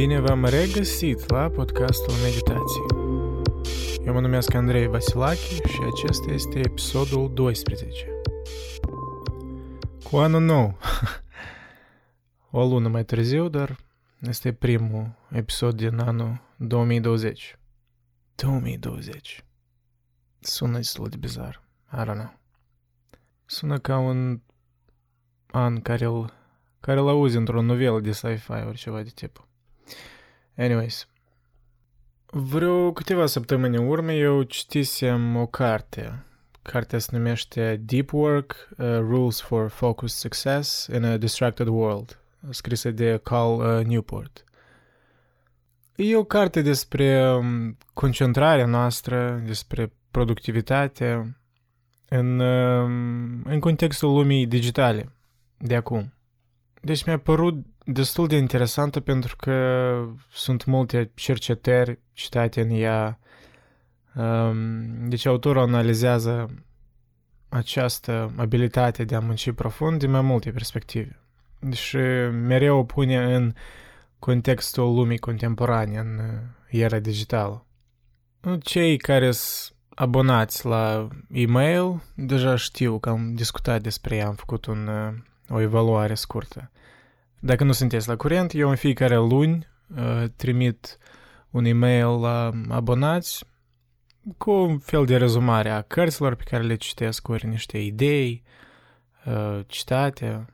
Bine v-am regăsit la podcastul Meditații. Eu mă numesc Andrei Vasilaki și acesta este episodul 12. Cu anul nou. O lună mai târziu, dar este primul episod din anul 2020. 2020. Sună destul de bizar. I don't know. Sună ca un an care-l auzi într-o novelă de sci-fi, ori ceva de tipul. Anyways, vreo câteva săptămâni în urmă eu citisem o carte. Cartea se numește Deep Work, Rules for Focused Success in a Distracted World, scrisă de Cal Newport. E o carte despre concentrarea noastră, despre productivitate în contextul lumii digitale de acum. Deci mi-a părut destul de interesantă pentru că sunt multe cercetări citate în ea. Deci autorul analizează această abilitate de a munci profund din mai multe perspective. Deci mereu o pune în contextul lumii contemporane, în era digitală. Cei care sunt abonați la e-mail deja știu că am discutat despre ea, am făcut o evaluare scurtă. Dacă nu sunteți la curent, eu în fiecare luni trimit un e-mail la abonați cu un fel de rezumare a cărților pe care le citesc, ori niște idei citate.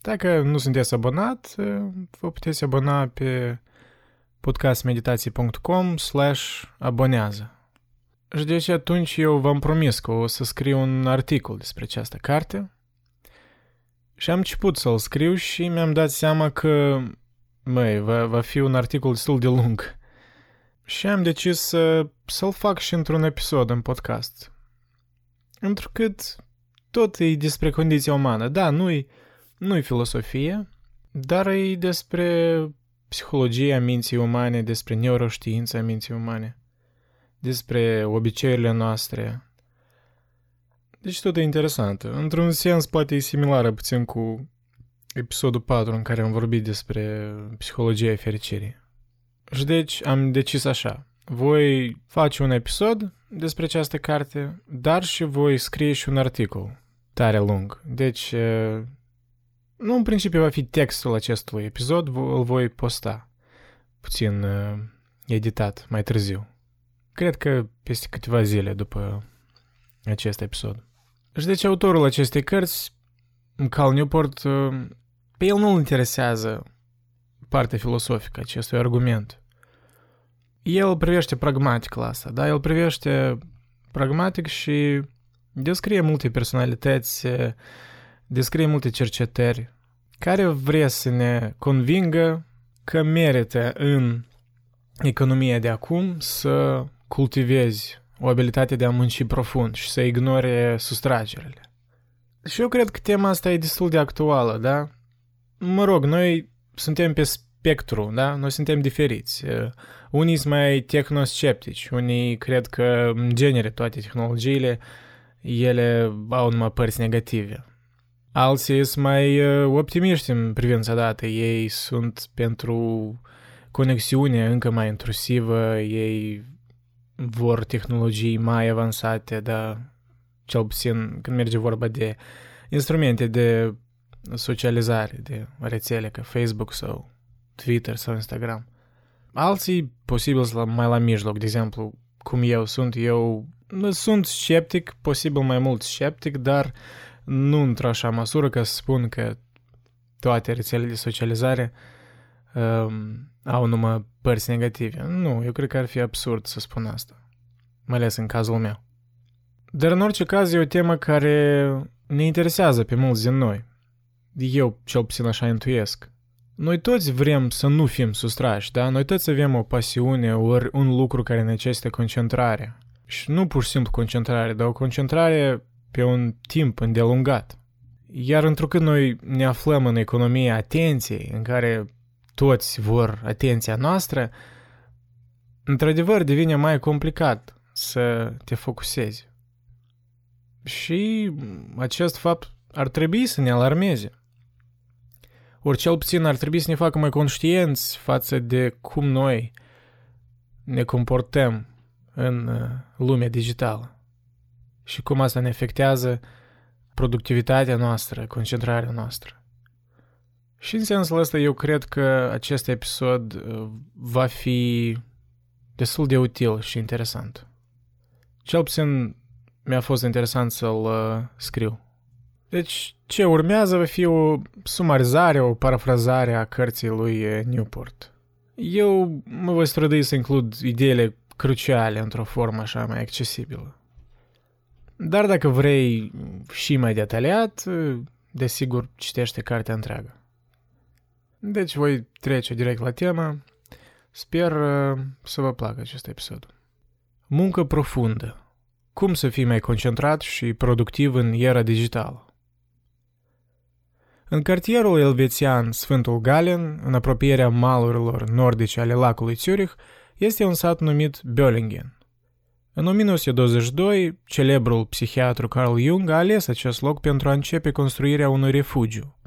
Dacă nu sunteți abonat, vă puteți abona pe podcastmeditații.com/abonează. Și deci atunci eu v-am promis că o să scriu un articol despre această carte. Și am început să-l scriu și mi-am dat seama că, va fi un articol destul de lung. Și am decis să-l fac și într-un episod în podcast. Întrucât tot e despre condiția umană. Da, nu-i filosofie, dar e despre psihologia minții umane, despre neuroștiința minții umane, despre obiceiurile noastre. Deci tot e interesant. Într-un sens poate e similară puțin cu episodul 4 în care am vorbit despre psihologia fericirii. Și deci am decis așa. Voi face un episod despre această carte, dar și voi scrie și un articol tare lung. Deci, nu în principiu va fi textul acestui episod, îl voi posta puțin editat mai târziu. Cred că peste câteva zile după acest episod. Și deci autorul acestei cărți, Cal Newport, pe el nu-l interesează partea filosofică acestui argument. El privește pragmatic la asta, da? El privește pragmatic și descrie multe personalități, descrie multe cercetări care vrea să ne convingă că merită în economia de acum să cultivezi o abilitate de a munci profund și să ignore sustragerile. Și eu cred că tema asta e destul de actuală, da? Mă rog, noi suntem pe spectru, da? Noi suntem diferiți. Unii sunt mai tehnosceptici, unii cred că în genere toate tehnologiile, ele au numai părți negative. Alții sunt mai optimiști în privința dată, ei sunt pentru conexiune încă mai intrusivă, ei vor tehnologii mai avansate, dar cel puțin când merge vorba de instrumente de socializare, de rețele ca Facebook sau Twitter sau Instagram. Alții, posibil, sunt mai la mijloc, de exemplu, cum eu sunt sceptic, posibil mai mult sceptic, dar nu într-o așa măsură ca să spun că toate rețelele de socializare au numai părți negative. Nu, eu cred că ar fi absurd să spun asta. Mai ales în cazul meu. Dar în orice caz e o temă care ne interesează pe mulți din noi. Eu cel puțin așa intuiesc. Noi toți vrem să nu fim sustrași, da? Noi toți avem o pasiune ori un lucru care necesită concentrare. Și nu pur și simplu concentrare, dar o concentrare pe un timp îndelungat. Iar întrucât noi ne aflăm în economia atenției, în care toți vor atenția noastră, într-adevăr devine mai complicat să te focusezi. Și acest fapt ar trebui să ne alarmeze. ori cel puțin ar trebui să ne facă mai conștienți față de cum noi ne comportăm în lumea digitală și cum asta ne afectează productivitatea noastră, concentrarea noastră. Și în sensul ăsta eu cred că acest episod va fi destul de util și interesant. Cel puțin mi-a fost interesant să-l scriu. Deci, ce urmează va fi o sumarizare, o parafrazare a cărții lui Newport. Eu mă voi strădui să includ ideile cruciale într-o formă așa mai accesibilă. Dar dacă vrei și mai detaliat, desigur citește cartea întreagă. Deci voi trece direct la temă. Sper să vă placă acest episod. Muncă profundă. Cum să fii mai concentrat și productiv în era digitală? În cartierul elvețian Sfântul Galen, în apropierea malurilor nordice ale lacului Zurich, este un sat numit Böllingen. În 1922, celebrul psihiatru Carl Jung a ales acest loc pentru a începe construirea unui refugiu.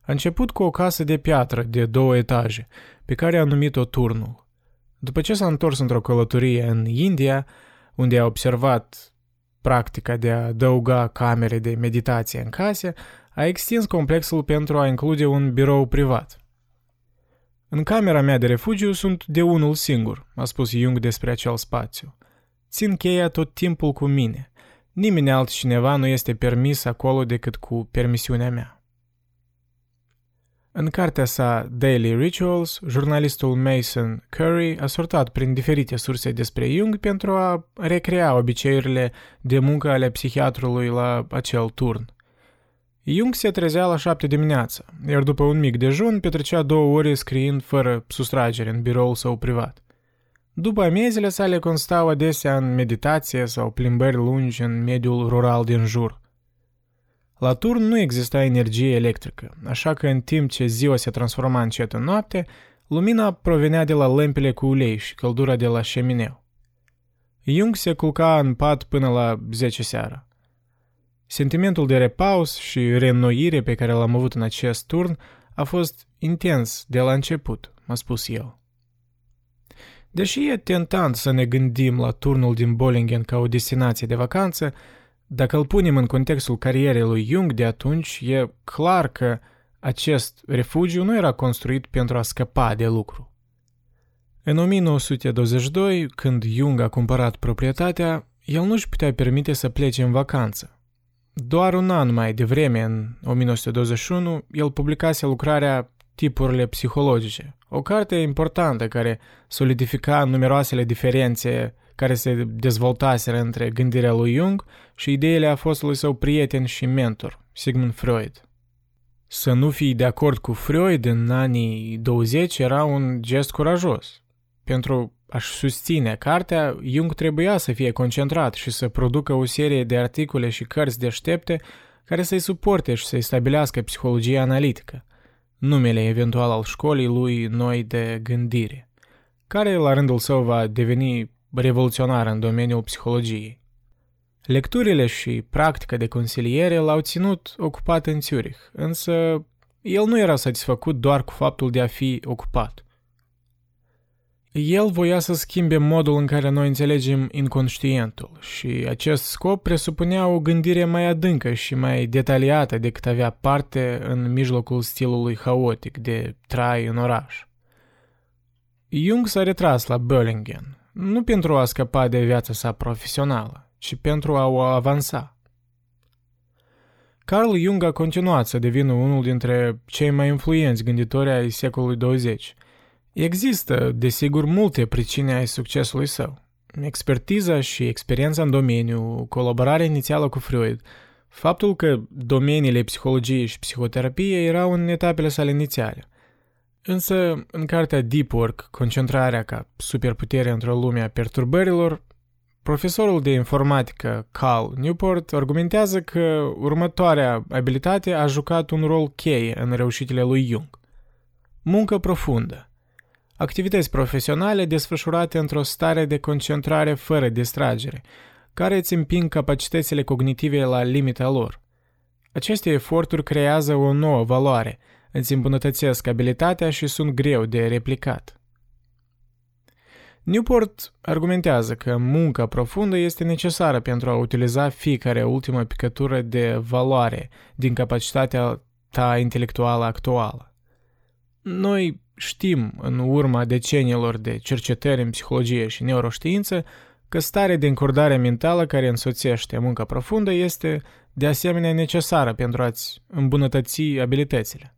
A început cu o casă de piatră de 2 etaje, pe care a numit-o Turnul. După ce s-a întors într-o călătorie în India, unde a observat practica de a adăuga camere de meditație în case, a extins complexul pentru a include un birou privat. În camera mea de refugiu sunt de unul singur, a spus Jung despre acel spațiu. Țin cheia tot timpul cu mine. Nimeni altcineva nu este permis acolo decât cu permisiunea mea. În cartea sa Daily Rituals, jurnalistul Mason Curry a sortat prin diferite surse despre Jung pentru a recrea obiceiurile de muncă ale psihiatrului la acel turn. Jung se trezea la 7 dimineața, iar după un mic dejun petrecea 2 ore scriind fără sustragere în biroul său privat. După amiezile sale constau adesea în meditație sau plimbări lungi în mediul rural din jur. La turn nu exista energie electrică, așa că în timp ce ziua se transforma încet în noapte, lumina provenea de la lămpile cu ulei și căldura de la șemineu. Jung se culca în pat până la 10 seara. Sentimentul de repaus și reînnoire pe care l-am avut în acest turn a fost intens de la început, m-a spus el. Deși e tentant să ne gândim la turnul din Böllingen ca o destinație de vacanță, dacă îl punem în contextul carierei lui Jung de atunci, e clar că acest refugiu nu era construit pentru a scăpa de lucru. În 1922, când Jung a cumpărat proprietatea, el nu își putea permite să plece în vacanță. Doar un an mai devreme, în 1921, el publicase lucrarea Tipurile psihologice, o carte importantă care solidifica numeroasele diferențe care se dezvoltaseră între gândirea lui Jung și ideile a fostului său prieten și mentor, Sigmund Freud. Să nu fii de acord cu Freud în anii 20 era un gest curajos. Pentru a-și susține cartea, Jung trebuia să fie concentrat și să producă o serie de articole și cărți deștepte care să-i suporte și să-i stabilească psihologia analitică, numele eventual al școlii lui noi de gândire, care la rândul său va deveni revoluționar în domeniul psihologiei. Lecturile și practica de consiliere l-au ținut ocupat în Zurich, însă el nu era satisfăcut doar cu faptul de a fi ocupat. El voia să schimbe modul în care noi înțelegem inconștientul și acest scop presupunea o gândire mai adâncă și mai detaliată decât avea parte în mijlocul stilului haotic de trai în oraș. Jung s-a retras la Böllingen, nu pentru a scăpa de viața sa profesională, ci pentru a o avansa. Carl Jung a continuat să devină unul dintre cei mai influenți gânditori ai secolului 20. Există, desigur, multe pricine ai succesului său. Expertiza și experiența în domeniu, colaborarea inițială cu Freud, faptul că domeniile psihologiei și psihoterapie erau în etapele sale inițiale. Însă, în cartea Deep Work, Concentrarea ca superputere într-o lume a perturbărilor, profesorul de informatică Cal Newport argumentează că următoarea abilitate a jucat un rol cheie în reușitele lui Jung. Muncă profundă. Activități profesionale desfășurate într-o stare de concentrare fără distragere, care îți împing capacitățile cognitive la limita lor. Aceste eforturi creează o nouă valoare, îți îmbunătățesc abilitatea și sunt greu de replicat. Newport argumentează că munca profundă este necesară pentru a utiliza fiecare ultimă picătură de valoare din capacitatea ta intelectuală actuală. Noi știm, în urma decenilor de cercetări în psihologie și neuroștiință, că starea de încordare mentală care însoțește munca profundă este de asemenea necesară pentru a-ți îmbunătăți abilitățile.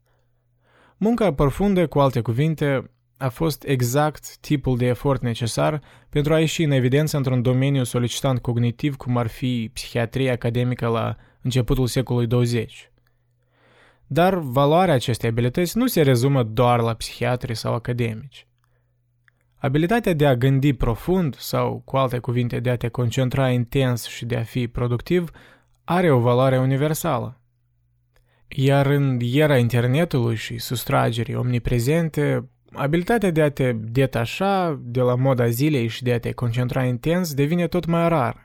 Munca profundă, cu alte cuvinte, a fost exact tipul de efort necesar pentru a ieși în evidență într-un domeniu solicitant cognitiv cum ar fi psihiatria academică la începutul secolului 20. Dar valoarea acestei abilități nu se rezumă doar la psihiatri sau academici. Abilitatea de a gândi profund sau, cu alte cuvinte, de a te concentra intens și de a fi productiv are o valoare universală. Iar în era internetului și sustragerii omniprezente, abilitatea de a te detașa de la moda zilei și de a te concentra intens devine tot mai rar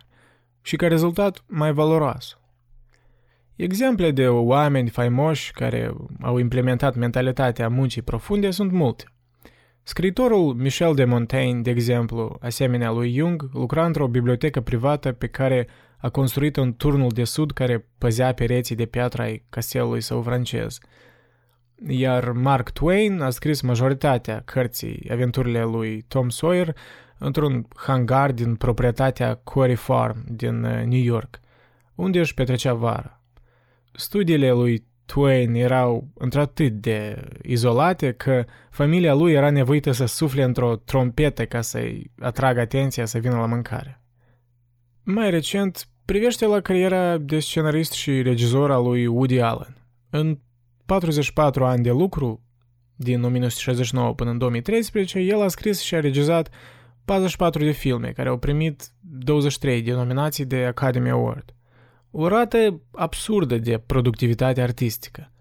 și, ca rezultat, mai valoroasă. Exemple de oameni faimoși care au implementat mentalitatea muncii profunde sunt multe. Scriitorul Michel de Montaigne, de exemplu, asemenea lui Jung, lucra într-o bibliotecă privată pe care a construit-o în turnul de sud care păzea pereții de piatră ai castelului său francez. Iar Mark Twain a scris majoritatea cărții Aventurile lui Tom Sawyer într-un hangar din proprietatea Quarry Farm din New York, unde își petrecea vara. Studiile lui Twain erau într-atât de izolate că familia lui era nevoită să sufle într-o trompetă ca să-i atragă atenția să vină la mâncare. Mai recent, privește la cariera de scenarist și regizor a lui Woody Allen. În 44 ani de lucru, din 1969 până în 2013, el a scris și a regizat 44 de filme, care au primit 23 de nominații de Academy Award. O rată absurdă de productivitate artistică.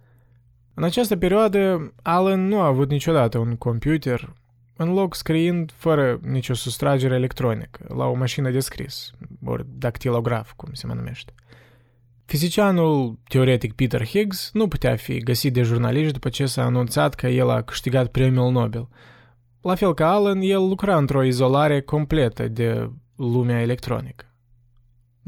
În această perioadă, Allen nu a avut niciodată un computer, în loc scriind fără nicio sustragere electronică, la o mașină de scris, ori dactilograf, cum se mai numește. Fizicianul teoretic Peter Higgs nu putea fi găsit de jurnaliști după ce s-a anunțat că el a câștigat premiul Nobel. La fel ca Allen, el lucra într-o izolare completă de lumea electronică.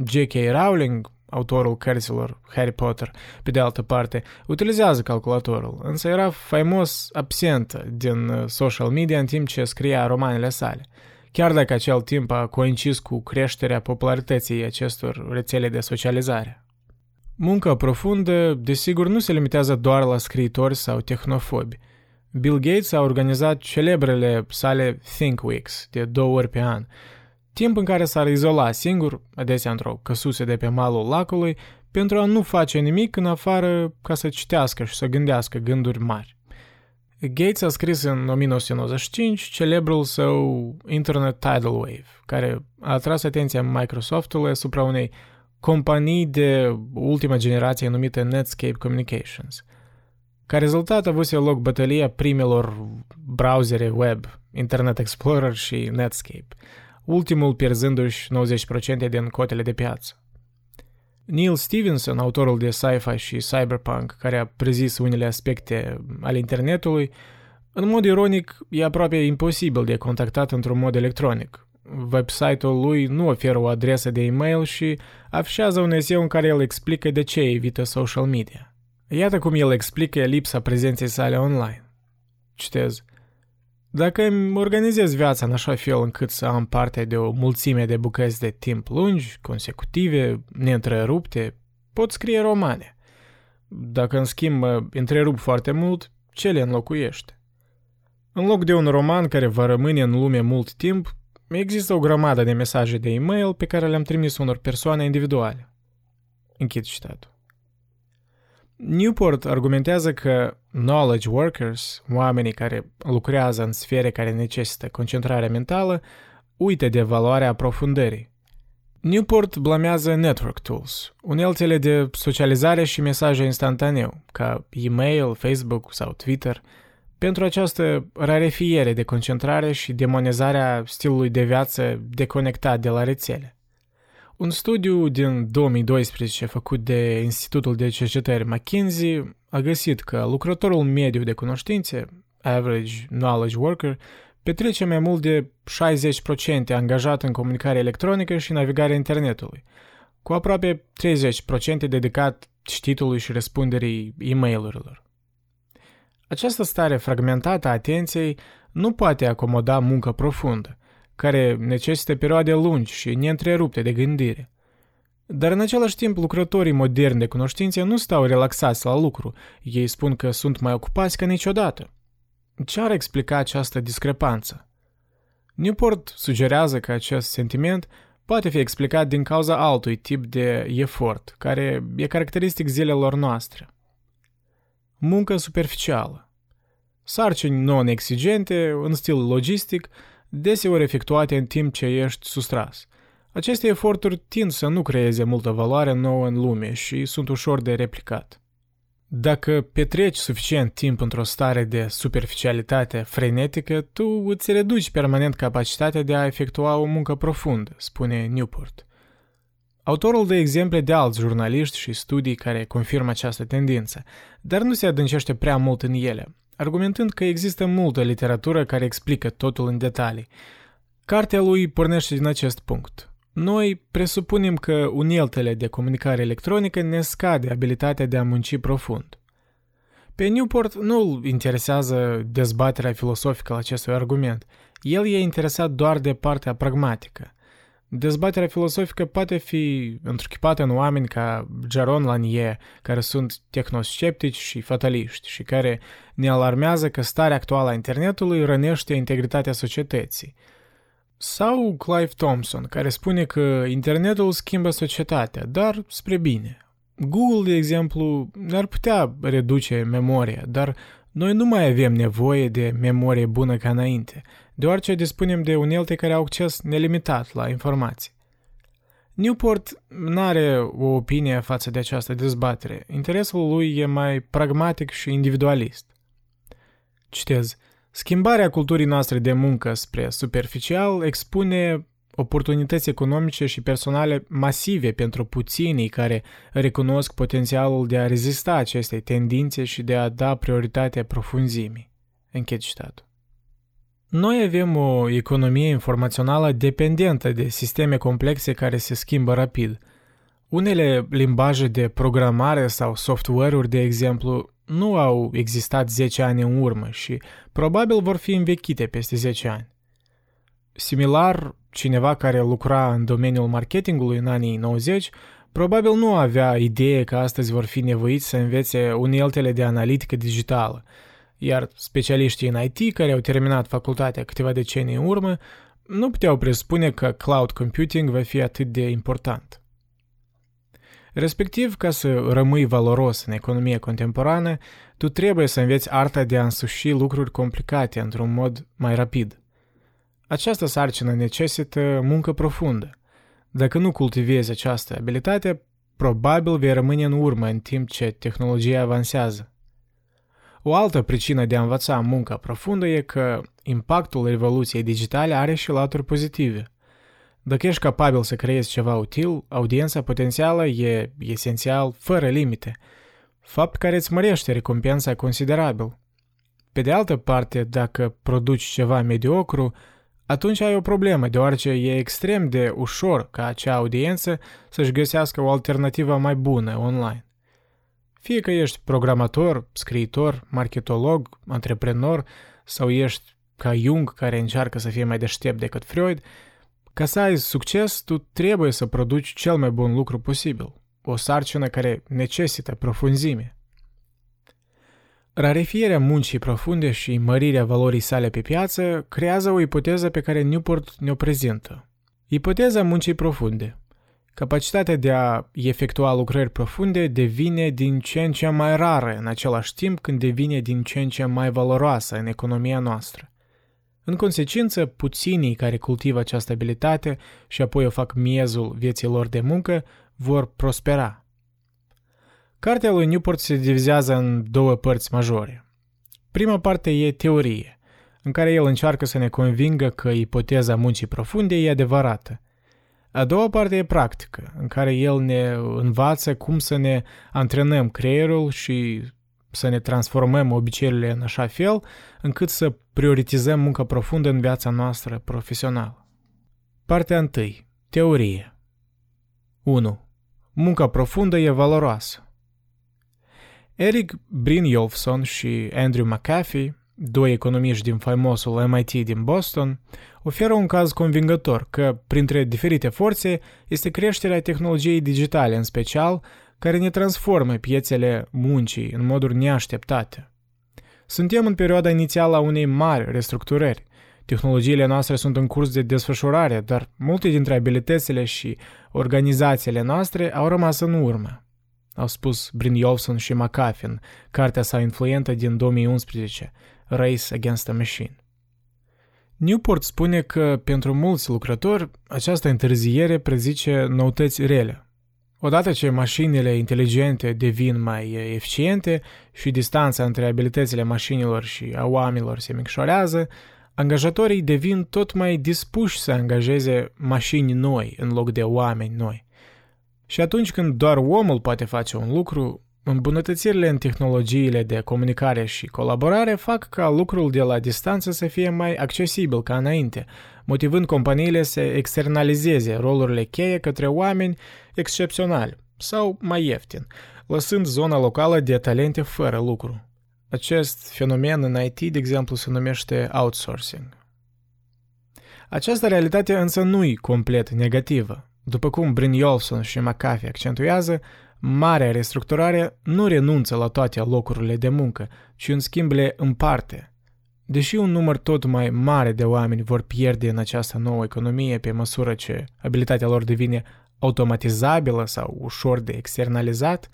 J.K. Rowling, autorul cărților Harry Potter, pe de altă parte, utilizează calculatorul, însă era faimos absentă din social media în timp ce scria romanele sale, chiar dacă acel timp a coincis cu creșterea popularității acestor rețele de socializare. Munca profundă, desigur, nu se limitează doar la scriitori sau tehnofobi. Bill Gates a organizat celebrele sale Think Weeks de 2 ori pe an, timp în care s-ar izola singur, adesea într-o căsuță de pe malul lacului, pentru a nu face nimic în afară ca să citească și să gândească gânduri mari. Gates a scris în 1995 celebrul său Internet Tidal Wave, care a atras atenția Microsoft-ului asupra unei companii de ultima generație numită Netscape Communications. Ca rezultat avuse loc bătălia primelor browsere web, Internet Explorer și Netscape, ultimul pierzându-și 90% din cotele de piață. Neil Stevenson, autorul de sci-fi și cyberpunk, care a prezis unele aspecte ale internetului, în mod ironic, e aproape imposibil de contactat într-un mod electronic. Website-ul lui nu oferă o adresă de e-mail și afișează un eseu în care el explică de ce evită social media. Iată cum el explică lipsa prezenței sale online. Citez: "Dacă îmi organizez viața în așa fel încât să am parte de o mulțime de bucăți de timp lungi, consecutive, neîntrerupte, pot scrie romane. Dacă, în schimb, mă întrerup foarte mult, ce le înlocuiește? În loc de un roman care va rămâne în lume mult timp, există o grămadă de mesaje de e-mail pe care le-am trimis unor persoane individuale." Închid citatul. Newport argumentează că knowledge workers, oamenii care lucrează în sfere care necesită concentrare mentală, uită de valoarea aprofundării. Newport blamează network tools, uneltele de socializare și mesaje instantaneu, ca e-mail, Facebook sau Twitter, pentru această rarefiere de concentrare și demonizarea stilului de viață deconectat de la rețele. Un studiu din 2012 făcut de Institutul de Cercetări McKinsey a găsit că lucrătorul mediu de cunoștințe, average knowledge worker, petrece mai mult de 60% angajat în comunicare electronică și navigarea internetului, cu aproape 30% dedicat cititului și răspunderii e-mail-urilor. Această stare fragmentată a atenției nu poate acomoda muncă profundă, care necesită perioade lungi și neîntrerupte de gândire. Dar în același timp, lucrătorii moderni de cunoștințe nu stau relaxați la lucru, ei spun că sunt mai ocupați ca niciodată. Ce ar explica această discrepanță? Newport sugerează că acest sentiment poate fi explicat din cauza altui tip de efort, care e caracteristic zilelor noastre. Muncă superficială. Sarcini non-exigente, în stil logistic, deseori efectuate în timp ce ești sustras. Aceste eforturi tind să nu creeze multă valoare nouă în lume și sunt ușor de replicat. Dacă petreci suficient timp într-o stare de superficialitate frenetică, tu îți reduci permanent capacitatea de a efectua o muncă profundă, spune Newport. Autorul dă exemple de alți jurnaliști și studii care confirmă această tendință, dar nu se adâncește prea mult în ele, argumentând că există multă literatură care explică totul în detalii. Cartea lui pornește din acest punct. Noi presupunem că uneltele de comunicare electronică ne scade abilitatea de a munci profund. Pe Newport nu-l interesează dezbaterea filosofică la acestui argument. El e interesat doar de partea pragmatică. Dezbaterea filosofică poate fi întruchipată în oameni ca Jaron Lanier, care sunt tehnosceptici și fataliști și care ne alarmează că starea actuală a internetului rănește integritatea societății. Sau Clive Thompson, care spune că internetul schimbă societatea, dar spre bine. Google, de exemplu, ar putea reduce memoria, dar noi nu mai avem nevoie de memorie bună ca înainte, deoarece dispunem de unelte care au acces nelimitat la informații. Newport n-are o opinie față de această dezbatere. Interesul lui e mai pragmatic și individualist. Citez. Schimbarea culturii noastre de muncă spre superficial expune oportunități economice și personale masive pentru puținii care recunosc potențialul de a rezista acestei tendințe și de a da prioritate profunzimii. Închid citatul. Noi avem o economie informațională dependentă de sisteme complexe care se schimbă rapid. Unele limbaje de programare sau software-uri, de exemplu, nu au existat 10 ani în urmă și probabil vor fi învechite peste 10 ani. Similar, cineva care lucra în domeniul marketingului în anii 90, probabil nu avea idee că astăzi vor fi nevoiți să învețe uneltele de analitică digitală, iar specialiștii în IT care au terminat facultatea câteva decenii în urmă nu puteau presupune că cloud computing va fi atât de important. Respectiv, ca să rămâi valoros în economia contemporană, tu trebuie să înveți arta de a însuși lucruri complicate într-un mod mai rapid. Această sarcină necesită muncă profundă. Dacă nu cultivezi această abilitate, probabil vei rămâne în urmă în timp ce tehnologia avansează. O altă pricină de a învăța munca profundă e că impactul revoluției digitale are și laturi pozitive. Dacă ești capabil să creezi ceva util, audiența potențială e esențial fără limite, fapt care îți mărește recompensa considerabil. Pe de altă parte, dacă produci ceva mediocru, atunci ai o problemă, deoarece e extrem de ușor ca acea audiență să-și găsească o alternativă mai bună online. Fie că ești programator, scriitor, marketolog, antreprenor sau ești ca Jung care încearcă să fie mai deștept decât Freud, ca să ai succes, tu trebuie să produci cel mai bun lucru posibil, o sarcină care necesită profunzime. Rarefierea muncii profunde și mărirea valorii sale pe piață creează o ipoteză pe care Newport ne-o prezintă. Ipoteza muncii profunde. Capacitatea de a efectua lucrări profunde devine din ce în ce mai rară în același timp când devine din ce în ce mai valoroasă în economia noastră. În consecință, puținii care cultivă această abilitate și apoi o fac miezul vieții lor de muncă, vor prospera. Cartea lui Newport se divizează în două părți majore. Prima parte e teorie, în care el încearcă să ne convingă că ipoteza muncii profunde e adevărată. A doua parte e practică, în care el ne învață cum să ne antrenăm creierul și să ne transformăm obiceiurile în așa fel încât să prioritizăm munca profundă în viața noastră profesională. Partea 1. Teorie. 1. Munca profundă e valoroasă. Eric Brynjolfsson și Andrew McAfee, doi economiști din faimosul MIT din Boston, oferă un caz convingător că, printre diferite forțe, este creșterea tehnologiei digitale în special, care ne transformă piețele muncii în moduri neașteptate. Suntem în perioada inițială a unei mari restructurări. Tehnologiile noastre sunt în curs de desfășurare, dar multe dintre abilitățile și organizațiile noastre au rămas în urmă, au spus Brynjolfsson și McAfee în cartea sa influentă din 2011, Race Against the Machine. Newport spune că, pentru mulți lucrători, această întârziere prezice noutăți rele. Odată ce mașinile inteligente devin mai eficiente și distanța între abilitățile mașinilor și a oamenilor se micșorează, angajatorii devin tot mai dispuși să angajeze mașini noi în loc de oameni noi. Și atunci când doar omul poate face un lucru, îmbunătățirile în tehnologiile de comunicare și colaborare fac ca lucrul de la distanță să fie mai accesibil ca înainte, motivând companiile să externalizeze rolurile cheie către oameni excepționali sau mai ieftin, lăsând zona locală de talente fără lucru. Acest fenomen în IT, de exemplu, se numește outsourcing. Această realitate însă nu-i complet negativă. După cum Brynjolfsson și McAfee accentuează, marea restructurare nu renunță la toate locurile de muncă, ci în schimb le împarte. Deși un număr tot mai mare de oameni vor pierde în această nouă economie pe măsură ce abilitatea lor devine automatizabilă sau ușor de externalizat,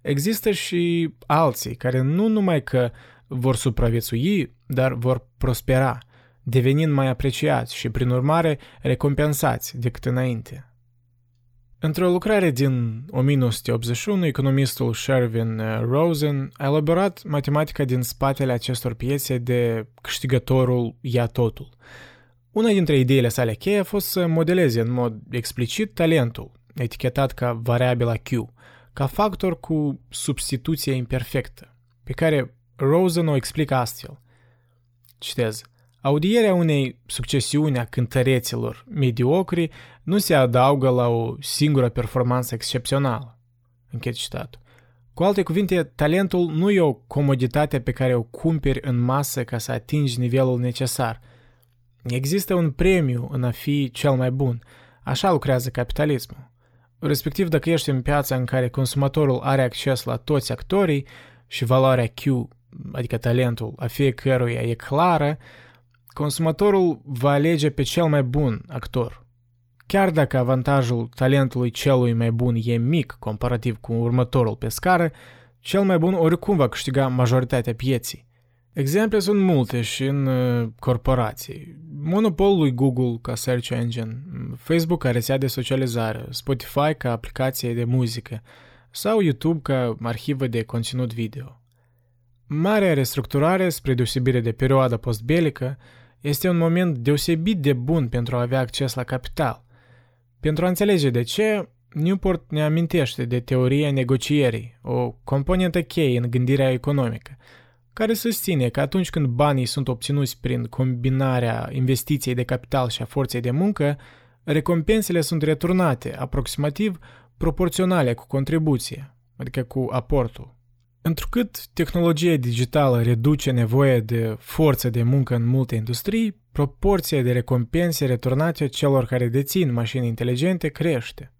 există și alții care nu numai că vor supraviețui, dar vor prospera, devenind mai apreciați și, prin urmare, recompensați decât înainte. Într-o lucrare din 1981, economistul Sherwin Rosen a elaborat matematica din spatele acestor piețe de câștigătorul ia totul. Una dintre ideile sale cheie a fost să modeleze în mod explicit talentul, etichetat ca variabila Q, ca factor cu substituție imperfectă, pe care Rosen o explică astfel. Citez. Audierea unei succesiuni a cântăreților mediocri nu se adaugă la o singură performanță excepțională. Închid citatul. Cu alte cuvinte, talentul nu e o comoditate pe care o cumperi în masă ca să atingi nivelul necesar. Există un premiu în a fi cel mai bun. Așa lucrează capitalismul. Respectiv, dacă ești în piața în care consumatorul are acces la toți actorii și valoarea Q, adică talentul, a fiecăruia e clară, consumatorul va alege pe cel mai bun actor. Chiar dacă avantajul talentului celui mai bun e mic comparativ cu următorul pe scară, cel mai bun oricum va câștiga majoritatea pieței. Exemple sunt multe și în corporații. Monopolul lui Google ca search engine, Facebook ca rețea de socializare, Spotify ca aplicație de muzică sau YouTube ca arhivă de conținut video. Marea restructurare, spre deosebire de perioada postbelică, este un moment deosebit de bun pentru a avea acces la capital. Pentru a înțelege de ce, Newport ne amintește de teoria negocierii, o componentă cheie în gândirea economică, care susține că atunci când banii sunt obținuți prin combinarea investiției de capital și a forței de muncă, recompensele sunt returnate aproximativ proporționale cu contribuția, adică cu aportul. Întrucât tehnologia digitală reduce nevoia de forță de muncă în multe industrii, proporția de recompense returnate celor care dețin mașini inteligente crește.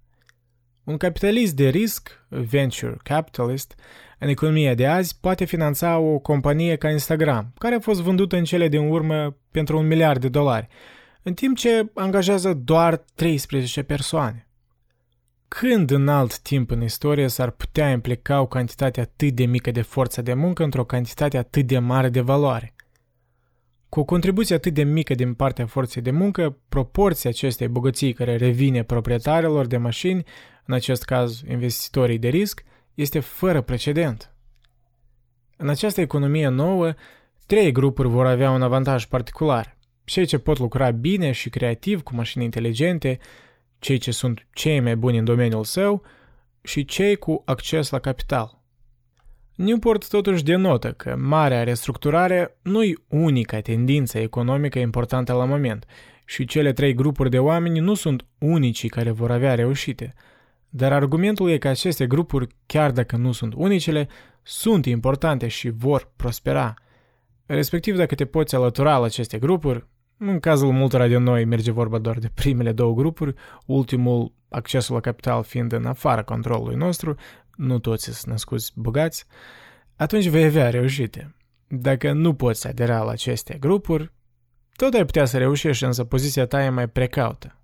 Un capitalist de risc, venture capitalist, în economia de azi poate finanța o companie ca Instagram, care a fost vândută în cele din urmă pentru $1 miliard, în timp ce angajează doar 13 persoane. Când în alt timp în istorie s-ar putea implica o cantitate atât de mică de forță de muncă într-o cantitate atât de mare de valoare? Cu o contribuție atât de mică din partea forței de muncă, proporția acestei bogății care revine proprietarilor de mașini, în acest caz investitorii de risc, este fără precedent. În această economie nouă, 3 grupuri vor avea un avantaj particular. Cei ce pot lucra bine și creativ cu mașini inteligente, cei ce sunt cei mai buni în domeniul său și cei cu acces la capital. Newport totuși denotă că marea restructurare nu-i unica tendință economică importantă la moment și cele trei grupuri de oameni nu sunt unicii care vor avea reușite, dar argumentul e că aceste grupuri, chiar dacă nu sunt unicele, sunt importante și vor prospera. Respectiv, dacă te poți alătura la aceste grupuri, în cazul multora de noi merge vorba doar de primele două grupuri, ultimul, accesul la capital, fiind în afara controlului nostru, nu toți sunt născuți bogați, atunci vei avea reușite. Dacă nu poți adera la aceste grupuri, tot ai putea să reușești, însă poziția ta e mai precaută.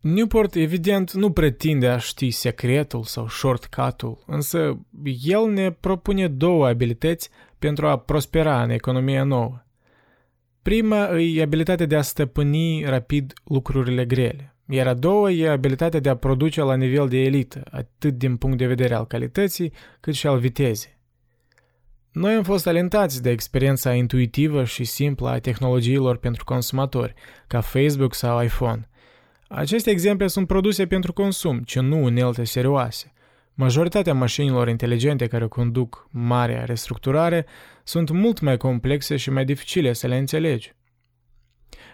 Newport, evident, nu pretinde a ști secretul sau shortcut-ul, însă el ne propune două abilități pentru a prospera în economia nouă. Prima e abilitatea de a stăpâni rapid lucrurile grele, iar a doua e abilitatea de a produce la nivel de elită, atât din punct de vedere al calității, cât și al vitezei. Noi am fost alentați de experiența intuitivă și simplă a tehnologiilor pentru consumatori, ca Facebook sau iPhone. Aceste exemple sunt produse pentru consum, ci nu unelte serioase. Majoritatea mașinilor inteligente care conduc marea restructurare sunt mult mai complexe și mai dificile să le înțelegi.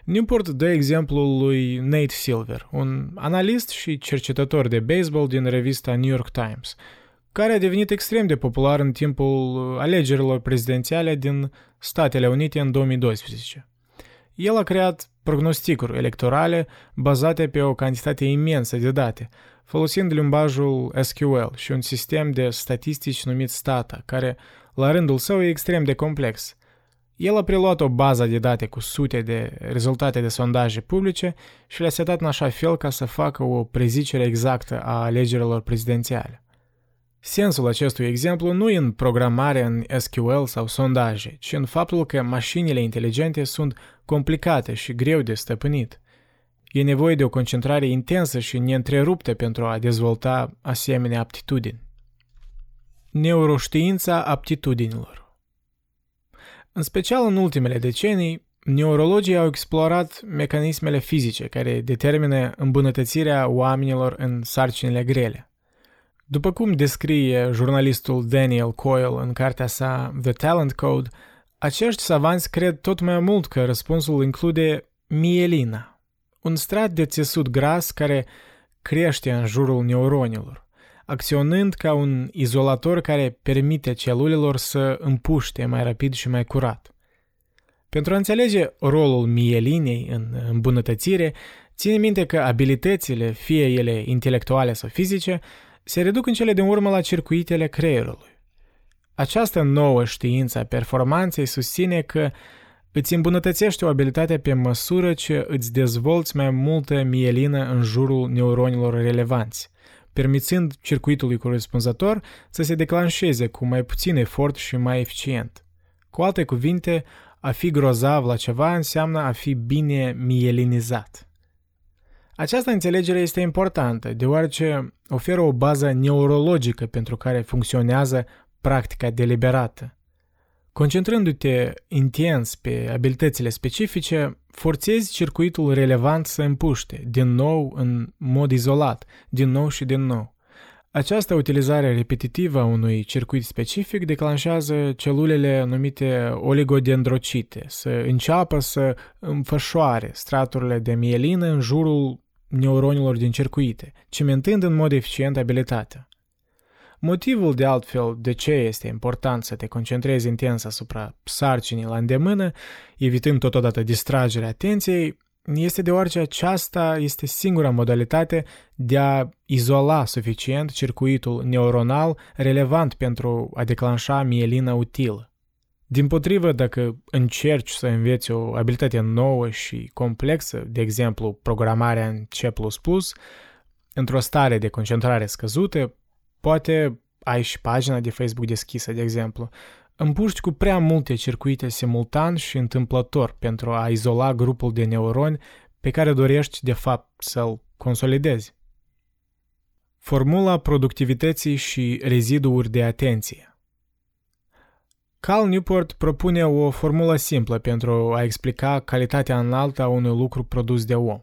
Newport dă exemplul lui Nate Silver, un analist și cercetător de baseball din revista New York Times, care a devenit extrem de popular în timpul alegerilor prezidențiale din Statele Unite în 2012. El a creat prognosticuri electorale bazate pe o cantitate imensă de date, folosind limbajul SQL și un sistem de statistici numit Stata, care, la rândul său, e extrem de complex. El a preluat o bază de date cu sute de rezultate de sondaje publice și le-a setat în așa fel ca să facă o prezicere exactă a alegerilor prezidențiale. Sensul acestui exemplu nu e în programare în SQL sau sondaje, ci în faptul că mașinile inteligente sunt complicate și greu de stăpânit. E nevoie de o concentrare intensă și neîntreruptă pentru a dezvolta asemenea aptitudini. Neuroștiința aptitudinilor. În special în ultimele decenii, neurologii au explorat mecanismele fizice care determină îmbunătățirea oamenilor în sarcinile grele. După cum descrie jurnalistul Daniel Coyle în cartea sa The Talent Code, acești savanți cred tot mai mult că răspunsul include mielina, un strat de țesut gras care crește în jurul neuronilor, acționând ca un izolator care permite celulelor să împuște mai rapid și mai curat. Pentru a înțelege rolul mielinei în îmbunătățire, ține minte că abilitățile, fie ele intelectuale sau fizice, se reduc în cele din urmă la circuitele creierului. Această nouă știință a performanței susține că îți îmbunătățești o abilitate pe măsură ce îți dezvolți mai multă mielină în jurul neuronilor relevanți, permițând circuitului corespunzător să se declanșeze cu mai puțin efort și mai eficient. Cu alte cuvinte, a fi grozav la ceva înseamnă a fi bine mielinizat. Această înțelegere este importantă, deoarece oferă o bază neurologică pentru care funcționează practica deliberată. Concentrându-te intens pe abilitățile specifice, forțezi circuitul relevant să împuște, din nou în mod izolat, din nou și din nou. Această utilizare repetitivă a unui circuit specific declanșează celulele numite oligodendrocite să înceapă să înfășoare straturile de mielină în jurul neuronilor din circuite, cimentând în mod eficient abilitatea. Motivul, de altfel, de ce este important să te concentrezi intens asupra sarcinii la îndemână, evitând totodată distragerea atenției, este deoarece aceasta este singura modalitate de a izola suficient circuitul neuronal relevant pentru a declanșa mielina utilă. Dimpotrivă, dacă încerci să înveți o abilitate nouă și complexă, de exemplu programarea în C++, într-o stare de concentrare scăzută, poate ai și pagina de Facebook deschisă, de exemplu, împuști cu prea multe circuite simultan și întâmplător pentru a izola grupul de neuroni pe care dorești, de fapt, să-l consolidezi. Formula productivității și reziduuri de atenție. Cal Newport propune o formulă simplă pentru a explica calitatea înaltă a unui lucru produs de om.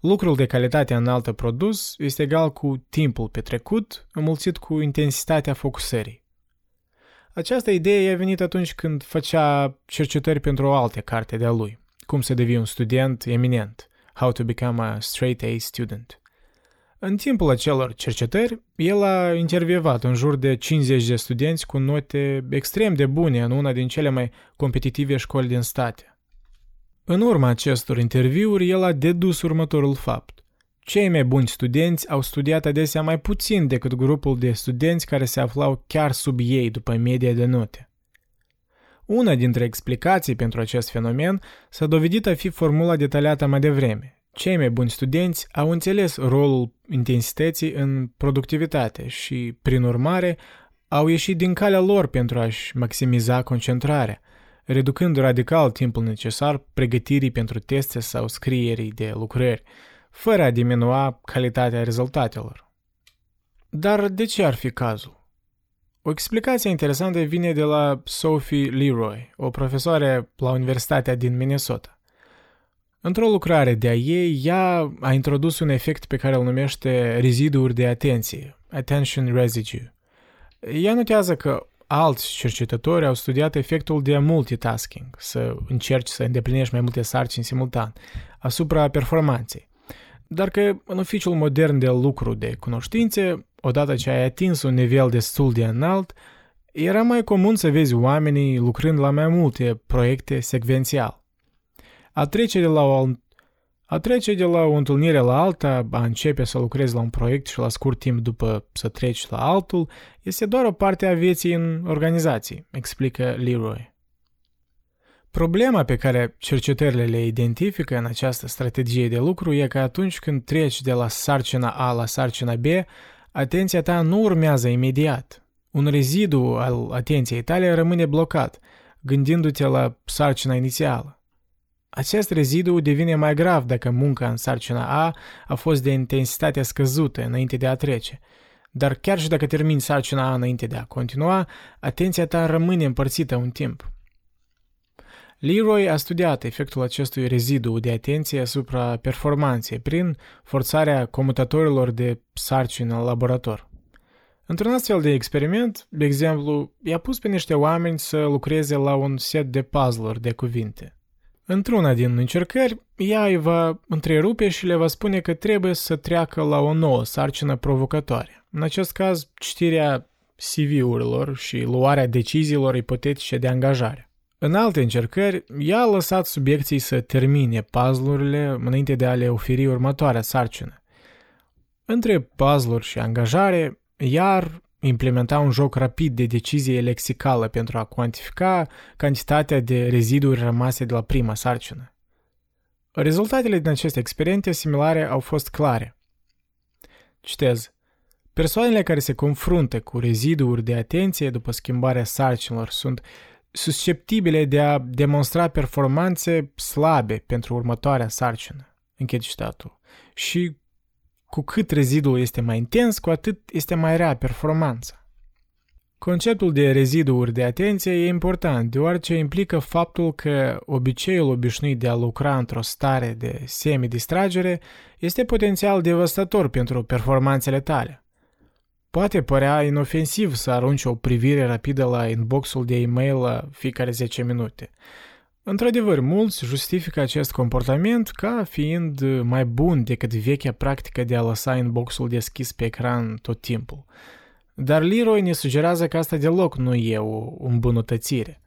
Lucrul de calitate înaltă produs este egal cu timpul petrecut înmulțit cu intensitatea focusării. Această idee i-a venit atunci când făcea cercetări pentru o altă carte de-a lui, Cum să devii un student eminent, How to become a straight A student. În timpul acelor cercetări, el a intervievat în jur de 50 de studenți cu note extrem de bune în una din cele mai competitive școli din state. În urma acestor interviuri, el a dedus următorul fapt. Cei mai buni studenți au studiat adesea mai puțin decât grupul de studenți care se aflau chiar sub ei după media de note. Una dintre explicații pentru acest fenomen s-a dovedit a fi formula detaliată mai devreme. Cei mai buni studenți au înțeles rolul intensității în productivitate și, prin urmare, au ieșit din calea lor pentru a-și maximiza concentrarea, reducând radical timpul necesar pregătirii pentru teste sau scrierii de lucrări, fără a diminua calitatea rezultatelor. Dar de ce ar fi cazul? O explicație interesantă vine de la Sophie Leroy, o profesoară la Universitatea din Minnesota. Într-o lucrare de-a ei, ea a introdus un efect pe care îl numește reziduuri de atenție, attention residue. Ea notează că alți cercetători au studiat efectul de multitasking, să încerci să îndeplinești mai multe sarcini simultan, asupra performanței. Dar că în oficiul modern de lucru de cunoștințe, odată ce ai atins un nivel destul de înalt, era mai comun să vezi oamenii lucrând la mai multe proiecte secvențial. A trece de la o întâlnire la alta, a începe să lucrezi la un proiect și la scurt timp după să treci la altul, este doar o parte a vieții în organizații, explică Leroy. Problema pe care cercetările le identifică în această strategie de lucru e că atunci când treci de la sarcina A la sarcina B, atenția ta nu urmează imediat. Un rezidu al atenției tale rămâne blocat, gândindu-te la sarcina inițială. Acest rezidu devine mai grav dacă munca în sarcina A a fost de intensitate scăzută înainte de a trece. Dar chiar și dacă termini sarcina A înainte de a continua, atenția ta rămâne împărțită un timp. Leroy a studiat efectul acestui rezidu de atenție asupra performanței prin forțarea comutatorilor de sarcină în laborator. Într-un astfel de experiment, de exemplu, i-a pus pe niște oameni să lucreze la un set de puzzle-uri de cuvinte. Într-una din încercări, ea îi va întrerupe și le va spune că trebuie să treacă la o nouă sarcină provocatoare. În acest caz, citirea CV-urilor și luarea deciziilor ipotetice de angajare. În alte încercări, ea a lăsat subiecții să termine puzzle-urile înainte de a le oferi următoarea sarcină. Între puzzle-uri și angajare, iar implementa un joc rapid de decizie lexicală pentru a cuantifica cantitatea de reziduri rămase de la prima sarcină. Rezultatele din aceste experimente similare au fost clare. Citez. Persoanele care se confruntă cu reziduuri de atenție după schimbarea sarcinilor sunt susceptibile de a demonstra performanțe slabe pentru următoarea sarcină. Închid citatul. Și cu cât rezidul este mai intens, cu atât este mai rea performanța. Conceptul de reziduuri de atenție e important, deoarece implică faptul că obiceiul obișnuit de a lucra într-o stare de semi-distragere este potențial devastator pentru performanțele tale. Poate părea inofensiv să arunci o privire rapidă la inbox-ul de e-mail la fiecare 10 minute. Într-adevăr, mulți justifică acest comportament ca fiind mai bun decât vechea practică de a lăsa inbox-ul deschis pe ecran tot timpul. Dar Leroy ne sugerează că asta deloc nu e o îmbunătățire.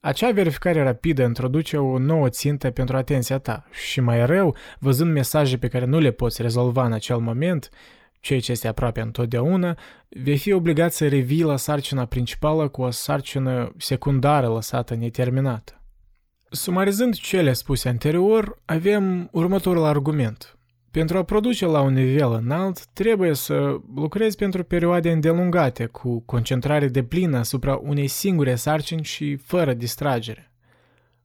Acea verificare rapidă introduce o nouă țintă pentru atenția ta și, mai rău, văzând mesaje pe care nu le poți rezolva în acel moment, ceea ce este aproape întotdeauna, vei fi obligat să revii la sarcina principală cu o sarcină secundară lăsată neterminată. Sumarizând cele spuse anterior, avem următorul argument. Pentru a produce la un nivel înalt, trebuie să lucrezi pentru perioade îndelungate, cu concentrare deplină asupra unei singure sarcini și fără distragere.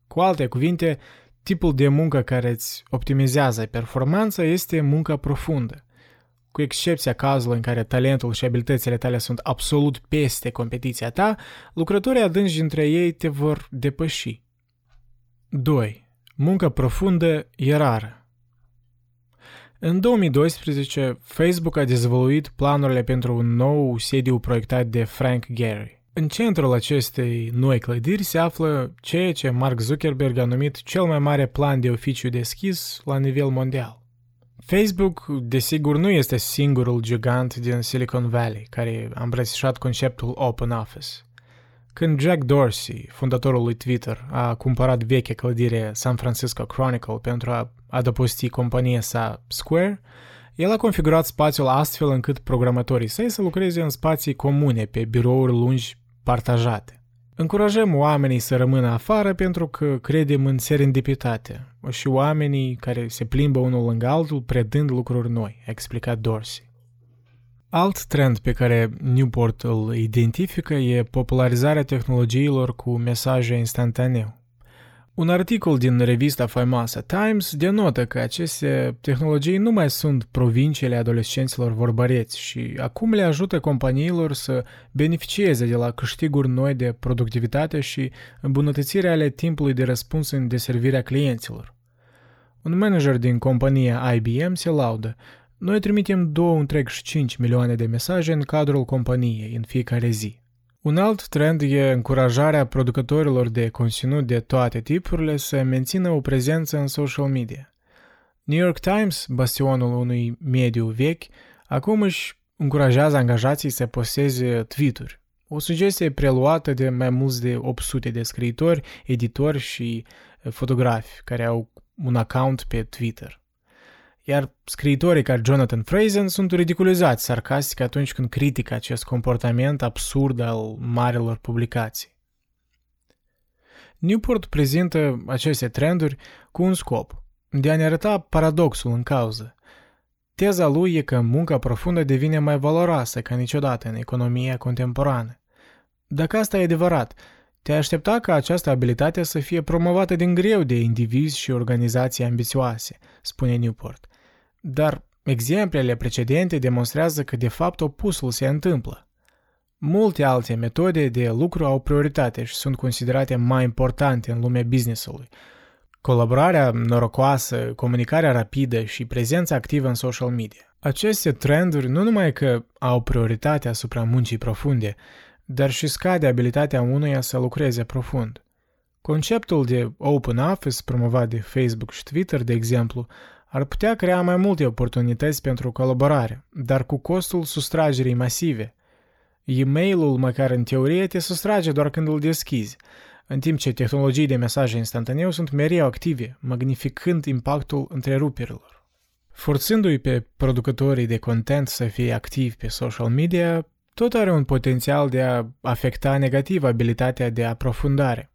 Cu alte cuvinte, tipul de muncă care îți optimizează performanța este munca profundă. Cu excepția cazului în care talentul și abilitățile tale sunt absolut peste competiția ta, lucrătorii adânci dintre ei te vor depăși. 2. Munca profundă e rară. În 2012, Facebook a dezvăluit planurile pentru un nou sediu proiectat de Frank Gehry. În centrul acestei noi clădiri se află ceea ce Mark Zuckerberg a numit cel mai mare plan de oficiu deschis la nivel mondial. Facebook, desigur, nu este singurul gigant din Silicon Valley care a îmbrățișat conceptul Open Office. Când Jack Dorsey, fondatorul lui Twitter, a cumpărat vechea clădire San Francisco Chronicle pentru a adăposti compania sa Square, el a configurat spațiul astfel încât programatorii săi să lucreze în spații comune, pe birouri lungi partajate. Încurajăm oamenii să rămână afară pentru că credem în serendipitate și oamenii care se plimbă unul lângă altul predând lucruri noi, a explicat Dorsey. Alt trend pe care Newport îl identifică e popularizarea tehnologiilor cu mesaje instantaneu. Un articol din revista faimoasă Times denotă că aceste tehnologii nu mai sunt provinciile adolescenților vorbăreți și acum le ajută companiilor să beneficieze de la câștiguri noi de productivitate și îmbunătățirea ale timpului de răspuns în deservirea clienților. Un manager din compania IBM se laudă: noi trimitem 2,5 milioane de mesaje în cadrul companiei în fiecare zi. Un alt trend e încurajarea producătorilor de conținut de toate tipurile să mențină o prezență în social media. New York Times, bastionul unui mediu vechi, acum își încurajează angajații să posteze tweet-uri, o sugestie preluată de mai mulți de 800 de scriitori, editori și fotografi care au un account pe Twitter. Iar scriitorii ca Jonathan Franzen sunt ridiculizați sarcastic atunci când critică acest comportament absurd al marilor publicații. Newport prezintă aceste trenduri cu un scop, de a ne arăta paradoxul în cauză. Teza lui e că munca profundă devine mai valoroasă ca niciodată în economia contemporană. Dacă asta e adevărat, te aștepta ca această abilitate să fie promovată din greu de indivizi și organizații ambițioase, spune Newport. Dar exemplele precedente demonstrează că de fapt opusul se întâmplă. Multe alte metode de lucru au prioritate și sunt considerate mai importante în lumea business-ului. Colaborarea norocoasă, comunicarea rapidă și prezența activă în social media. Aceste trenduri nu numai că au prioritate asupra muncii profunde, dar și scade abilitatea unuia să lucreze profund. Conceptul de Open Office promovat de Facebook și Twitter, de exemplu, ar putea crea mai multe oportunități pentru colaborare, dar cu costul sustragerii masive. E-mail-ul, măcar în teorie, te sustrage doar când îl deschizi, în timp ce tehnologii de mesaje instantaneu sunt mereu active, magnificând impactul întreruperilor. Forțându-i pe producătorii de content să fie activi pe social media, tot are un potențial de a afecta negativ abilitatea de aprofundare.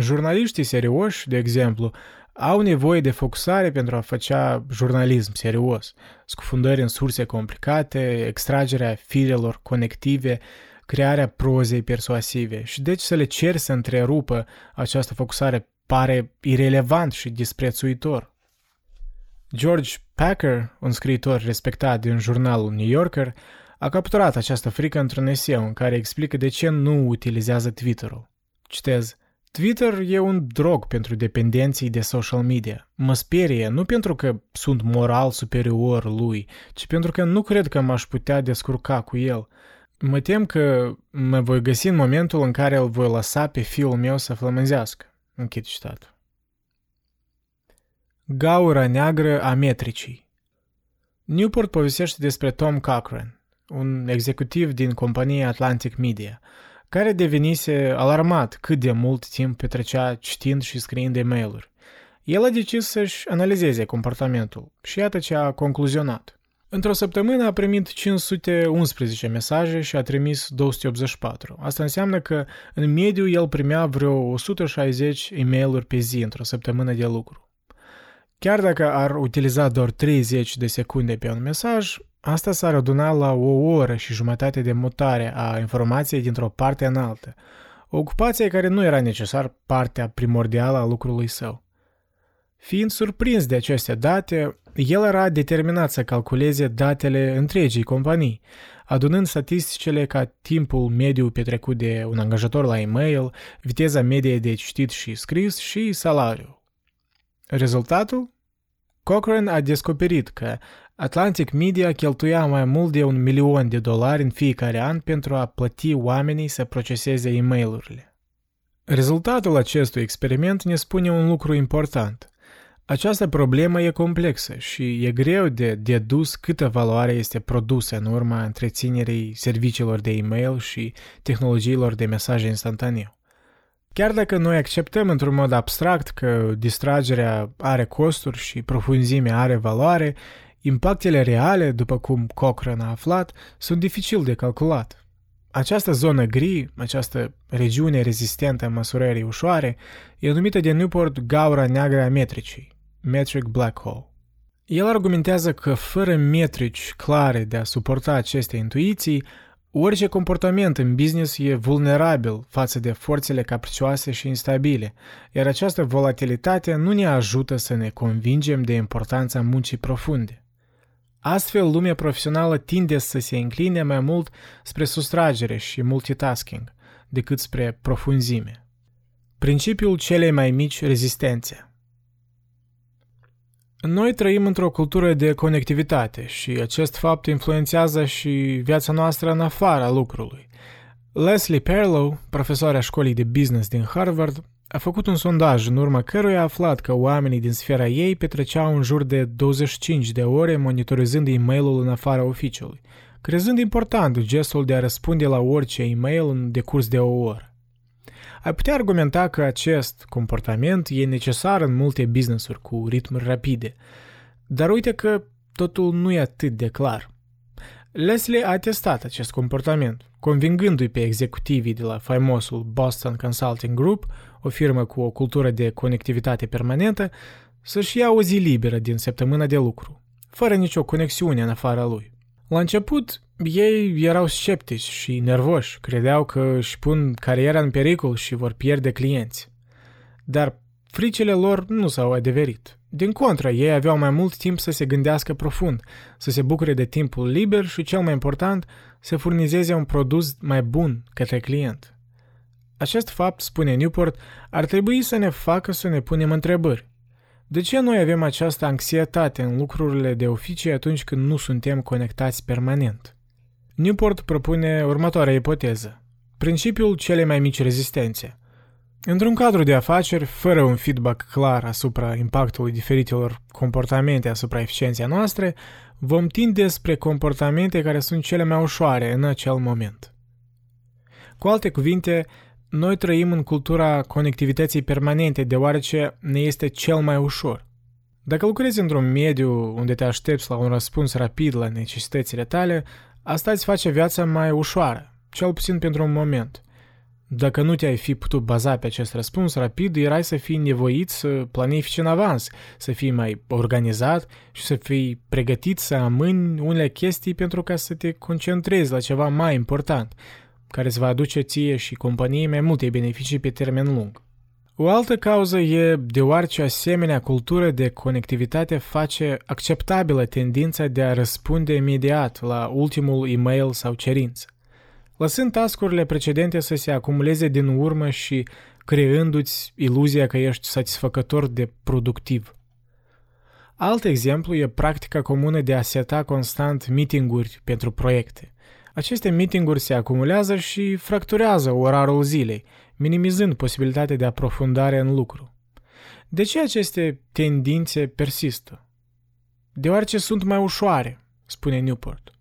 Jurnaliștii serioși, de exemplu, au nevoie de focusare pentru a face jurnalism serios, scufundări în surse complicate, extragerea firelor conective, crearea prozei persuasive și deci să le ceri să întrerupă această focusare pare irelevant și disprețuitor. George Packer, un scriitor respectat din jurnalul New Yorker, a capturat această frică într-un eseu în care explică de ce nu utilizează Twitter-ul. Citez: Twitter e un drog pentru dependenții de social media. Mă sperie nu pentru că sunt moral superior lui, ci pentru că nu cred că m-aș putea descurca cu el. Mă tem că mă voi găsi în momentul în care îl voi lăsa pe fiul meu să flămânzească. Închid citatul. Gaura neagră a metricii. Newport povestește despre Tom Cochrane, un executiv din compania Atlantic Media, care devenise alarmat cât de mult timp petrecea citind și scriind e-mail-uri. El a decis să-și analizeze comportamentul și iată ce a concluzionat. Într-o săptămână a primit 511 mesaje și a trimis 284. Asta înseamnă că în mediu el primea vreo 160 e-mail-uri pe zi într-o săptămână de lucru. Chiar dacă ar utiliza doar 30 de secunde pe un mesaj, asta s-ar aduna la o oră și jumătate de mutare a informației dintr-o parte în altă, o ocupație care nu era necesar partea primordială a lucrului său. Fiind surprins de aceste date, el era determinat să calculeze datele întregii companii, adunând statisticile ca timpul mediu petrecut de un angajator la e-mail, viteza medie de citit și scris și salariul. Rezultatul? Cochrane a descoperit că Atlantic Media cheltuia mai mult de $1 milion în fiecare an pentru a plăti oamenii să proceseze e-mail-urile. Rezultatul acestui experiment ne spune un lucru important. Această problemă e complexă și e greu de dedus câtă valoare este produsă în urma întreținerii serviciilor de e-mail și tehnologiilor de mesaje instantaneu. Chiar dacă noi acceptăm într-un mod abstract că distragerea are costuri și profunzimea are valoare, impactele reale, după cum Cochrane a aflat, sunt dificil de calculat. Această zonă gri, această regiune rezistentă a măsurării ușoare, e numită de Newport gaura neagră a metricii, Metric Black Hole. El argumentează că fără metrici clare de a suporta aceste intuiții, orice comportament în business e vulnerabil față de forțele capricioase și instabile, iar această volatilitate nu ne ajută să ne convingem de importanța muncii profunde. Astfel, lumea profesională tinde să se încline mai mult spre sustragere și multitasking, decât spre profunzime. Principiul celei mai mici rezistențe. Noi trăim într-o cultură de conectivitate și acest fapt influențează și viața noastră în afara lucrului. Leslie Perlow, profesoara școlii de business din Harvard, a făcut un sondaj în urma căruia a aflat că oamenii din sfera ei petreceau în jur de 25 de ore monitorizând e-mail-ul în afara oficiului, crezând important gestul de a răspunde la orice e-mail în decurs de o oră. Ai putea argumenta că acest comportament e necesar în multe business-uri cu ritmuri rapide, dar uite că totul nu e atât de clar. Leslie a testat acest comportament, convingându-i pe executivii de la faimosul Boston Consulting Group, o firmă cu o cultură de conectivitate permanentă, să-și ia o zi liberă din săptămâna de lucru, fără nicio conexiune în afara lui. La început, ei erau sceptici și nervoși, credeau că își pun cariera în pericol și vor pierde clienți. Dar fricile lor nu s-au adeverit. Din contră, ei aveau mai mult timp să se gândească profund, să se bucure de timpul liber și, cel mai important, să furnizeze un produs mai bun către client. Acest fapt, spune Newport, ar trebui să ne facă să ne punem întrebări. De ce noi avem această anxietate în lucrurile de oficii atunci când nu suntem conectați permanent? Newport propune următoarea ipoteză. Principiul celei mai mici rezistențe. Într-un cadru de afaceri, fără un feedback clar asupra impactului diferitelor comportamente asupra eficienței noastre, vom tinde spre comportamente care sunt cele mai ușoare în acel moment. Cu alte cuvinte, noi trăim în cultura conectivității permanente, deoarece ne este cel mai ușor. Dacă lucrezi într-un mediu unde te aștepți la un răspuns rapid la necesitățile tale, asta îți face viața mai ușoară, cel puțin pentru un moment. Dacă nu te-ai fi putut baza pe acest răspuns rapid, erai să fii nevoit să planifici în avans, să fii mai organizat și să fii pregătit să amâni unele chestii pentru ca să te concentrezi la ceva mai important, care îți va aduce ție și companiei mai multe beneficii pe termen lung. O altă cauză e deoarece asemenea cultură de conectivitate face acceptabilă tendința de a răspunde imediat la ultimul e-mail sau cerință, lăsând task-urile precedente să se acumuleze din urmă și creându-ți iluzia că ești satisfăcător de productiv. Alt exemplu e practica comună de a seta constant meeting-uri pentru proiecte. Aceste meeting-uri se acumulează și fracturează orarul zilei, minimizând posibilitatea de aprofundare în lucru. De ce aceste tendințe persistă? Deoarece sunt mai ușoare, spune Newport.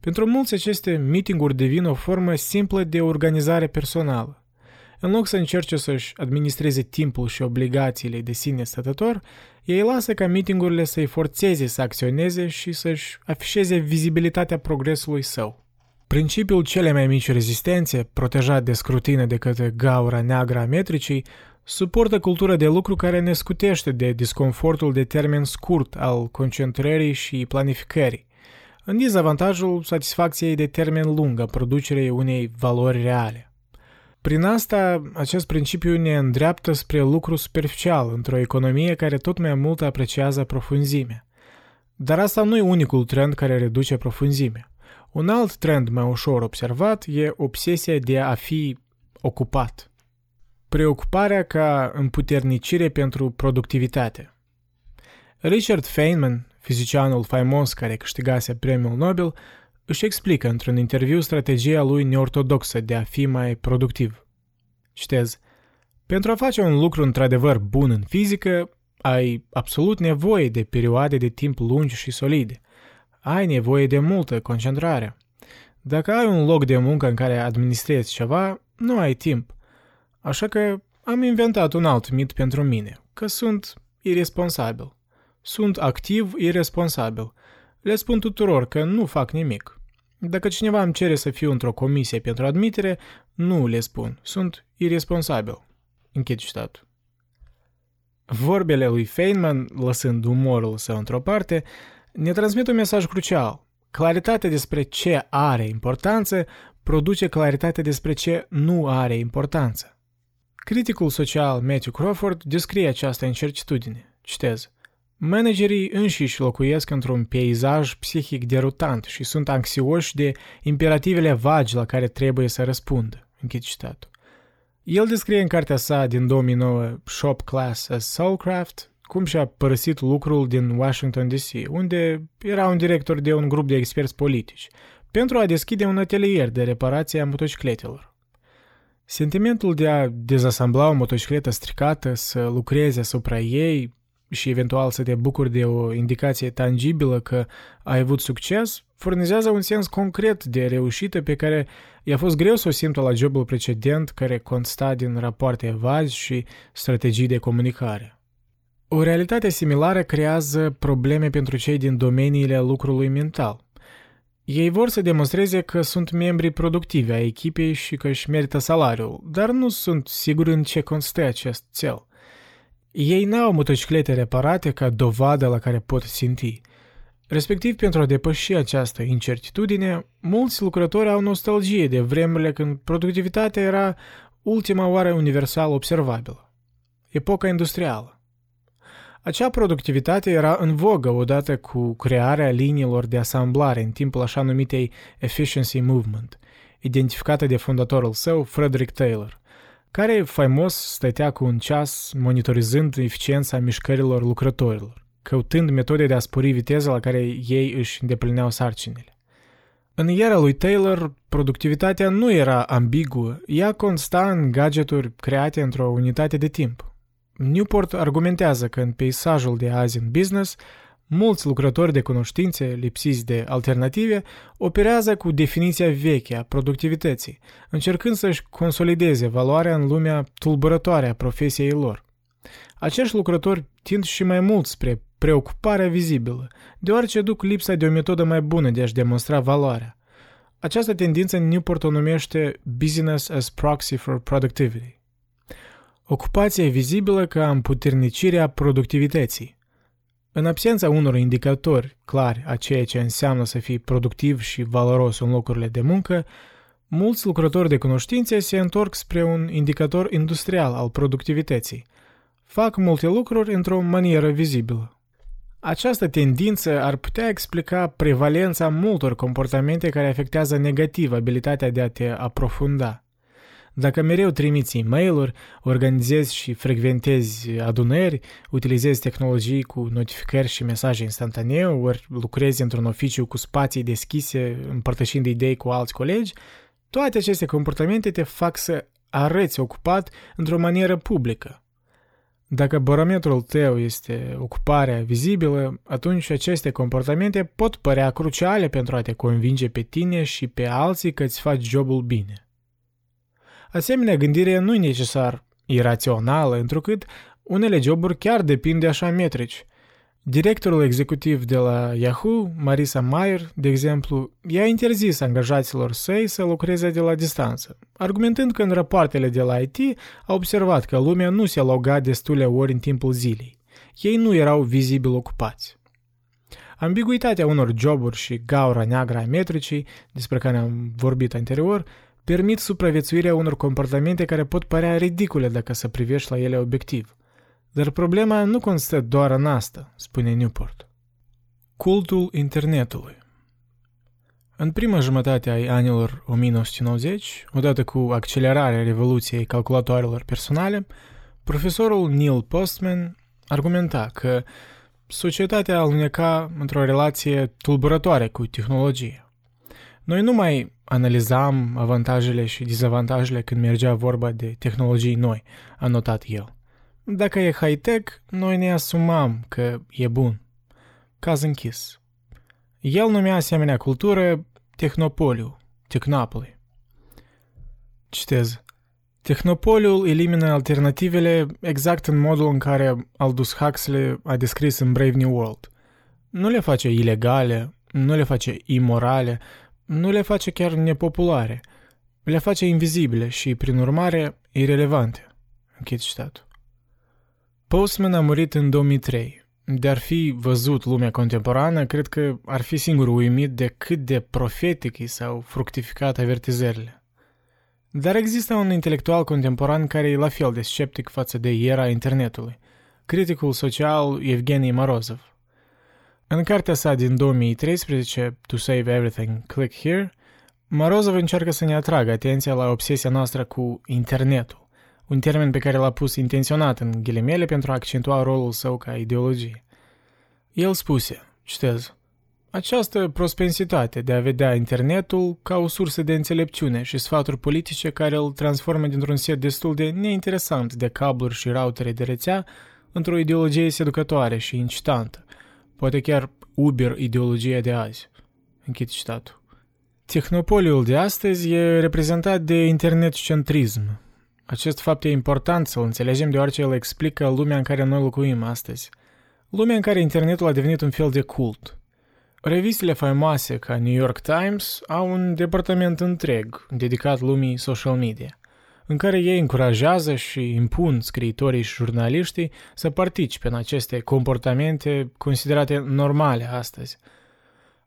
Pentru mulți, aceste meeting-uri devin o formă simplă de organizare personală. În loc să încerce să-și administreze timpul și obligațiile de sine stătător, ei lasă ca meeting-urile să-i forțeze să acționeze și să-și afișeze vizibilitatea progresului său. Principiul celei mai mici rezistențe, protejat de scrutină de către gaura neagră a metricii, suportă cultura de lucru care ne scutește de disconfortul de termen scurt al concentrării și planificării, în dezavantajul satisfacției de termen lung a producerii unei valori reale. Prin asta, acest principiu ne îndreaptă spre lucru superficial într-o economie care tot mai mult apreciază profunzimea. Dar asta nu e unicul trend care reduce profunzimea. Un alt trend mai ușor observat e obsesia de a fi ocupat. Preocuparea ca împuternicire pentru productivitate. Richard Feynman, fizicianul faimos care câștigase premiul Nobel, își explică într-un interviu strategia lui neortodoxă de a fi mai productiv. Citez: pentru a face un lucru într-adevăr bun în fizică, ai absolut nevoie de perioade de timp lungi și solide. Ai nevoie de multă concentrare. Dacă ai un loc de muncă în care administrezi ceva, nu ai timp. Așa că am inventat un alt mit pentru mine, că sunt iresponsabil. Sunt activ iresponsabil. Le spun tuturor că nu fac nimic. Dacă cineva îmi cere să fiu într-o comisie pentru admitere, nu le spun. Sunt iresponsabil. Închid citatul. Vorbele lui Feynman, lăsând umorul său într-o parte, ne transmit un mesaj crucial. Claritatea despre ce are importanță produce claritatea despre ce nu are importanță. Criticul social Matthew Crawford descrie această incertitudine. Citez: managerii înșiși locuiesc într-un peisaj psihic derutant și sunt anxioși de imperativele vagi la care trebuie să răspundă. Închid citatul. El descrie în cartea sa din 2009, Shop Class as Soulcraft, cum și-a părăsit lucrul din Washington D.C., unde era un director de un grup de experți politici, pentru a deschide un atelier de reparație a motocicletelor. Sentimentul de a dezasambla o motocicletă stricată, să lucrezi asupra ei și eventual să te bucuri de o indicație tangibilă că ai avut succes, furnizează un sens concret de reușită pe care i-a fost greu să o simtă la jobul precedent, care consta din rapoarte vagi și strategii de comunicare. O realitate similară creează probleme pentru cei din domeniile lucrului mental. Ei vor să demonstreze că sunt membri productivi ai echipei și că își merită salariul, dar nu sunt siguri în ce constă acest cel. Ei n-au motociclete reparate ca dovadă la care pot ținti. Respectiv, pentru a depăși această incertitudine, mulți lucrători au nostalgie de vremurile când productivitatea era ultima oară universal observabilă. Epoca industrială. Acea productivitate era în vogă odată cu crearea liniilor de asamblare în timpul așa numitei Efficiency Movement, identificată de fondatorul său, Frederick Taylor, care faimos stătea cu un ceas monitorizând eficiența mișcărilor lucrătorilor, căutând metode de a spori viteza la care ei își îndeplineau sarcinile. În era lui Taylor, productivitatea nu era ambiguă, ea consta în gadgeturi create într-o unitate de timp. Newport argumentează că în peisajul de azi în business, mulți lucrători de cunoștințe, lipsiți de alternative, operează cu definiția veche a productivității, încercând să-și consolideze valoarea în lumea tulburătoare a profesiei lor. Acești lucrători tind și mai mult spre preocuparea vizibilă, deoarece duc lipsa de o metodă mai bună de a-și demonstra valoarea. Această tendință Newport o numește business as proxy for productivity. Ocupația vizibilă ca împuternicirea productivității. În absența unor indicatori clari a ceea ce înseamnă să fii productiv și valoros în locurile de muncă, mulți lucrători de cunoștințe se întorc spre un indicator industrial al productivității. Fac multe lucruri într-o manieră vizibilă. Această tendință ar putea explica prevalența multor comportamente care afectează negativ abilitatea de a te aprofunda. Dacă mereu trimiți e-mail-uri, organizezi și frecventezi adunări, utilizezi tehnologii cu notificări și mesaje instantanee, ori lucrezi într-un oficiu cu spații deschise, împărtășind idei cu alți colegi, toate aceste comportamente te fac să arăți ocupat într-o manieră publică. Dacă barometrul tău este ocuparea vizibilă, atunci aceste comportamente pot părea cruciale pentru a te convinge pe tine și pe alții că îți faci jobul bine. Asemenea, gândirea nu e necesar irațională, întrucât unele joburi chiar depind de așa metrici. Directorul executiv de la Yahoo, Marisa Mayer, de exemplu, i-a interzis angajaților săi să lucreze de la distanță, argumentând că în rapoartele de la IT au observat că lumea nu se loga destule ori în timpul zilei. Ei nu erau vizibil ocupați. Ambiguitatea unor joburi și gaura neagră a metricii, despre care am vorbit anterior, permit supraviețuirea unor comportamente care pot părea ridicule dacă să privești la ele obiectiv. Dar problema nu constă doar în asta, spune Newport. Cultul internetului. În prima jumătate a anilor 1990, odată cu accelerarea revoluției calculatoarelor personale, profesorul Neil Postman argumenta că societatea aluneca într-o relație tulburătoare cu tehnologie. Noi nu mai analizam avantajele și dezavantajele când mergea vorba de tehnologii noi, a notat el. Dacă e high-tech, noi ne asumam că e bun. Caz închis. El numea asemenea cultură tehnopoliu, technopoly. Citez. Tehnopoliul elimină alternativele exact în modul în care Aldous Huxley a descris în Brave New World. Nu le face ilegale, nu le face imorale, nu le face chiar nepopulare. Le face invizibile și, prin urmare, irelevante. Închid citatul. Postman a murit în 2003. De-ar fi văzut lumea contemporană, cred că ar fi singurul uimit de cât de profetic i s-au fructificat avertizările. Dar există un intelectual contemporan care e la fel de sceptic față de era internetului, criticul social Evgenii Morozov. În cartea sa din 2013, To Save Everything, Click Here, Morozov încearcă să ne atragă atenția la obsesia noastră cu internetul, un termen pe care l-a pus intenționat în ghilimele pentru a accentua rolul său ca ideologie. El spuse, citez, această propensitate de a vedea internetul ca o sursă de înțelepciune și sfaturi politice care îl transformă dintr-un set destul de neinteresant de cabluri și routere de rețea într-o ideologie seducătoare și incitantă, poate chiar uber-ideologia de azi. Închid citatul. Tehnopoliul de astăzi e reprezentat de internetcentrism. Acest fapt e important să-l înțelegem deoarece el explică lumea în care noi locuim astăzi. Lumea în care internetul a devenit un fel de cult. Revistele faimoase ca New York Times au un departament întreg dedicat lumii social media, în care ei încurajează și impun scriitorii și jurnaliștii să participe în aceste comportamente considerate normale astăzi.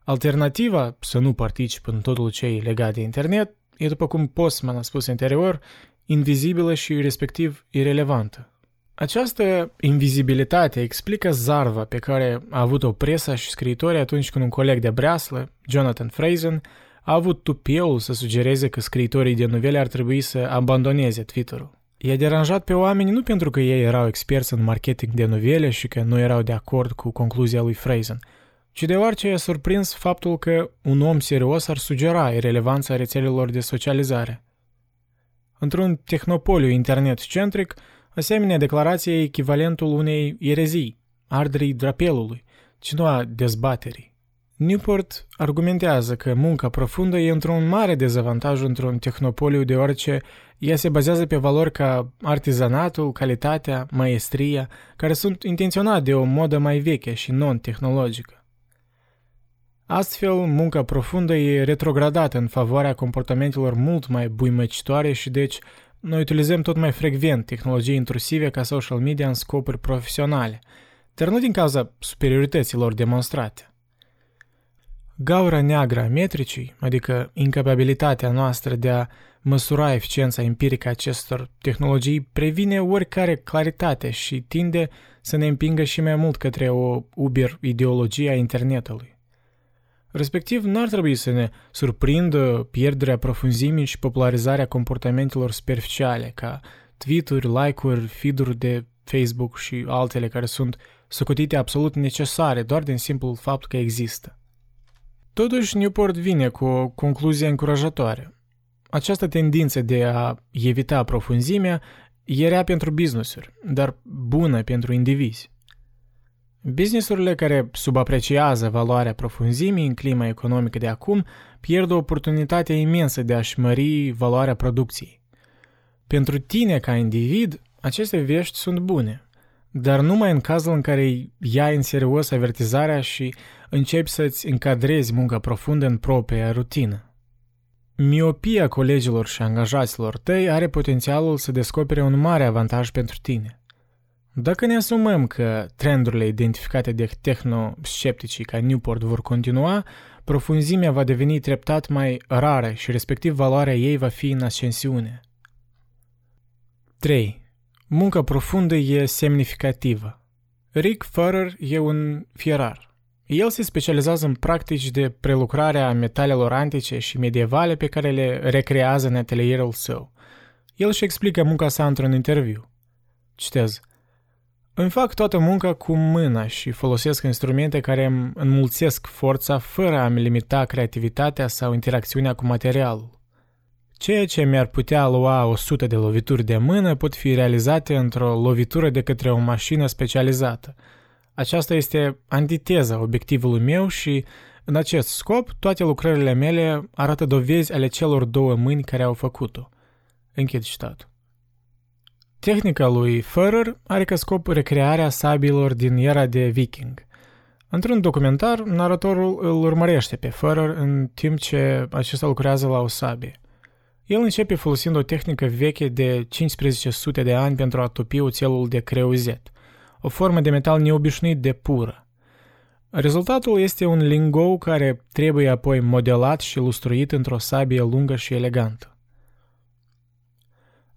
Alternativa să nu participe în totul ce e legat de internet e, după cum Postman a spus anterior, invizibilă și, respectiv, irelevantă. Această invizibilitate explică zarva pe care a avut-o presa și scriitorii atunci când un coleg de breaslă, Jonathan Franzen, a avut tupeul să sugereze că scriitorii de novele ar trebui să abandoneze Twitter-ul. I-a deranjat pe oameni nu pentru că ei erau experți în marketing de novele și că nu erau de acord cu concluzia lui Franzen, ci deoarece i-a surprins faptul că un om serios ar sugera irelevanța rețelelor de socializare. Într-un tehnopoliu internet-centric, asemenea declarație e echivalentul unei erezii, arderii drapelului, ci nu a dezbaterii. Newport argumentează că munca profundă e într-un mare dezavantaj într-un tehnopoliu deoarece ea se bazează pe valori ca artizanatul, calitatea, maestria, care sunt intenționate de o modă mai veche și non-tehnologică. Astfel, munca profundă e retrogradată în favoarea comportamentelor mult mai buimăcitoare și deci noi utilizăm tot mai frecvent tehnologii intrusive ca social media în scopuri profesionale, dar nu din cauza superiorităților demonstrate. Gaura neagră a metricii, adică incapabilitatea noastră de a măsura eficiența empirică a acestor tehnologii, previne oricare claritate și tinde să ne împingă și mai mult către o uber-ideologie a internetului. Respectiv, n-ar trebui să ne surprindă pierderea profunzimii și popularizarea comportamentelor superficiale, ca tweet-uri, like-uri, feed-uri de Facebook și altele care sunt socotite absolut necesare doar din simplul fapt că există. Totuși, Newport vine cu o concluzie încurajatoare. Această tendință de a evita profunzimea e rea pentru business-uri, dar bună pentru indivizi. Businessurile care subapreciază valoarea profunzimii în clima economică de acum pierd o oportunitate imensă de a-și mări valoarea producției. Pentru tine ca individ, aceste vești sunt bune, dar numai în cazul în care iai în serios avertizarea și începi să-ți încadrezi munca profundă în propria rutină. Miopia colegilor și angajaților tăi are potențialul să descopere un mare avantaj pentru tine. Dacă ne asumăm că trendurile identificate de tehnoscepticii ca Newport vor continua, profunzimea va deveni treptat mai rară și respectiv valoarea ei va fi în ascensiune. 3. Munca profundă e semnificativă. Rick Furrer e un fierar. El se specializează în practici de prelucrare a metalelor antice și medievale pe care le recrează în atelierul său. El își explică munca sa într-un interviu. Citez. Îmi fac toată munca cu mâna și folosesc instrumente care îmi înmulțesc forța fără a-mi limita creativitatea sau interacțiunea cu materialul. Ceea ce mi-ar putea lua 100 de lovituri de mână pot fi realizate într-o lovitură de către o mașină specializată. Aceasta este antiteza obiectivului meu și, în acest scop, toate lucrările mele arată dovezi ale celor două mâini care au făcut-o. Închid citatul. Tehnica lui Furrer are ca scop recrearea sabiilor din era de viking. Într-un documentar, naratorul îl urmărește pe Furrer în timp ce acesta lucrează la o sabie. El începe folosind o tehnică veche de 1500 de ani pentru a topi oțelul de creuzet, o formă de metal neobișnuit de pură. Rezultatul este un lingou care trebuie apoi modelat și lustruit într-o sabie lungă și elegantă.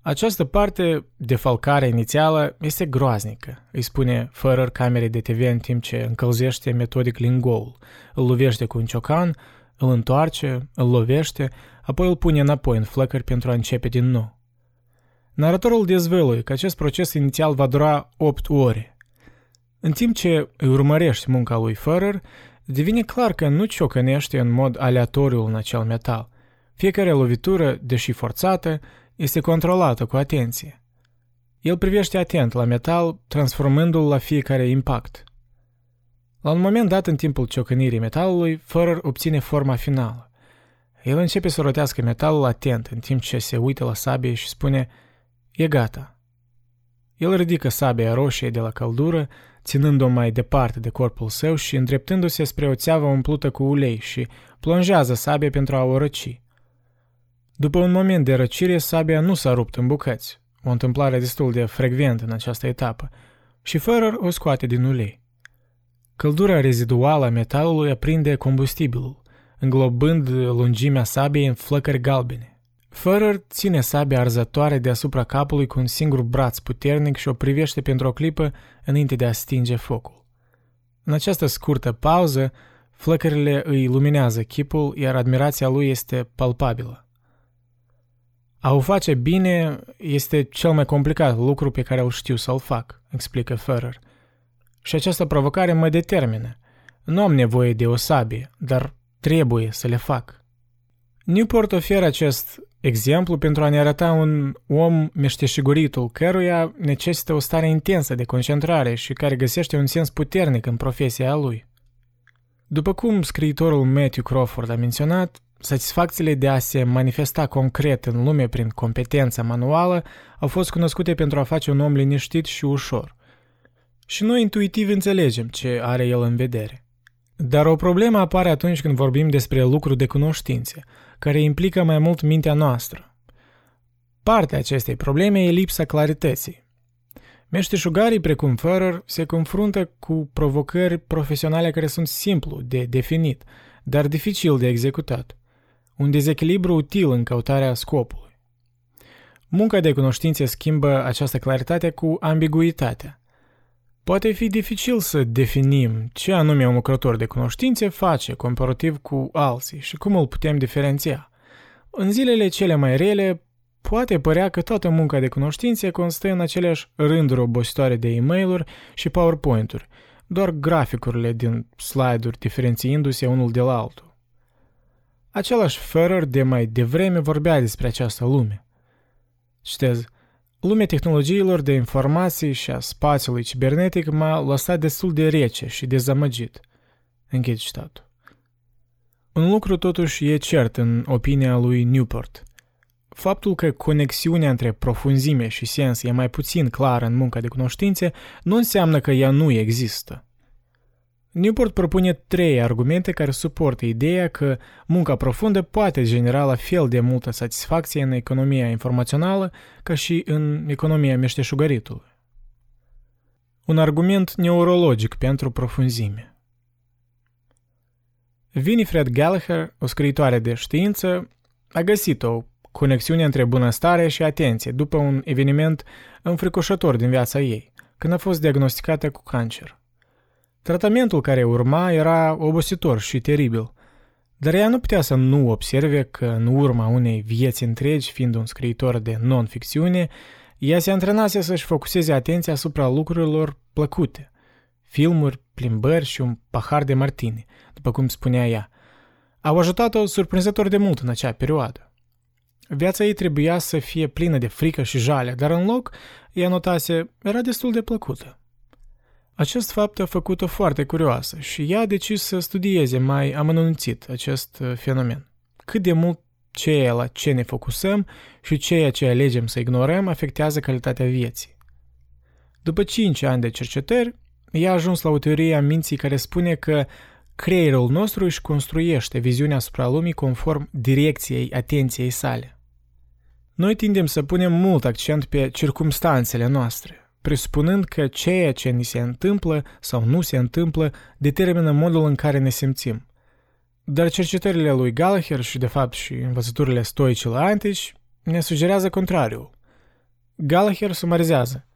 Această parte, defalcarea inițială, este groaznică, îi spune Furrer camerei de TV în timp ce încălzește metodic lingoul, îl lovește cu un ciocan, îl întoarce, îl lovește, apoi îl pune înapoi în flăcări pentru a începe din nou. Naratorul dezvăluie că acest proces inițial va dura 8 ore. În timp ce îi urmărești munca lui Furrer, devine clar că nu ciocănește în mod aleatoriu în acel metal. Fiecare lovitură, deși forțată, este controlată cu atenție. El privește atent la metal, transformându-l la fiecare impact. La un moment dat, în timpul ciocănirii metalului, Furrer obține forma finală. El începe să rotească metalul atent, în timp ce se uită la sabie și spune: "E gata." El ridică sabia roșie de la căldură, ținând-o mai departe de corpul său și îndreptându-se spre o țeavă umplută cu ulei și plonjează sabia pentru a o răci. După un moment de răcire, sabia nu s-a rupt în bucăți, o întâmplare destul de frecventă în această etapă, și Furrer o scoate din ulei. Căldura reziduală a metalului aprinde combustibilul, înglobând lungimea sabiei în flăcări galbene. Furrer ține sabia arzătoare deasupra capului cu un singur braț puternic și o privește pentru o clipă înainte de a stinge focul. În această scurtă pauză, flăcările îi iluminează chipul, iar admirația lui este palpabilă. A o face bine este cel mai complicat lucru pe care îl știu să-l fac, explică Furrer. Și această provocare mă determină. Nu am nevoie de o sabie, dar trebuie să le fac. Newport oferă acest exemplu pentru a ne arăta un om meșteșuguritul căruia necesită o stare intensă de concentrare și care găsește un sens puternic în profesia lui. După cum scriitorul Matthew Crawford a menționat, satisfacțiile de a se manifesta concret în lume prin competența manuală au fost cunoscute pentru a face un om liniștit și ușor. Și noi intuitiv înțelegem ce are el în vedere. Dar o problemă apare atunci când vorbim despre lucru de cunoștințe, care implică mai mult mintea noastră. Partea acestei probleme e lipsa clarității. Meșteșugarii precum Furrer se confruntă cu provocări profesionale care sunt simplu de definit, dar dificil de executat. Un dezechilibru util în căutarea scopului. Munca de cunoștințe schimbă această claritate cu ambiguitatea. Poate fi dificil să definim ce anume un lucrător de cunoștințe face comparativ cu alții și cum îl putem diferenția. În zilele cele mai rele, poate părea că toată munca de cunoștințe constă în aceleași rânduri obositoare de e-mail-uri și PowerPoint-uri, doar graficurile din slide-uri diferențiindu-se unul de la altul. Același Furrer de mai devreme vorbea despre această lume. Citez: "Lumea tehnologiilor de informații și a spațiului cibernetic m-a lăsat destul de rece și dezamăgit." Închid citatul. Un lucru totuși e cert în opinia lui Newport. Faptul că conexiunea între profunzime și sens e mai puțin clară în munca de cunoștințe nu înseamnă că ea nu există. Newport propune 3 argumente care suportă ideea că munca profundă poate genera la fel de multă satisfacție în economia informațională ca și în economia meșteșugaritului. Un argument neurologic pentru profunzime. Winifred Gallagher, o scriitoare de știință, a găsit o conexiune între bunăstare și atenție după un eveniment înfricoșător din viața ei, când a fost diagnosticată cu cancer. Tratamentul care urma era obositor și teribil, dar ea nu putea să nu observe că, în urma unei vieți întregi, fiind un scriitor de non-ficțiune, Ea se antrenase să-și focuseze atenția asupra lucrurilor plăcute, filmuri, plimbări și un pahar de martini, după cum spunea ea. Au ajutat-o surprinzător de mult în acea perioadă. Viața ei trebuia să fie plină de frică și jale, dar în loc, ea notase, era destul de plăcută. Acest fapt a făcut-o foarte curioasă și ea a decis să studieze mai amănunțit acest fenomen. Cât de mult ceea la ce ne focusăm și ceea ce alegem să ignorăm afectează calitatea vieții. După 5 ani de cercetări, ea a ajuns la o teorie a minții care spune că creierul nostru își construiește viziunea asupra lumii conform direcției atenției sale. Noi tindem să punem mult accent pe circumstanțele noastre, presupunând că ceea ce ni se întâmplă sau nu se întâmplă determină modul în care ne simțim. Dar cercetările lui Gallagher și, de fapt, și învățăturile stoice la antici ne sugerează contrariul. Gallagher sumarizează.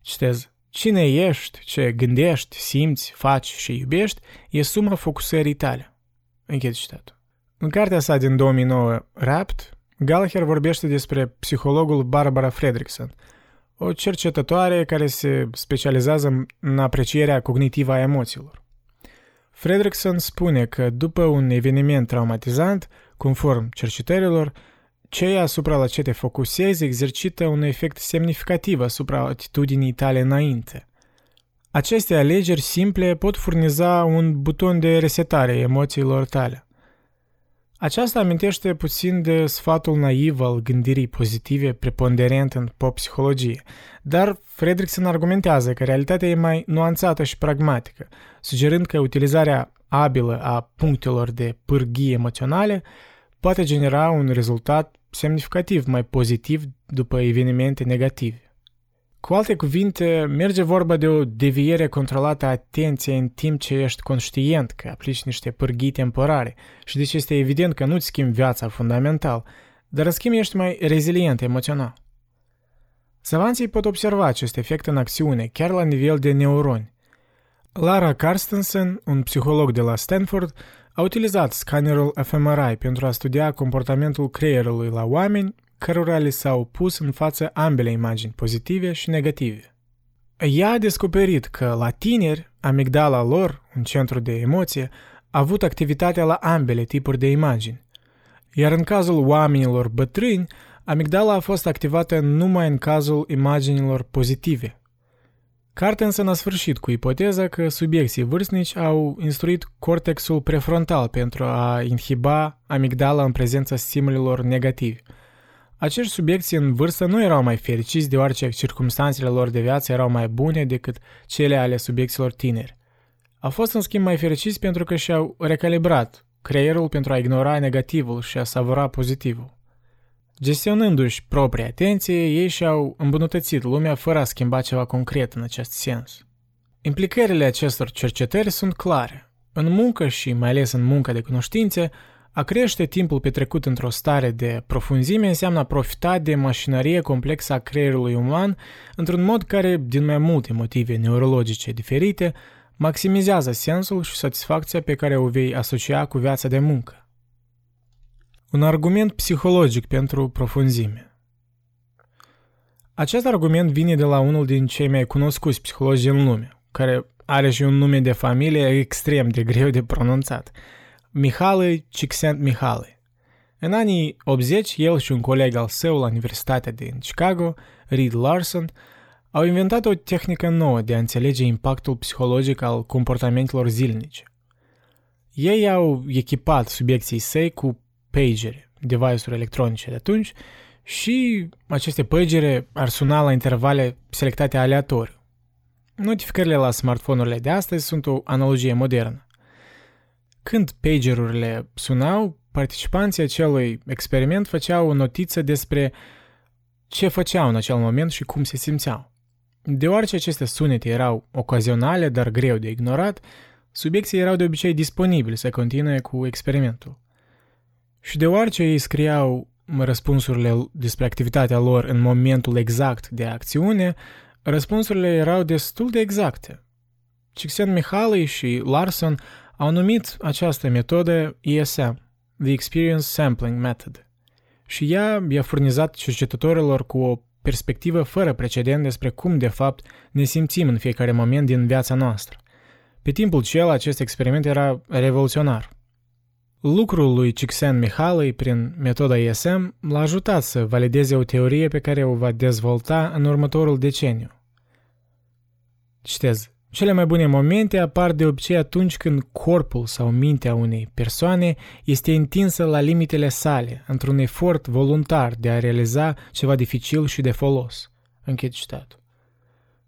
Citez. Cine ești, ce gândești, simți, faci și iubești, e suma focusării tale. Închid citatul. În cartea sa din 2009, Rapt, Gallagher vorbește despre psihologul Barbara Fredrickson, o cercetătoare care se specializează în aprecierea cognitivă a emoțiilor. Fredrickson spune că după un eveniment traumatizant, conform cercetărilor, ceea asupra la ce te focusezi exercită un efect semnificativ asupra atitudinii tale înainte. Aceste alegeri simple pot furniza un buton de resetare emoțiilor tale. Aceasta amintește puțin de sfatul naiv al gândirii pozitive preponderent în pop-psihologie, dar Fredrickson argumentează că realitatea e mai nuanțată și pragmatică, sugerând că utilizarea abilă a punctelor de pârghii emoționale poate genera un rezultat semnificativ mai pozitiv după evenimente negative. Cu alte cuvinte, merge vorba de o deviere controlată a atenției în timp ce ești conștient că aplici niște pârghii temporare și deci este evident că nu-ți schimbi viața fundamental, dar în schimb ești mai rezilient emoțional. Savanții pot observa acest efect în acțiune, chiar la nivel de neuroni. Laura Carstensen, un psiholog de la Stanford, a utilizat scanerul fMRI pentru a studia comportamentul creierului la oameni cărora li s-au pus în față ambele imagini pozitive și negative. Ea a descoperit că la tineri, amigdala lor, un centru de emoție, a avut activitatea la ambele tipuri de imagini. Iar în cazul oamenilor bătrâni, amigdala a fost activată numai în cazul imaginilor pozitive. Carstensen a sfârșit cu ipoteza că subiecții vârstnici au instruit cortexul prefrontal pentru a inhiba amigdala în prezența stimulilor negativi. Acești subiecți în vârstă nu erau mai fericiți deoarece circumstanțele lor de viață erau mai bune decât cele ale subiecților tineri. Au fost în schimb mai fericiți pentru că și-au recalibrat creierul pentru a ignora negativul și a savura pozitivul. Gestionându-și propria atenție, ei și-au îmbunătățit lumea fără a schimba ceva concret în acest sens. Implicările acestor cercetări sunt clare. În muncă și mai ales în munca de cunoștințe, a crește timpul petrecut într-o stare de profunzime înseamnă a profita de mașinărie complexă a creierului uman într-un mod care, din mai multe motive neurologice diferite, maximizează sensul și satisfacția pe care o vei asocia cu viața de muncă. Un argument psihologic pentru profunzime. Acest argument vine de la unul din cei mai cunoscuți psihologi în lume, care are și un nume de familie extrem de greu de pronunțat, Mihaly Csikszentmihalyi. În anii 80, el și un coleg al său la Universitatea din Chicago, Reed Larson, au inventat o tehnică nouă de a înțelege impactul psihologic al comportamentelor zilnice. Ei au echipat subiecții săi cu pagere, device-uri electronice de atunci, și aceste pagere ar suna la intervale selectate aleatoriu. Notificările la smartphone-urile de astăzi sunt o analogie modernă. Când pagerurile sunau, participanții acelui experiment făceau o notiță despre ce făceau în acel moment și cum se simțeau. Deoarece aceste sunete erau ocazionale, dar greu de ignorat, subiecții erau de obicei disponibili să continue cu experimentul. Și deoarece ei scriau răspunsurile despre activitatea lor în momentul exact de acțiune, răspunsurile erau destul de exacte. Csikszentmihalyi și Larson au numit această metodă ESM, The Experience Sampling Method, și ea i-a furnizat cercetătorilor cu o perspectivă fără precedent despre cum, de fapt, ne simțim în fiecare moment din viața noastră. Pe timpul cel, acest experiment era revoluționar. Lucrul lui Csikszentmihalyi, prin metoda ISM, l-a ajutat să valideze o teorie pe care o va dezvolta în următorul deceniu. Citez. Cele mai bune momente apar de obicei atunci când corpul sau mintea unei persoane este întinsă la limitele sale, într-un efort voluntar de a realiza ceva dificil și de folos. Închid citatul.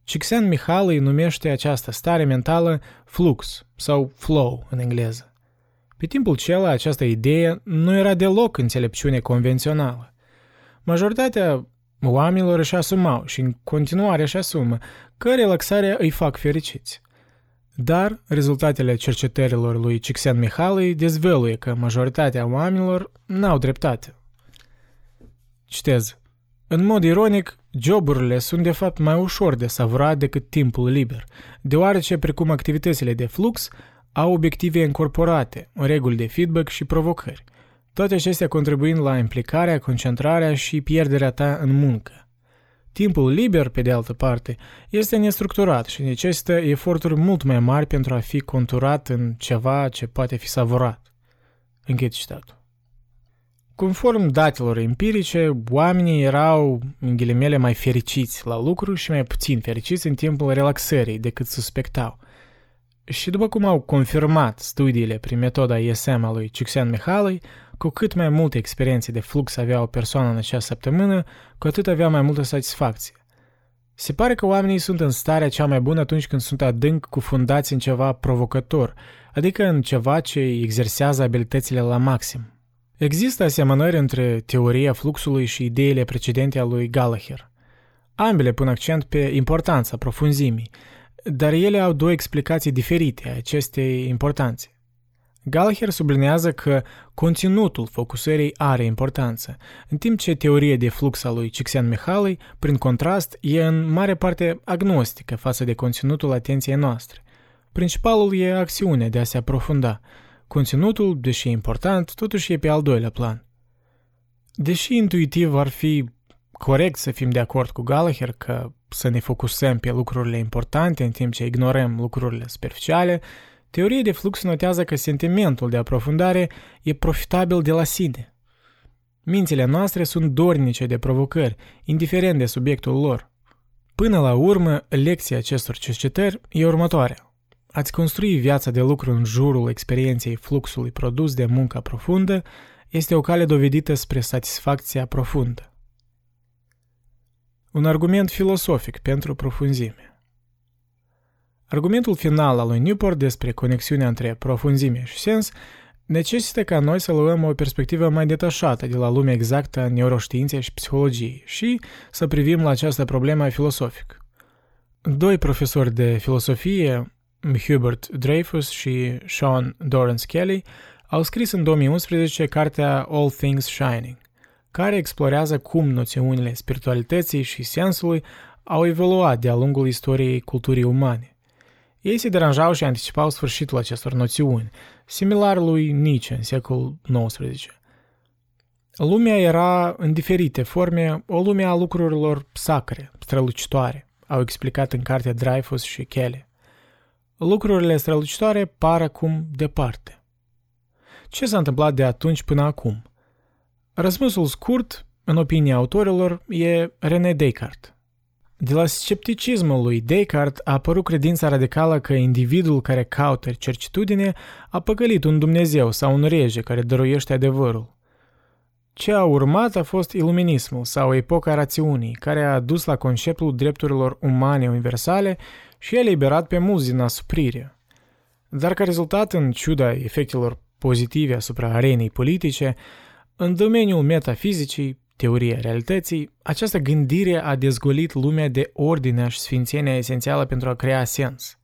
Csikszentmihalyi numește această stare mentală flux sau flow în engleză. Pe timpul cela, această idee nu era deloc înțelepciune convențională. Majoritatea oamenilor își asumau și în continuare își asumă că relaxarea îi fac fericiți. Dar rezultatele cercetărilor lui Csikszentmihalyi dezvăluie că majoritatea oamenilor n-au dreptate. Citez. În mod ironic, joburile sunt de fapt mai ușor de savurat decât timpul liber, deoarece, precum activitățile de flux, au obiective încorporate, reguli de feedback și provocări, toate acestea contribuind la implicarea, concentrarea și pierderea ta în muncă. Timpul liber, pe de altă parte, este nestructurat și necesită eforturi mult mai mari pentru a fi conturat în ceva ce poate fi savurat. Închid citatul. Conform datelor empirice, oamenii erau, în ghilimele, mai fericiți la lucru și mai puțin fericiți în timpul relaxării decât suspectau. Și după cum au confirmat studiile prin metoda ISM a lui Csikszentmihalyi, cu cât mai multe experiențe de flux avea o persoană în acea săptămână, cu atât avea mai multă satisfacție. Se pare că oamenii sunt în starea cea mai bună atunci când sunt adânc cufundați în ceva provocător, adică în ceva ce exersează abilitățile la maxim. Există asemănări între teoria fluxului și ideile precedente a lui Gallagher. Ambele pun accent pe importanța profunzimii, dar ele au două explicații diferite a acestei importanțe. Gallagher sublinează că conținutul focusării are importanță, în timp ce teoria de flux a lui Csikszentmihalyi, prin contrast, e în mare parte agnostică față de conținutul atenției noastre. Principalul e acțiunea de a se aprofunda. Conținutul, deși e important, totuși e pe al doilea plan. Deși intuitiv ar fi corect să fim de acord cu Gallagher că să ne focusăm pe lucrurile importante în timp ce ignorăm lucrurile superficiale, teoria de flux notează că sentimentul de aprofundare e profitabil de la sine. Mințile noastre sunt dornice de provocări, indiferent de subiectul lor. Până la urmă, lecția acestor cercetări e următoarea. Ați construi viața de lucru în jurul experienței fluxului produs de munca profundă este o cale dovedită spre satisfacția profundă. Un argument filosofic pentru profunzime. Argumentul final al lui Newport despre conexiunea între profunzime și sens necesită ca noi să luăm o perspectivă mai detașată de la lumea exactă a neuroștiinței și psihologiei și să privim la această problemă filosofic. Doi profesori de filosofie, Hubert Dreyfus și Sean Dorrance Kelly, au scris în 2011 cartea All Things Shining, care explorează cum noțiunile spiritualității și sensului au evoluat de-a lungul istoriei culturii umane. Ei se deranjau și anticipau sfârșitul acestor noțiuni, similar lui Nietzsche în secolul XIX. Lumea era, în diferite forme, o lume a lucrurilor sacre, strălucitoare, au explicat în cartea Dreyfus și Kelly. Lucrurile strălucitoare par acum departe. Ce s-a întâmplat de atunci până acum? Răspunsul scurt, în opinia autorilor, e René Descartes. De la scepticismul lui Descartes a apărut credința radicală că individul care caută certitudine a păcălit un Dumnezeu sau un rege care dăruiește adevărul. Ce a urmat a fost iluminismul sau epoca rațiunii, care a dus la conceptul drepturilor umane universale și a eliberat pe mulți din asuprire. Dar ca rezultat, în ciuda efectelor pozitive asupra arenei politice, în domeniul metafizicii, teoria realității, această gândire a dezgolit lumea de ordinea și sfințenia esențială pentru a crea sens.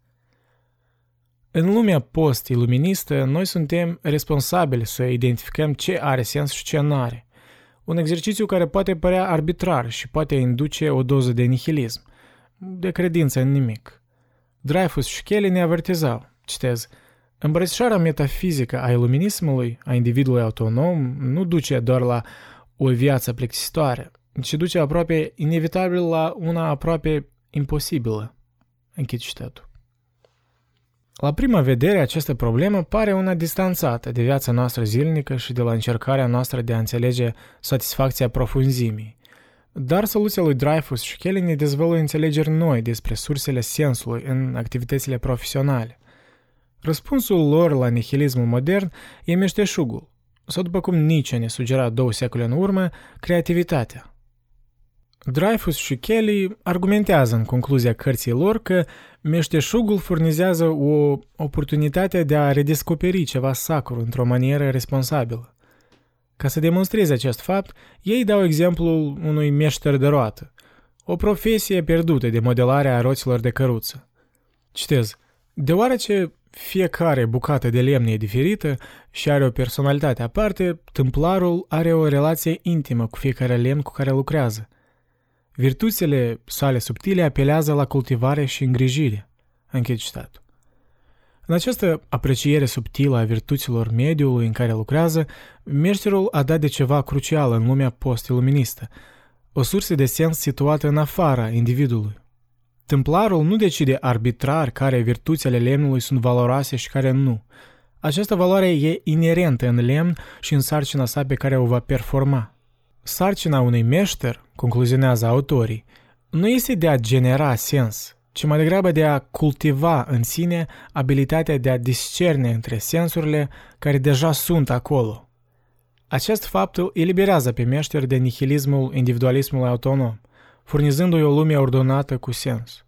În lumea post-iluministă, noi suntem responsabili să identificăm ce are sens și ce nu are. Un exercițiu care poate părea arbitrar și poate induce o doză de nihilism, de credință în nimic. Dreyfus și Kelly ne avertizau, citez, îmbrățișarea metafizică a iluminismului, a individului autonom, nu duce doar la o viață plictisitoare, și duce aproape inevitabil la una aproape imposibilă. Închid citatul. La prima vedere, această problemă pare una distanțată de viața noastră zilnică și de la încercarea noastră de a înțelege satisfacția profunzimii. Dar soluția lui Dreyfus și Kelly ne dezvăluie înțelegeri noi despre sursele sensului în activitățile profesionale. Răspunsul lor la nihilismul modern e meșteșugul, sau după cum Nietzsche ne sugera 2 secole în urmă, creativitatea. Dreyfus și Kelly argumentează în concluzia cărții lor că meșteșugul furnizează o oportunitate de a redescoperi ceva sacru într-o manieră responsabilă. Ca să demonstreze acest fapt, ei dau exemplul unui meșter de roată, o profesie pierdută de modelarea a roților de căruță. Citez, deoarece fiecare bucată de lemn e diferită și are o personalitate aparte, tâmplarul are o relație intimă cu fiecare lemn cu care lucrează. Virtuțile sale subtile apelează la cultivare și îngrijire. Închid citatul. În această apreciere subtilă a virtuților mediului în care lucrează, meșterul a dat de ceva crucial în lumea post-iluministă, o sursă de sens situată în afara individului. Templarul nu decide arbitrar care virtuțile lemnului sunt valoroase și care nu. Această valoare e inerentă în lemn și în sarcina sa pe care o va performa. Sarcina unui meșter, concluzionează autorii, nu este de a genera sens, ci mai degrabă de a cultiva în sine abilitatea de a discerne între sensurile care deja sunt acolo. Acest fapt îl eliberează pe meșter de nihilismul individualismului autonom, furnizându-i o lume ordonată cu sens.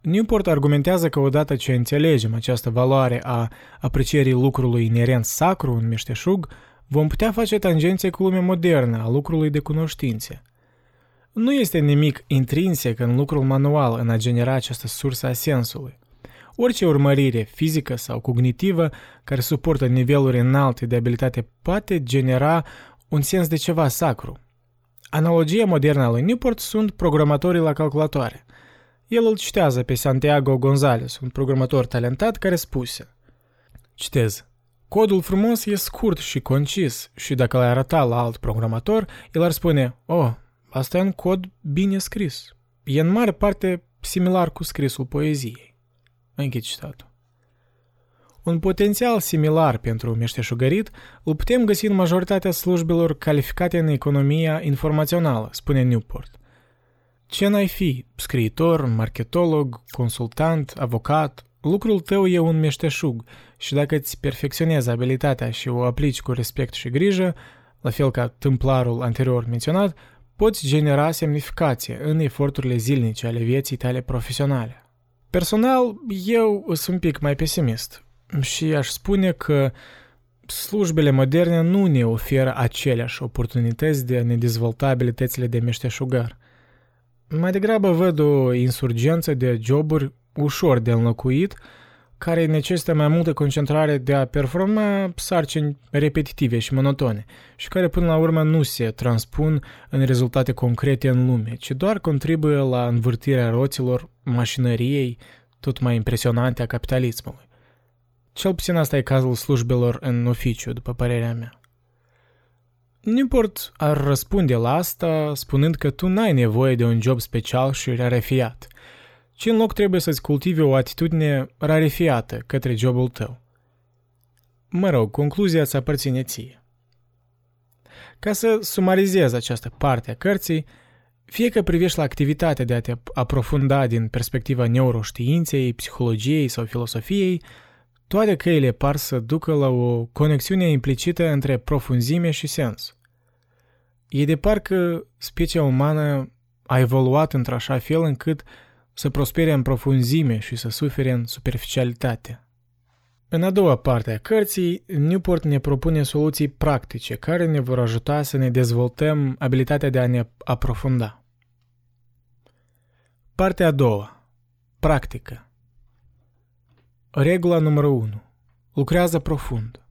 Newport argumentează că odată ce înțelegem această valoare a aprecierii lucrului inerent sacru în meșteșug, vom putea face tangențe cu lumea modernă a lucrului de cunoștințe. Nu este nimic intrinsec în lucrul manual în a genera această sursă a sensului. Orice urmărire fizică sau cognitivă care suportă niveluri înalte de abilitate poate genera un sens de ceva sacru. Analogia modernă a lui Newport sunt programatorii la calculatoare. El îl citează pe Santiago González, un programator talentat care spuse, citez, codul frumos e scurt și concis și dacă l-ai arăta la alt programator, el ar spune, oh, asta e un cod bine scris. E în mare parte similar cu scrisul poeziei. Închid citatul. Un potențial similar pentru meșteșugărit îl putem găsi în majoritatea slujbelor calificate în economia informațională, spune Newport. Ce n-ai fi, scriitor, marketolog, consultant, avocat, lucrul tău e un meșteșug și dacă îți perfecționezi abilitatea și o aplici cu respect și grijă, la fel ca tâmplarul anterior menționat, poți genera semnificație în eforturile zilnice ale vieții tale profesionale. Personal, eu sunt un pic mai pesimist. Și aș spune că slujbele moderne nu ne oferă aceleași oportunități de a ne dezvolta abilitățile de meșteșugar. Mai degrabă văd o insurgență de joburi ușor de înlocuit, care necesită mai multă concentrare de a performa sarcini repetitive și monotone și care până la urmă nu se transpun în rezultate concrete în lume, ci doar contribuie la învârtirea roților mașinăriei tot mai impresionante a capitalismului. Cel puțin asta e cazul slujbelor în oficiu, după părerea mea. Newport ar răspunde la asta spunând că tu n-ai nevoie de un job special și rarefiat, ci în loc trebuie să-ți cultivi o atitudine rarefiată către jobul tău. Mă rog, concluzia îți aparține ție. Ca să sumarizez această parte a cărții, fie că privești la activitatea de a te aprofunda din perspectiva neuroștiinței, psihologiei sau filosofiei, toate căile par să ducă la o conexiune implicită între profunzime și sens. E de parcă specia umană a evoluat într-așa fel încât să prospere în profunzime și să sufere în superficialitate. În a doua parte a cărții, Newport ne propune soluții practice care ne vor ajuta să ne dezvoltăm abilitatea de a ne aprofunda. Partea a doua. Practică. Regula numărul 1. Lucrează profund.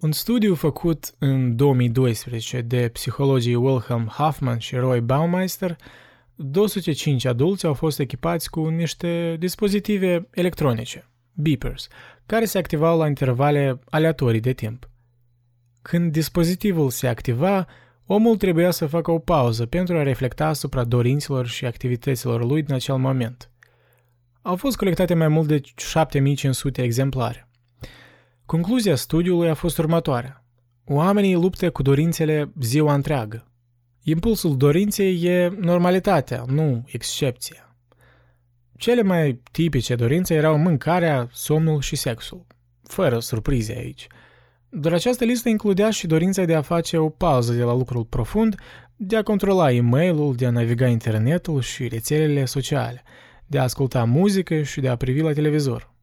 Un studiu făcut în 2012 de psihologii Wilhelm Hoffman și Roy Baumeister, 205 adulți au fost echipați cu niște dispozitive electronice, beepers, care se activau la intervale aleatorii de timp. Când dispozitivul se activa, Omul trebuia să facă o pauză pentru a reflecta asupra dorințelor și activităților lui din acel moment. Au fost colectate mai mult de 7500 exemplare. Concluzia studiului a fost următoarea. Oamenii luptă cu dorințele ziua întreagă. Impulsul dorinței e normalitatea, nu excepția. Cele mai tipice dorințe erau mâncarea, somnul și sexul. Fără surprize aici. Doar această listă includea și dorința de a face o pauză de la lucrul profund, de a controla e-mail-ul, de a naviga internetul și rețelele sociale, de a asculta muzică și de a privi la televizor.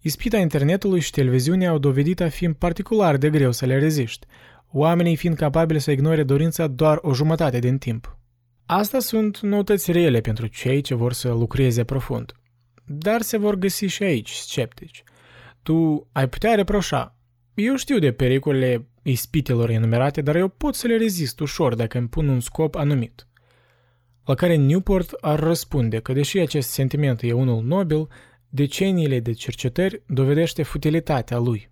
Ispita internetului și televiziunea au dovedit a fi particular de greu să le reziști, oamenii fiind capabili să ignore dorința doar o jumătate din timp. Astea sunt noutăți rele pentru cei ce vor să lucreze profund. Dar se vor găsi și aici sceptici. Tu ai putea reproșa. Eu știu de pericolele ispitelor enumerate, dar eu pot să le rezist ușor dacă îmi pun un scop anumit. La care Newport ar răspunde că, deși acest sentiment e unul nobil, deceniile de cercetări dovedește futilitatea lui.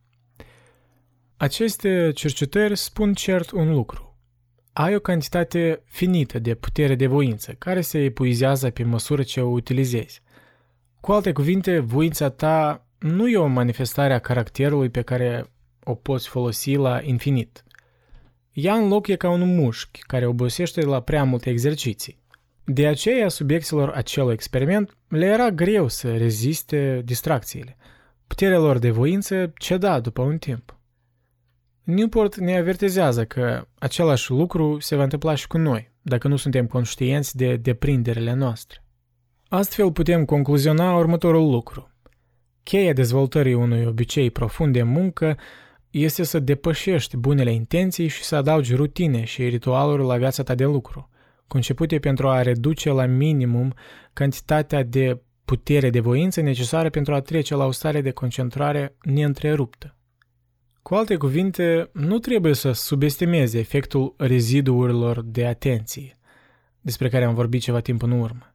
Aceste cercetări spun cert un lucru. Ai o cantitate finită de putere de voință, care se epuizează pe măsură ce o utilizezi. Cu alte cuvinte, voința ta nu e o manifestare a caracterului pe care o poți folosi la infinit. Ea în loc e ca un mușchi care obosește de la prea multe exerciții. De aceea, subiecților acelui experiment le era greu să reziste distracțiile. Puterea lor de voință ceda după un timp. Newport ne avertizează că același lucru se va întâmpla și cu noi, dacă nu suntem conștienți de deprinderile noastre. Astfel putem concluziona următorul lucru. Cheia dezvoltării unui obicei profund de muncă este să depășești bunele intenții și să adaugi rutine și ritualuri la viața ta de lucru, concepute pentru a reduce la minimum cantitatea de putere de voință necesară pentru a trece la o stare de concentrare neîntreruptă. Cu alte cuvinte, nu trebuie să subestimezi efectul reziduurilor de atenție, despre care am vorbit ceva timp în urmă.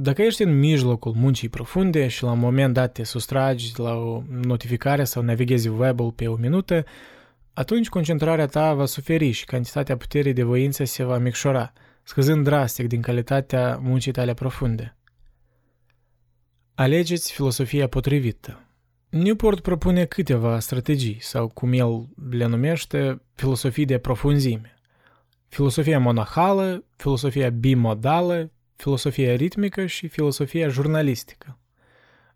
Dacă ești în mijlocul muncii profunde și la un moment dat te sustragi la o notificare sau navighezi web-ul pe o minută, atunci concentrarea ta va suferi și cantitatea puterii de voință se va micșora, scăzând drastic din calitatea muncii tale profunde. Alegeți filosofia potrivită. Newport propune câteva strategii, sau cum el le numește, filosofii de profunzime. Filosofia monahală, filosofia bimodală, filosofia ritmică și filosofia jurnalistică.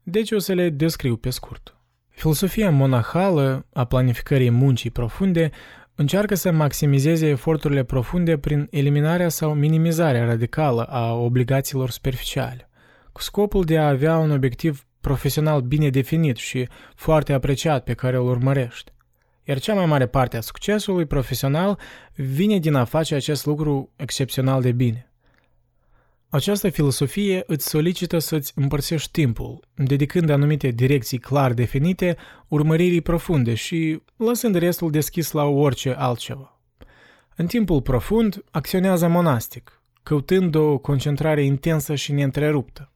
Deci o să le descriu pe scurt. Filosofia monahală a planificării muncii profunde încearcă să maximizeze eforturile profunde prin eliminarea sau minimizarea radicală a obligațiilor superficiale, cu scopul de a avea un obiectiv profesional bine definit și foarte apreciat pe care îl urmărești. Iar cea mai mare parte a succesului profesional vine din a face acest lucru excepțional de bine. Această filosofie îți solicită să-ți împărțești timpul, dedicând anumite direcții clar definite, urmăririi profunde și lăsând restul deschis la orice altceva. În timpul profund, acționează monastic, căutând o concentrare intensă și neîntreruptă.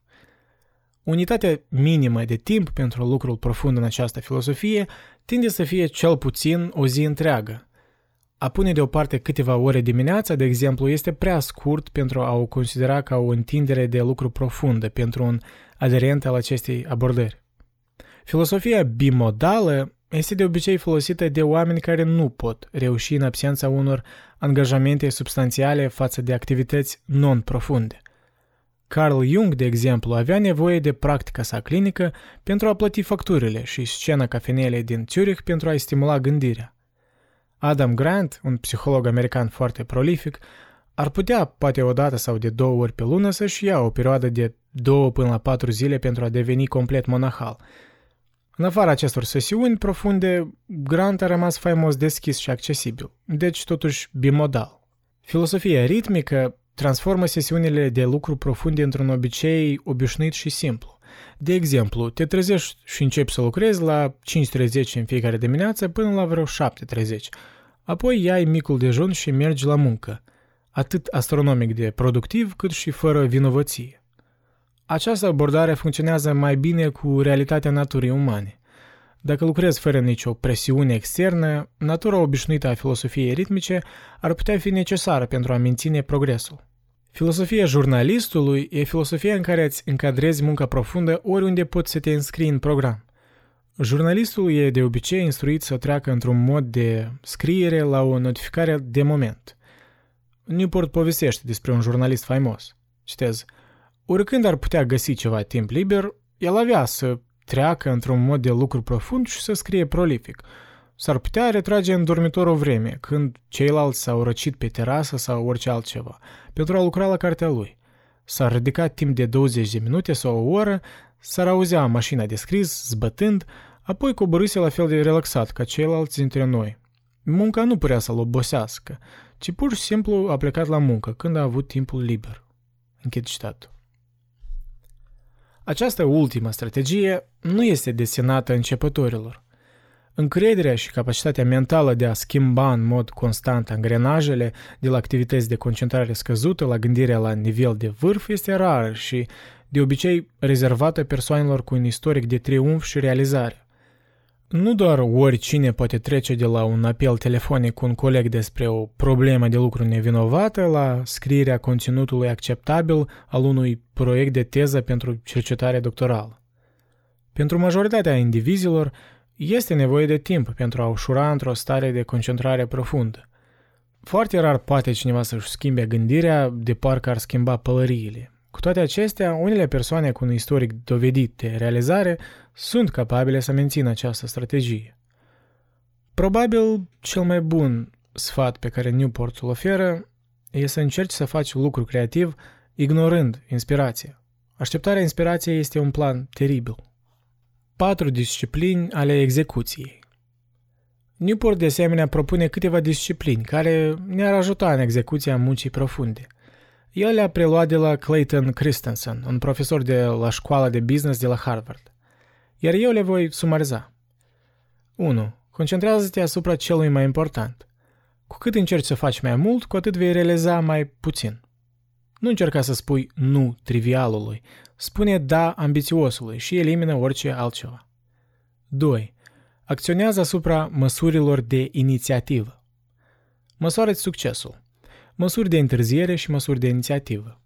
Unitatea minimă de timp pentru lucrul profund în această filosofie tinde să fie cel puțin o zi întreagă. A pune deoparte câteva ore dimineața, de exemplu, este prea scurt pentru a o considera ca o întindere de lucru profundă pentru un aderent al acestei abordări. Filosofia bimodală este de obicei folosită de oameni care nu pot reuși în absența unor angajamente substanțiale față de activități non-profunde. Carl Jung, de exemplu, avea nevoie de practica sa clinică pentru a plăti facturile și scena cafenelei din Zurich pentru a-i stimula gândirea. Adam Grant, un psiholog american foarte prolific, ar putea, poate o dată sau de 2 ori pe lună, să-și ia o perioadă de 2 până la 4 zile pentru a deveni complet monahal. În afara acestor sesiuni profunde, Grant a rămas faimos deschis și accesibil, deci totuși bimodal. Filosofia ritmică transformă sesiunile de lucru profunde într-un obicei obișnuit și simplu. De exemplu, te trezești și începi să lucrezi la 5:30 în fiecare dimineață până la vreo 7:30. Apoi iai micul dejun și mergi la muncă, atât astronomic de productiv cât și fără vinovăție. Această abordare funcționează mai bine cu realitatea naturii umane. Dacă lucrezi fără nicio presiune externă, natura obișnuită a filosofiei ritmice ar putea fi necesară pentru a menține progresul. Filosofia jurnalistului e filosofia în care îți încadrezi munca profundă oriunde poți să te înscrii în program. Jurnalistul e de obicei instruit să treacă într-un mod de scriere la o notificare de moment. Newport povestește despre un jurnalist faimos. Citez, oricând ar putea găsi ceva timp liber, el avea să treacă într-un mod de lucru profund și să scrie prolific. S-ar putea retrage în dormitor o vreme, când ceilalți s-au răcit pe terasă sau orice altceva, pentru a lucra la cartea lui. S-ar ridica timp de 20 de minute sau o oră, s-ar auzea mașina de scris, zbătând, apoi coborâse la fel de relaxat ca ceilalți dintre noi. Munca nu putea să-l obosească, ci pur și simplu a plecat la muncă când a avut timpul liber. Închid citatul. Această ultimă strategie nu este destinată începătorilor. Încrederea și capacitatea mentală de a schimba în mod constant angrenajele de la activități de concentrare scăzută la gândirea la nivel de vârf este rară și, de obicei, rezervată persoanelor cu un istoric de triumf și realizare. Nu doar oricine poate trece de la un apel telefonic cu un coleg despre o problemă de lucru nevinovată la scrierea conținutului acceptabil al unui proiect de teză pentru cercetare doctorală. Pentru majoritatea indivizilor, este nevoie de timp pentru a ușura într-o stare de concentrare profundă. Foarte rar poate cineva să-și schimbe gândirea de parcă ar schimba pălăriile. Cu toate acestea, unele persoane cu un istoric dovedit de realizare sunt capabile să mențină această strategie. Probabil cel mai bun sfat pe care Newport îl oferă e să încerci să faci lucru creativ ignorând inspirația. Așteptarea inspirației este un plan teribil. 4 disciplini ale execuției. Newport de asemenea propune câteva disciplini care ne-ar ajuta în execuția muncii profunde. El le-a preluat de la Clayton Christensen, un profesor de la școala de business de la Harvard. Iar eu le voi sumariza. 1. Concentrează-te asupra celui mai important. Cu cât încerci să faci mai mult, cu atât vei realiza mai puțin. Nu încerca să spui nu trivialului, spune da ambițiosului și elimină orice altceva. 2. Acționează asupra măsurilor de inițiativă. Măsoară-ți succesul. Măsuri de întârziere și măsuri de inițiativă.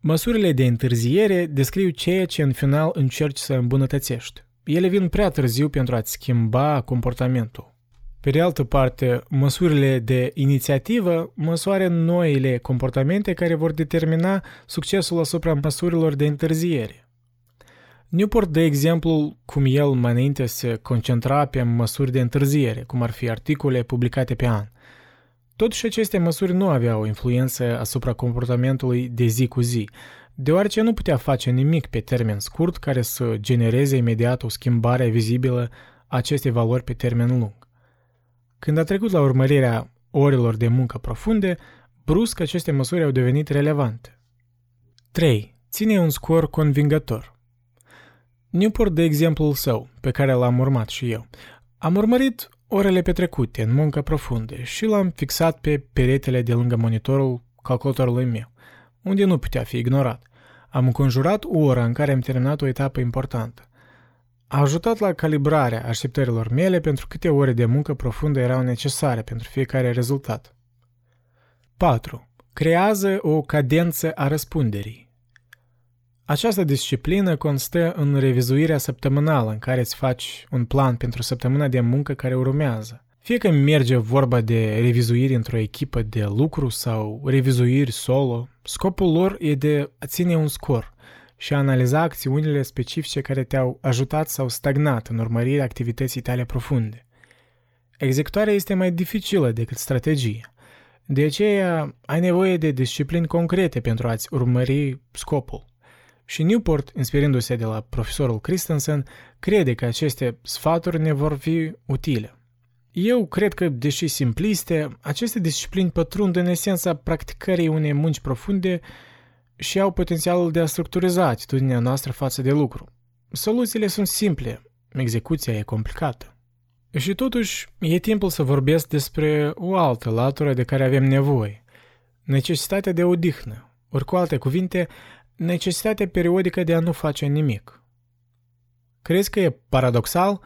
Măsurile de întârziere descriu ceea ce în final încerci să îmbunătățești. Ele vin prea târziu pentru a-ți schimba comportamentul. Pe de altă parte, măsurile de inițiativă măsoară noile comportamente care vor determina succesul asupra măsurilor de întârziere. Newport dă exemplul cum el mai înainte se concentra pe măsuri de întârziere, cum ar fi articole publicate pe an. Totuși, aceste măsuri nu aveau o influență asupra comportamentului de zi cu zi, deoarece nu putea face nimic pe termen scurt care să genereze imediat o schimbare vizibilă a acestei valori pe termen lung. Când a trecut la urmărirea orelor de muncă profunde, brusc aceste măsuri au devenit relevante. 3. Ține un scor convingător. Newport dă exemplul său, pe care l-am urmat și eu. Am urmărit orele petrecute în muncă profundă și l-am fixat pe peretele de lângă monitorul calculatorului meu, unde nu putea fi ignorat. Am înconjurat o oră în care am terminat o etapă importantă. A ajutat la calibrarea așteptărilor mele pentru câte ore de muncă profundă erau necesare pentru fiecare rezultat. 4. Creează o cadență a răspunderii. Această disciplină constă în revizuirea săptămânală în care îți faci un plan pentru săptămâna de muncă care urmează. Fie că merge vorba de revizuiri într-o echipă de lucru sau revizuiri solo, scopul lor e de a ține un scor și a analiza acțiunile specifice care te-au ajutat sau stagnat în urmărirea activității tale profunde. Executarea este mai dificilă decât strategia. De aceea, ai nevoie de disciplini concrete pentru a-ți urmări scopul. Și Newport, inspirindu-se de la profesorul Christensen, crede că aceste sfaturi ne vor fi utile. Eu cred că, deși simpliste, aceste disciplini pătrund în esența practicării unei munci profunde și au potențialul de a structuriza atitudinea noastră față de lucru. Soluțiile sunt simple, execuția e complicată. Și totuși, e timpul să vorbesc despre o altă latură de care avem nevoie. Necesitatea de odihnă, ori cu alte cuvinte, necesitatea periodică de a nu face nimic. Crezi că e paradoxal?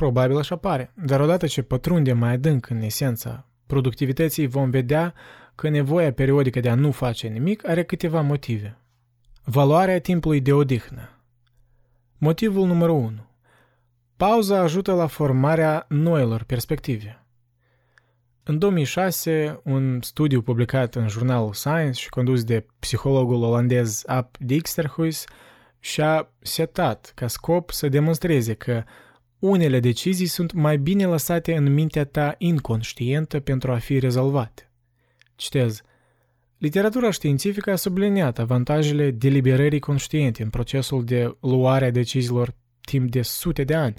probabil își apare, dar odată ce pătrundem mai adânc în esența productivității, vom vedea că nevoia periodică de a nu face nimic are câteva motive. Valoarea timpului de odihnă. Motivul numărul 1. Pauza ajută la formarea noilor perspective. În 2006, un studiu publicat în jurnalul Science și condus de psihologul olandez Ap Dijksterhuis și-a setat ca scop să demonstreze că unele decizii sunt mai bine lăsate în mintea ta inconștientă pentru a fi rezolvate. Citez. Literatura științifică a subliniat avantajele deliberării conștiente în procesul de luare a deciziilor timp de sute de ani.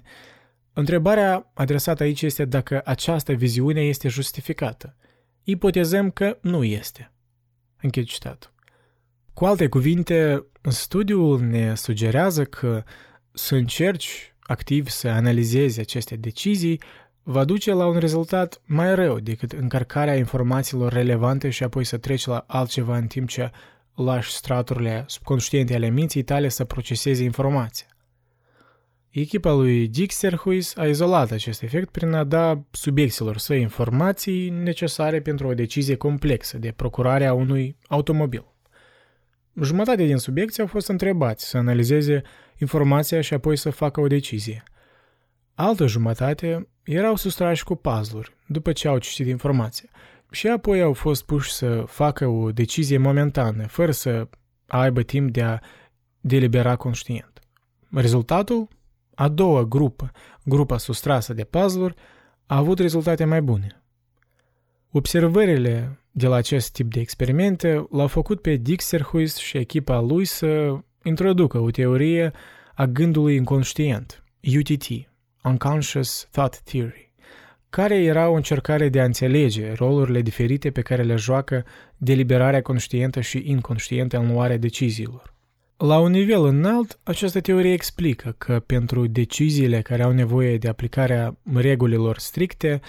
Întrebarea adresată aici este dacă această viziune este justificată. Ipotezăm că nu este. Închid citatul. Cu alte cuvinte, studiul ne sugerează că să încerci activ să analizezi aceste decizii va duce la un rezultat mai rău decât încărcarea informațiilor relevante și apoi să treci la altceva în timp ce lași straturile subconștiente ale minții tale să proceseze informația. Echipa lui Dijksterhuis a izolat acest efect prin a da subiecților săi informații necesare pentru o decizie complexă de procurare a unui automobil. Jumătate din subiecții au fost întrebați să analizeze informația și apoi să facă o decizie. Altă jumătate erau sustrași cu puzzle-uri după ce au citit informația și apoi au fost puși să facă o decizie momentană, fără să aibă timp de a delibera conștient. Rezultatul? A doua grupă, grupa sustrasă de puzzle-uri, a avut rezultate mai bune. Observările de la acest tip de experimente l-au făcut pe Dijksterhuis și echipa lui să introducă o teorie a gândului inconștient, UTT, Unconscious Thought Theory, care era o încercare de a înțelege rolurile diferite pe care le joacă deliberarea conștientă și inconștientă în luarea deciziilor. La un nivel înalt, această teorie explică că pentru deciziile care au nevoie de aplicarea regulilor stricte,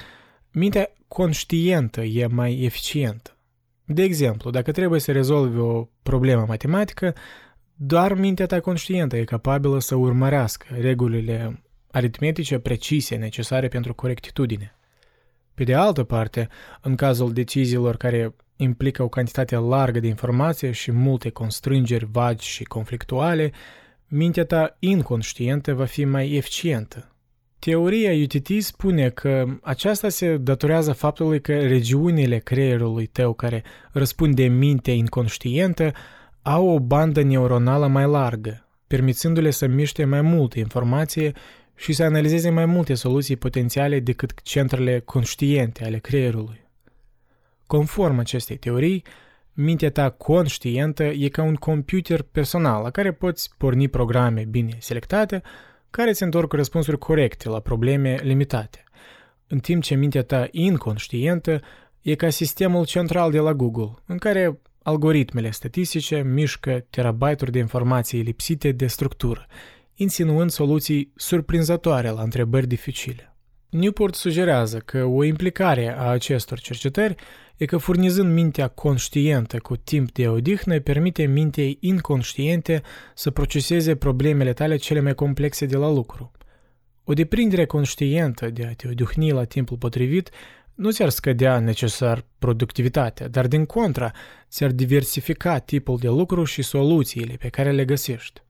mintea conștientă e mai eficientă. De exemplu, dacă trebuie să rezolvi o problemă matematică, doar mintea ta conștientă e capabilă să urmărească regulile aritmetice precise necesare pentru corectitudine. Pe de altă parte, în cazul deciziilor care implică o cantitate largă de informație și multe constrângeri vagi și conflictuale, mintea ta inconștientă va fi mai eficientă. Teoria UTT spune că aceasta se datorează faptului că regiunile creierului tău care răspund de minte inconștientă au o bandă neuronală mai largă, permițându-le să miște mai multe informații și să analizeze mai multe soluții potențiale decât centrele conștiente ale creierului. Conform acestei teorii, mintea ta conștientă e ca un computer personal la care poți porni programe bine selectate care îți întorc răspunsuri corecte la probleme limitate, în timp ce mintea ta inconștientă e ca sistemul central de la Google, în care algoritmele statistice mișcă terabyte-uri de informații lipsite de structură, insinuând soluții surprinzătoare la întrebări dificile. Newport sugerează că o implicare a acestor cercetări e că furnizând mintea conștientă cu timp de odihnă permite mintei inconștiente să proceseze problemele tale cele mai complexe de la lucru. O deprindere conștientă de a te odihni la timpul potrivit nu ți-ar scădea necesar productivitatea, dar din contra ți-ar diversifica tipul de lucru și soluțiile pe care le găsești.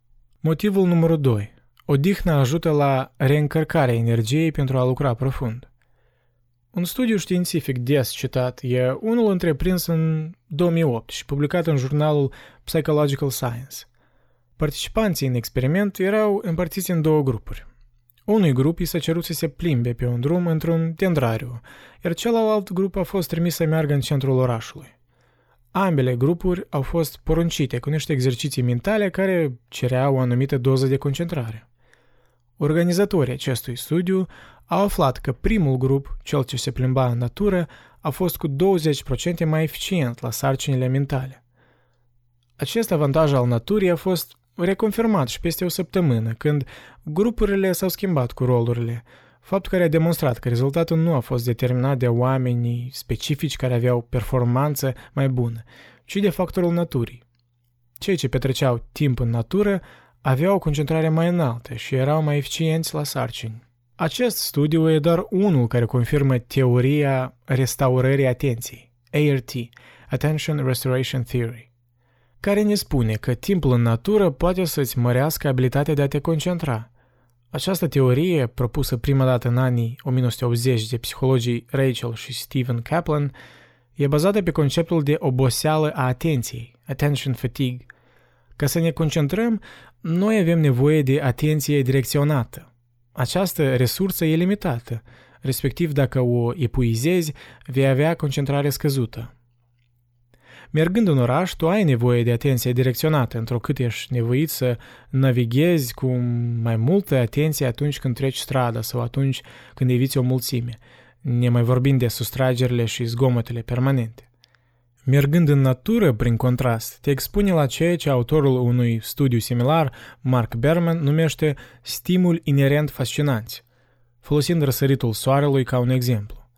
Motivul numărul 2. Odihna ajută la reîncărcarea energiei pentru a lucra profund. Un studiu științific des citat e unul întreprins în 2008 și publicat în jurnalul Psychological Science. Participanții în experiment erau împărțiți în două grupuri. Unui grup i s-a cerut să se plimbe pe un drum într-un tendrariu, iar celălalt grup a fost trimis să meargă în centrul orașului. Ambele grupuri au fost poruncite cu niște exerciții mentale care cereau o anumită doză de concentrare. Organizatorii acestui studiu au aflat că primul grup, cel ce se plimba în natură, a fost cu 20% mai eficient la sarcinile mentale. Acest avantaj al naturii a fost reconfirmat și peste o săptămână, când grupurile s-au schimbat cu rolurile, fapt care a demonstrat că rezultatul nu a fost determinat de oamenii specifici care aveau performanță mai bună, ci de factorul naturii. Cei ce petreceau timp în natură aveau o concentrare mai înaltă și erau mai eficienți la sarcini. Acest studiu e doar unul care confirmă teoria restaurării atenției, ART, Attention Restoration Theory, care ne spune că timpul în natură poate să-ți mărească abilitatea de a te concentra. Această teorie, propusă prima dată în anii 1980 de psihologii Rachel și Stephen Kaplan, e bazată pe conceptul de oboseală a atenției, attention fatigue. Ca să ne concentrăm, noi avem nevoie de atenție direcționată. Această resursă e limitată, respectiv dacă o epuizezi, vei avea concentrare scăzută. Mergând în oraș, tu ai nevoie de atenție direcționată, întrucât ești nevoit să navighezi cu mai multă atenție atunci când treci strada sau atunci când eviți o mulțime, ne mai vorbind de sustragerile și zgomotele permanente. Mergând în natură, prin contrast, te expune la ceea ce autorul unui studiu similar, Mark Berman, numește stimul inerent fascinanți, folosind răsăritul soarelui ca un exemplu.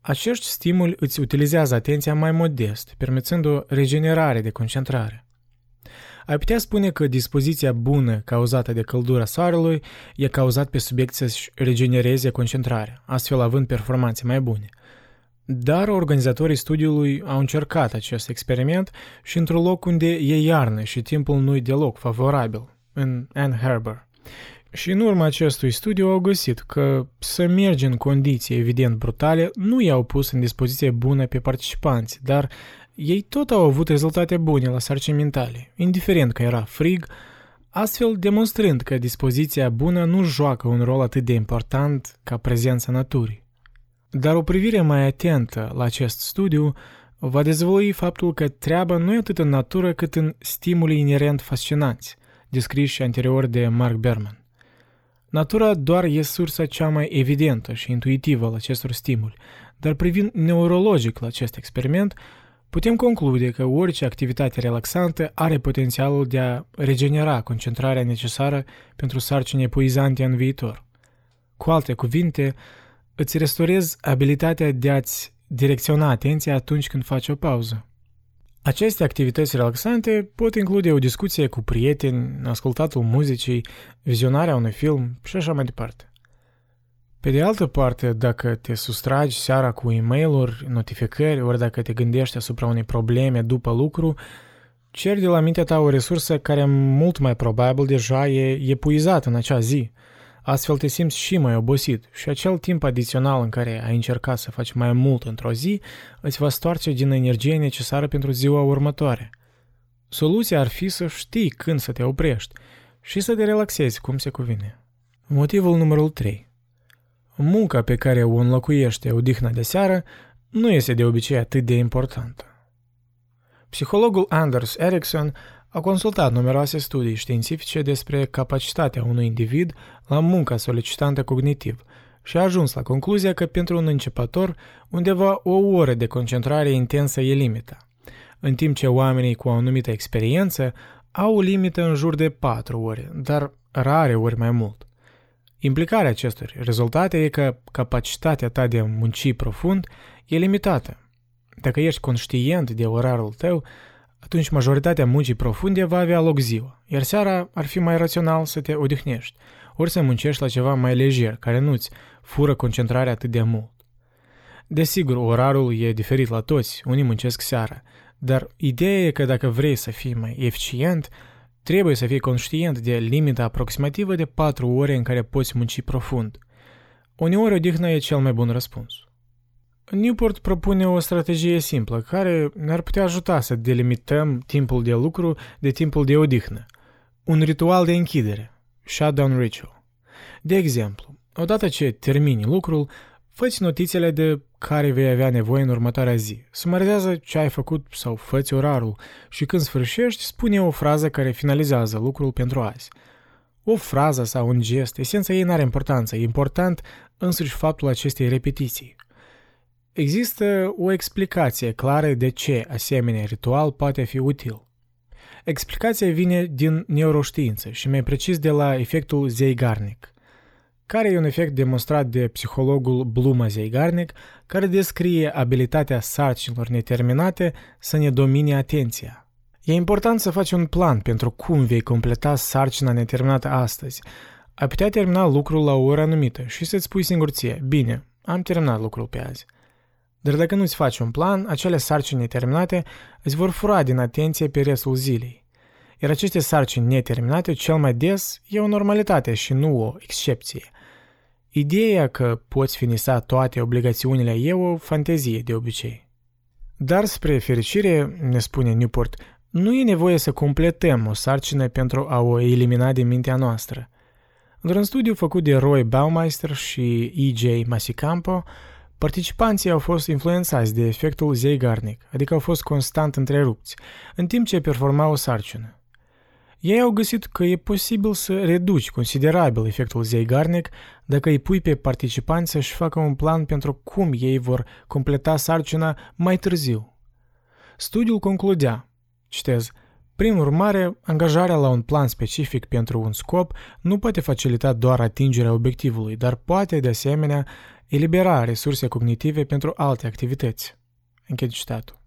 Acești stimuli îți utilizează atenția mai modest, permițând o regenerare de concentrare. Ai putea spune că dispoziția bună cauzată de căldura soarelui e cauzat pe subiect să-și regenereze concentrarea, astfel având performanțe mai bune. Dar organizatorii studiului au încercat acest experiment și într-un loc unde e iarnă și timpul nu-i deloc favorabil, în Ann Arbor. Și în urma acestui studiu au găsit că să mergi în condiții evident brutale nu i-au pus în dispoziție bună pe participanți, dar ei tot au avut rezultate bune la sarcini mentale, indiferent că era frig, astfel demonstrând că dispoziția bună nu joacă un rol atât de important ca prezența naturii. Dar o privire mai atentă la acest studiu va dezvălui faptul că treaba nu e atât în natură cât în stimulii inerent fascinanți, descriși anterior de Mark Berman. Natura doar e sursa cea mai evidentă și intuitivă la acestor stimuli, dar privind neurologic la acest experiment, putem conclude că orice activitate relaxantă are potențialul de a regenera concentrarea necesară pentru sarcini epuizante în viitor. Cu alte cuvinte, îți restorezi abilitatea de a-ți direcționa atenția atunci când faci o pauză. Aceste activități relaxante pot include o discuție cu prieteni, ascultatul muzicii, vizionarea unui film și așa mai departe. Pe de altă parte, dacă te sustragi seara cu e-mail-uri, notificări, ori dacă te gândești asupra unei probleme după lucru, ceri de la mintea ta o resursă care mult mai probabil deja e epuizată în acea zi. Astfel te simți și mai obosit și acel timp adițional în care ai încercat să faci mai mult într-o zi îți va stoarce din energie necesară pentru ziua următoare. Soluția ar fi să știi când să te oprești și să te relaxezi cum se cuvine. Motivul numărul 3. Munca pe care o înlocuiește odihna de seară nu este de obicei atât de importantă. Psihologul Anders Ericsson a consultat numeroase studii științifice despre capacitatea unui individ la munca solicitantă cognitiv și a ajuns la concluzia că pentru un începător undeva o oră de concentrare intensă e limita, în timp ce oamenii cu o anumită experiență au o limită în jur de 4 ore, dar rare ori mai mult. Implicarea acestor rezultate e că capacitatea ta de a munci profund e limitată. Dacă ești conștient de orarul tău, atunci majoritatea muncii profunde va avea loc ziua, iar seara ar fi mai rațional să te odihnești, ori să muncești la ceva mai lejer, care nu-ți fură concentrarea atât de mult. Desigur, orarul e diferit la toți, unii muncesc seara, dar ideea e că dacă vrei să fii mai eficient, trebuie să fii conștient de limita aproximativă de 4 ore în care poți munci profund. Uneori odihna e cel mai bun răspuns. Newport propune o strategie simplă care ne-ar putea ajuta să delimităm timpul de lucru de timpul de odihnă. Un ritual de închidere, shutdown ritual. De exemplu, odată ce termini lucrul, fă-ți notițele de care vei avea nevoie în următoarea zi. Sumarizează ce ai făcut sau fă-ți orarul și când sfârșești, spune o frază care finalizează lucrul pentru azi. O frază sau un gest, esența ei n-are importanță, e important însuși faptul acestei repetiții. Există o explicație clară de ce asemenea ritual poate fi util. Explicația vine din neuroștiință și mai precis de la efectul Zeigarnik, care e un efect demonstrat de psihologul Bluma Zeigarnik, care descrie abilitatea sarcinilor neterminate să ne domine atenția. E important să faci un plan pentru cum vei completa sarcina neterminată astăzi, Ai putea termina lucrul la o oră anumită și să-ți spui singur ție, bine, am terminat lucrul pe azi. Dar dacă nu-ți faci un plan, acele sarcini neterminate îți vor fura din atenție pe restul zilei. Iar aceste sarcini neterminate cel mai des e o normalitate și nu o excepție. Ideea că poți finisa toate obligațiunile e o fantezie de obicei. Dar spre fericire, ne spune Newport, nu e nevoie să completăm o sarcină pentru a o elimina din mintea noastră. Într-un studiu făcut de Roy Baumeister și E.J. Masicampo, participanții au fost influențați de efectul zeigarnic, adică au fost constant întrerupți, în timp ce performau o sarcină. Ei au găsit că e posibil să reduci considerabil efectul zeigarnic dacă îi pui pe participanți să-și facă un plan pentru cum ei vor completa sarcina mai târziu. Studiul concludea, citez, prin urmare, angajarea la un plan specific pentru un scop nu poate facilita doar atingerea obiectivului, dar poate, de asemenea, elibera resurse cognitive pentru alte activități. Închid citatul.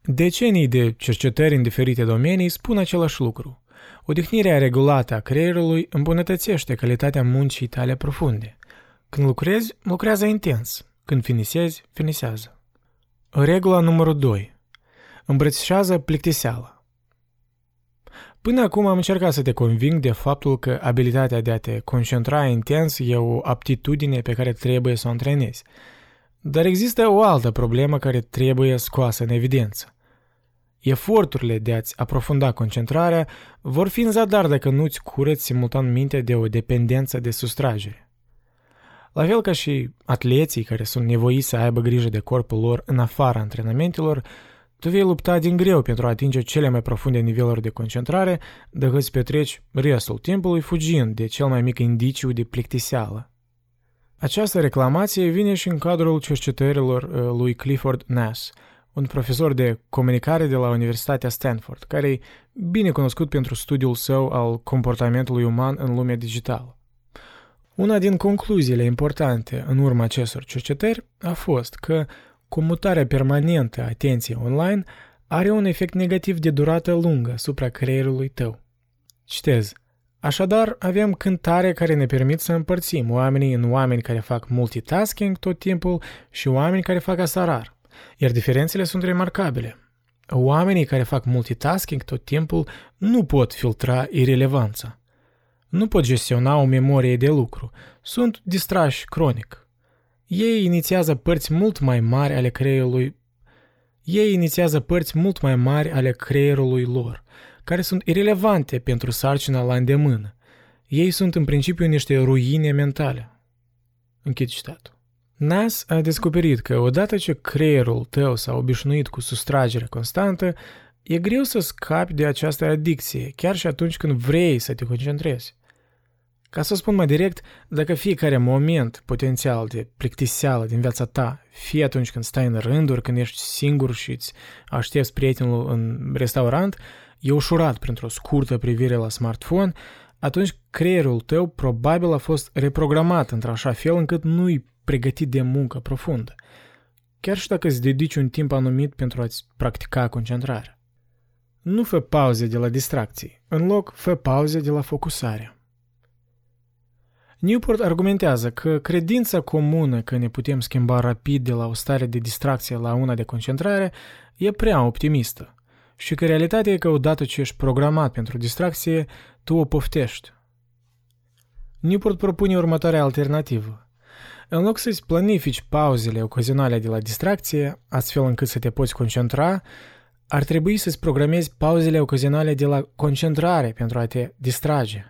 Decenii de cercetări în diferite domenii spun același lucru. Odihnirea regulată a creierului îmbunătățește calitatea muncii tale profunde. Când lucrezi, lucrează intens. Când finisezi, finisează. Regula numărul 2. Îmbrățișează plictiseala. Până acum am încercat să te conving de faptul că abilitatea de a te concentra intens e o aptitudine pe care trebuie să o antrenezi. Dar există o altă problemă care trebuie scoasă în evidență. Eforturile de a-ți aprofunda concentrarea vor fi în zadar dacă nu-ți curăți simultan mintea de o dependență de sustragere. La fel ca și atleții care sunt nevoiți să aibă grijă de corpul lor în afara antrenamentelor, tu vei lupta din greu pentru a atinge cele mai profunde niveluri de concentrare dacă îți petreci restul timpului fugind de cel mai mic indiciu de plictiseală. Această reclamație vine și în cadrul cercetărilor lui Clifford Nass, un profesor de comunicare de la Universitatea Stanford, care e bine cunoscut pentru studiul său al comportamentului uman în lumea digitală. Una din concluziile importante în urma acestor cercetări a fost că comutarea permanentă a atenției online are un efect negativ de durată lungă asupra creierului tău. Citez. Așadar, avem cântare care ne permit să împărțim oamenii în oameni care fac multitasking tot timpul și oameni care fac asarar, iar diferențele sunt remarcabile. Oamenii care fac multitasking tot timpul nu pot filtra irelevanța. Nu pot gestiona o memorie de lucru. Sunt distrași cronic. Ei inițiază părți mult mai mari ale creierului lor, care sunt irelevante pentru sarcina la îndemână. Ei sunt în principiu niște ruine mentale. Închid citatul. Nass a descoperit că odată ce creierul tău s-a obișnuit cu sustragere constantă, e greu să scapi de această adicție, chiar și atunci când vrei să te concentrezi. Ca să spun mai direct, dacă fiecare moment potențial de plictiseală din viața ta, fie atunci când stai în rânduri, când ești singur și îți aștepți prietenul în restaurant, e ușurat printr-o scurtă privire la smartphone, atunci creierul tău probabil a fost reprogramat într-așa fel încât nu-i pregătit de muncă profundă, chiar și dacă îți dedici un timp anumit pentru a-ți practica concentrarea. Nu fă pauze de la distracții, în loc fă pauze de la focusare. Newport argumentează că credința comună că ne putem schimba rapid de la o stare de distracție la una de concentrare e prea optimistă și că realitatea e că odată ce ești programat pentru distracție, tu o poftești. Newport propune următoarea alternativă. În loc să-ți planifici pauzele ocazionale de la distracție, astfel încât să te poți concentra, ar trebui să-ți programezi pauzele ocazionale de la concentrare pentru a te distrage.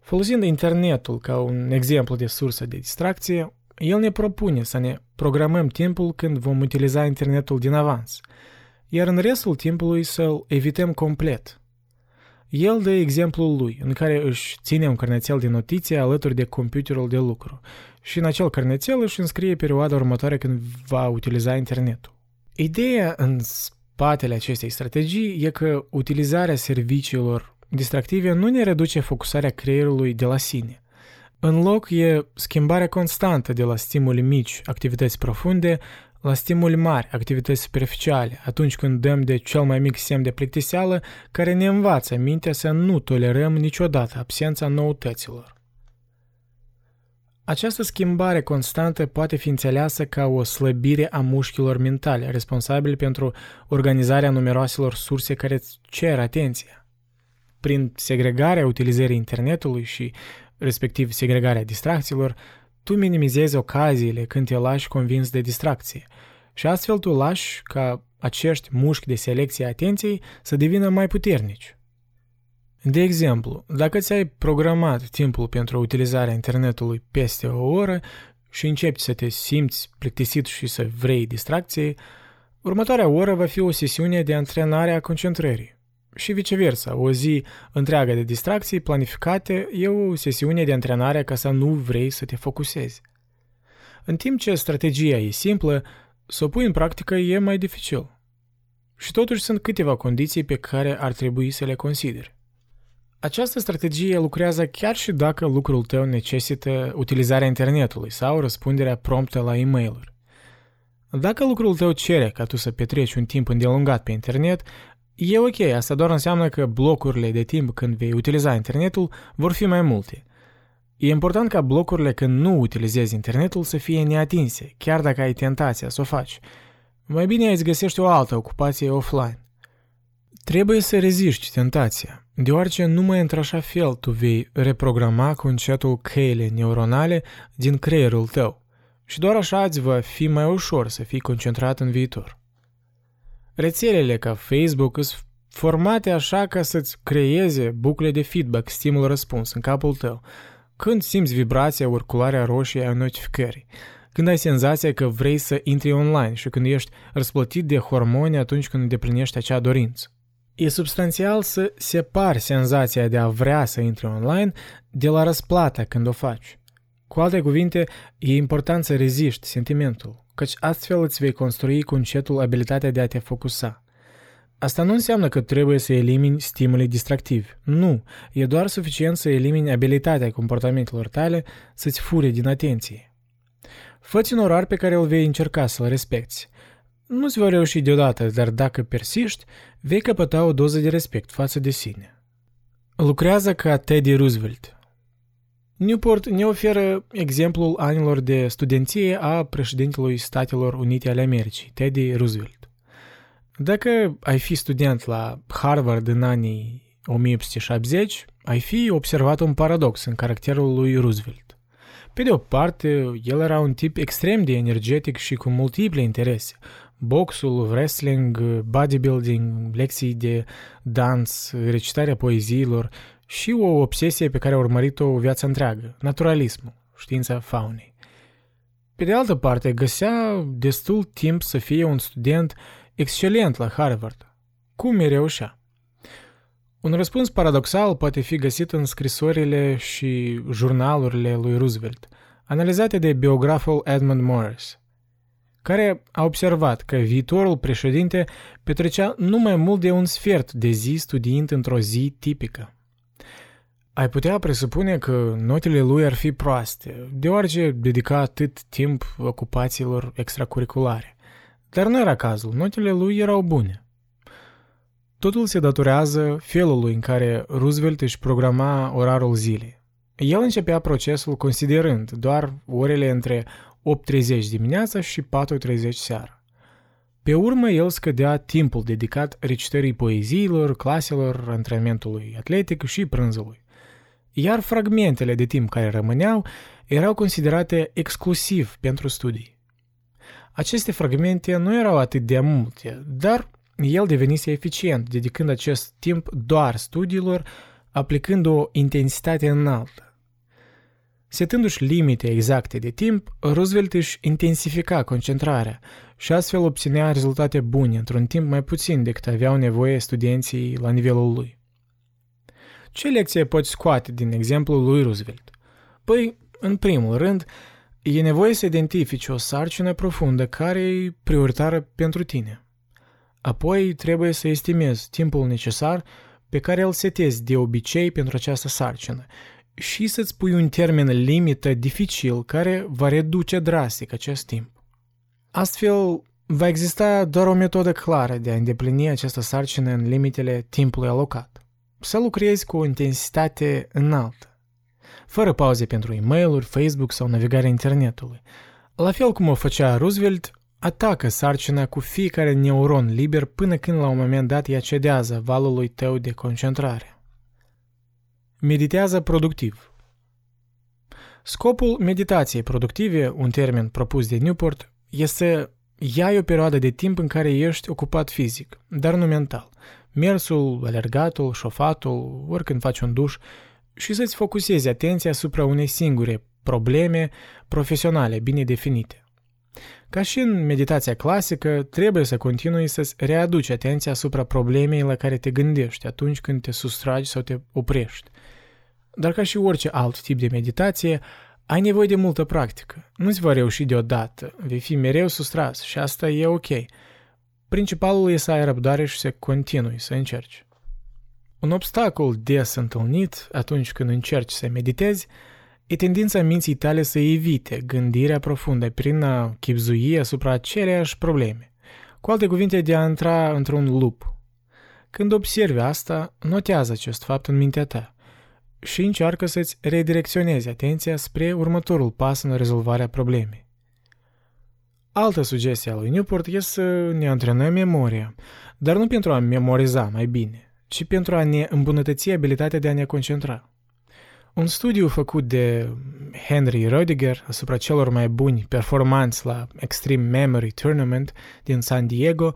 Folosind internetul ca un exemplu de sursă de distracție, el ne propune să ne programăm timpul când vom utiliza internetul din avans, iar în restul timpului să-l evităm complet. El dă exemplul lui, în care își ține un carnețel de notițe alături de computerul de lucru și în acel carnețel își înscrie perioada următoare când va utiliza internetul. Ideea în spatele acestei strategii e că utilizarea serviciilor distractive nu ne reduce focusarea creierului de la sine. În loc, e schimbarea constantă de la stimuli mici, activități profunde, la stimuli mari, activități superficiale, atunci când dăm de cel mai mic semn de plictiseală, care ne învață mintea să nu tolerăm niciodată absența noutăților. Această schimbare constantă poate fi înțeleasă ca o slăbire a mușchilor mentale, responsabili pentru organizarea numeroaselor surse care îți cer atenția. Prin segregarea utilizării internetului și, respectiv, segregarea distracțiilor, tu minimizezi ocaziile când te lași convins de distracție și astfel tu lași ca acești mușchi de selecție a atenției să devină mai puternici. De exemplu, dacă ți-ai programat timpul pentru utilizarea internetului peste o oră și începi să te simți plictisit și să vrei distracție, următoarea oră va fi o sesiune de antrenare a concentrării. Și viceversa, o zi întreagă de distracții planificate e o sesiune de antrenare ca să nu vrei să te focusezi. În timp ce strategia e simplă, să o pui în practică e mai dificil. Și totuși sunt câteva condiții pe care ar trebui să le consideri. Această strategie lucrează chiar și dacă lucrul tău necesită utilizarea internetului sau răspunderea promptă la e-mail-uri. Dacă lucrul tău cere ca tu să petreci un timp îndelungat pe internet, e ok, asta doar înseamnă că blocurile de timp când vei utiliza internetul vor fi mai multe. E important ca blocurile când nu utilizezi internetul să fie neatinse, chiar dacă ai tentația să o faci. Mai bine îți găsești o altă ocupație offline. Trebuie să reziști tentația, deoarece numai într-așa fel tu vei reprograma conceptul căile neuronale din creierul tău și doar așa îți va fi mai ușor să fii concentrat în viitor. Rețelele ca Facebook sunt formate așa ca să-ți creeze bucle de feedback, stimul-răspuns în capul tău, când simți vibrația ori culoarea roșie a notificării, când ai senzația că vrei să intri online și când ești răsplătit de hormoni atunci când îndeplinești acea dorință. E substanțial să separi senzația de a vrea să intri online de la răsplata când o faci. Cu alte cuvinte, e important să reziști sentimentul, căci astfel îți vei construi conceptul abilitatea de a te focusa. Asta nu înseamnă că trebuie să elimini stimulii distractivi. Nu, e doar suficient să elimini abilitatea comportamentelor tale să-ți fure din atenție. Fă-ți un orar pe care îl vei încerca să-l respecti. Nu-ți va reuși deodată, dar dacă persiști, vei căpăta o doză de respect față de sine. Lucrează ca Teddy Roosevelt. Newport ne oferă exemplul anilor de studenție a președintelui Statelor Unite ale Americii, Teddy Roosevelt. Dacă ai fi student la Harvard în anii 1870, ai fi observat un paradox în caracterul lui Roosevelt. Pe de o parte, el era un tip extrem de energetic și cu multiple interese. Boxul, wrestling, bodybuilding, lecții de dans, recitarea poeziilor și o obsesie pe care a urmărit-o viața întreagă, naturalismul, știința faunei. Pe de altă parte, găsea destul timp să fie un student excelent la Harvard. Cum îi reușea? Un răspuns paradoxal poate fi găsit în scrisorile și jurnalurile lui Roosevelt, analizate de biograful Edmund Morris, care a observat că viitorul președinte petrecea nu mai mult de un sfert de zi studiind într-o zi tipică. Ai putea presupune că notele lui ar fi proaste, deoarece dedica atât timp ocupațiilor extracurriculare. Dar nu era cazul, notele lui erau bune. Totul se datorează felului în care Roosevelt își programa orarul zilei. El începea procesul considerând doar orele între 8:30 dimineața și 4:30 seara. Pe urmă, el scădea timpul dedicat recitării poeziilor, claselor, antrenamentului atletic și prânzului. Iar fragmentele de timp care rămâneau erau considerate exclusiv pentru studii. Aceste fragmente nu erau atât de multe, dar el devenise eficient, dedicând acest timp doar studiilor, aplicând o intensitate înaltă. Setându-și limite exacte de timp, Roosevelt își intensifica concentrarea și astfel obținea rezultate bune într-un timp mai puțin decât aveau nevoie studenții la nivelul lui. Ce lecție poți scoate din exemplul lui Roosevelt? Păi, în primul rând, e nevoie să identifici o sarcină profundă care e prioritară pentru tine. Apoi trebuie să estimezi timpul necesar pe care îl setezi de obicei pentru această sarcină și să-ți pui un termen limită dificil care va reduce drastic acest timp. Astfel, va exista doar o metodă clară de a îndeplini această sarcină în limitele timpului alocat. Să lucrezi cu o intensitate înaltă, fără pauze pentru e-mail-uri, Facebook sau navigarea internetului. La fel cum o făcea Roosevelt, atacă sarcina cu fiecare neuron liber până când la un moment dat ea cedează valului tău de concentrare. Meditează productiv. Scopul meditației productive, un termen propus de Newport, este să iei o perioadă de timp în care ești ocupat fizic, dar nu mental. Mersul, alergatul, șofatul, oricând faci un duș, și să-ți focusezi atenția asupra unei singure probleme profesionale bine definite. Ca și în meditația clasică, trebuie să continui să-ți readuci atenția asupra problemei la care te gândești atunci când te sustragi sau te oprești. Dar ca și orice alt tip de meditație, ai nevoie de multă practică. Nu-ți va reuși deodată, vei fi mereu sustras și asta e ok. Principalul e să ai răbdare și să continui, să încerci. Un obstacol des întâlnit atunci când încerci să meditezi e tendința minții tale să evite gândirea profundă prin a chibzui asupra aceleași probleme. Cu alte cuvinte, de a intra într-un loop. Când observi asta, notează acest fapt în mintea ta și încearcă să-ți redirecționezi atenția spre următorul pas în rezolvarea problemei. Altă sugestie a lui Newport e să ne antrenăm memoria, dar nu pentru a memoriza mai bine, ci pentru a ne îmbunătăți abilitatea de a ne concentra. Un studiu făcut de Henry Rodiger asupra celor mai buni performanți la Extreme Memory Tournament din San Diego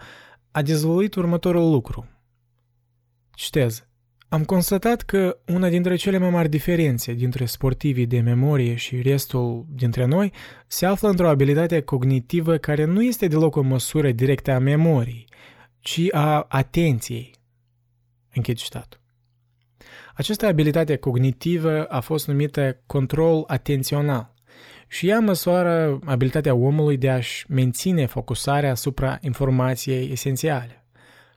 a dezvăluit următorul lucru. Citez. Am constatat că una dintre cele mai mari diferențe dintre sportivii de memorie și restul dintre noi se află într-o abilitate cognitivă care nu este deloc o măsură directă a memoriei, ci a atenției. Închid citatul. Această abilitate cognitivă a fost numită control atențional și ea măsoară abilitatea omului de a-și menține focusarea asupra informației esențiale.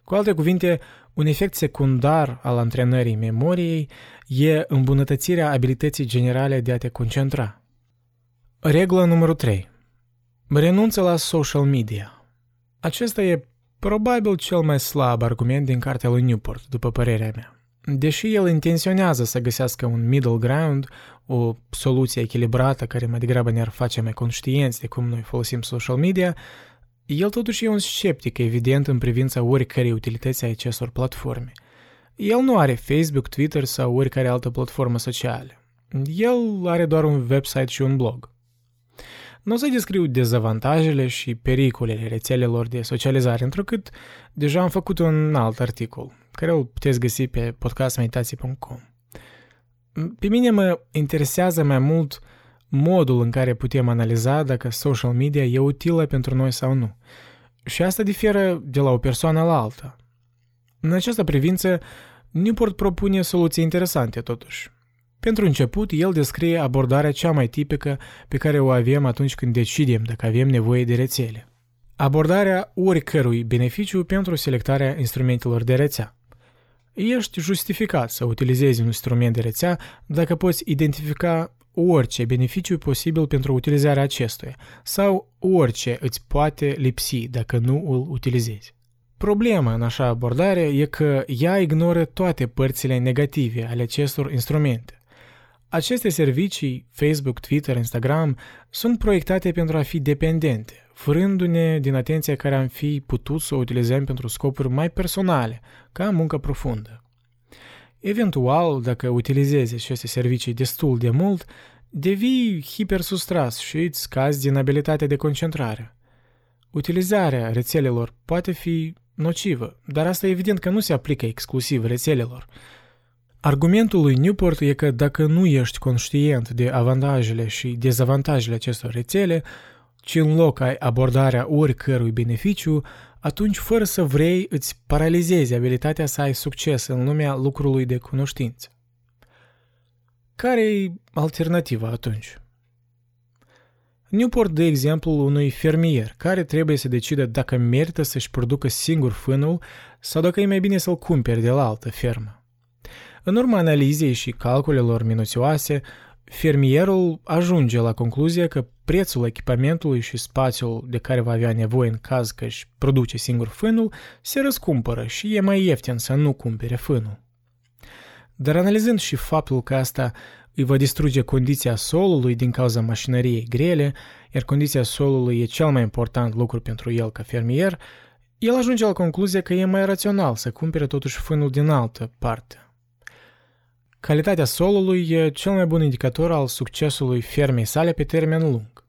Cu alte cuvinte, un efect secundar al antrenării memoriei e îmbunătățirea abilității generale de a te concentra. Regula numărul 3. Renunță la social media. Acesta e probabil cel mai slab argument din cartea lui Newport, după părerea mea. Deși el intenționează să găsească un middle ground, o soluție echilibrată care mai degrabă ne-ar face mai conștienți de cum noi folosim social media, el totuși e un sceptic evident în privința oricărei utilități a acestor platforme. El nu are Facebook, Twitter sau oricare altă platformă socială. El are doar un website și un blog. Nu o să descriu dezavantajele și pericolele rețelelor de socializare, întrucât deja am făcut un alt articol, care îl puteți găsi pe podcastmeditații.com. Pe mine mă interesează mai mult modul în care putem analiza dacă social media e utilă pentru noi sau nu. Și asta diferă de la o persoană la alta. În această privință, Newport propune soluții interesante totuși. Pentru început, el descrie abordarea cea mai tipică pe care o avem atunci când decidem dacă avem nevoie de rețele. Abordarea oricărui beneficiu pentru selectarea instrumentelor de rețea. Ești justificat să utilizezi un instrument de rețea dacă poți identifica orice beneficiu posibil pentru utilizarea acestuia sau orice îți poate lipsi dacă nu îl utilizezi. Problema în așa abordare e că ea ignoră toate părțile negative ale acestor instrumente. Aceste servicii, Facebook, Twitter, Instagram, sunt proiectate pentru a fi dependente, furându-ne din atenția care am fi putut să o utilizăm pentru scopuri mai personale, ca muncă profundă. Eventual, dacă utilizezi aceste servicii destul de mult, devii hipersustras și îți scazi din abilitatea de concentrare. Utilizarea rețelelor poate fi nocivă, dar asta evident că nu se aplică exclusiv rețelelor. Argumentul lui Newport e că dacă nu ești conștient de avantajele și dezavantajele acestor rețele, ci în loc ai abordarea oricărui beneficiu, atunci, fără să vrei, îți paralizezi abilitatea să ai succes în lumea lucrului de cunoștință. Care-i alternativa atunci? Newport dă exemplul unui fermier care trebuie să decidă dacă merită să-și producă singur fânul sau dacă e mai bine să-l cumpere de la altă fermă. În urma analizei și calculelor minuțioase, fermierul ajunge la concluzia că prețul echipamentului și spațiul de care va avea nevoie în caz că își produce singur fânul se răscumpără și e mai ieftin să nu cumpere fânul. Dar analizând și faptul că asta îi va distruge condiția solului din cauza mașinăriei grele, iar condiția solului e cel mai important lucru pentru el ca fermier, el ajunge la concluzia că e mai rațional să cumpere totuși fânul din altă parte. Calitatea solului e cel mai bun indicator al succesului fermei sale pe termen lung.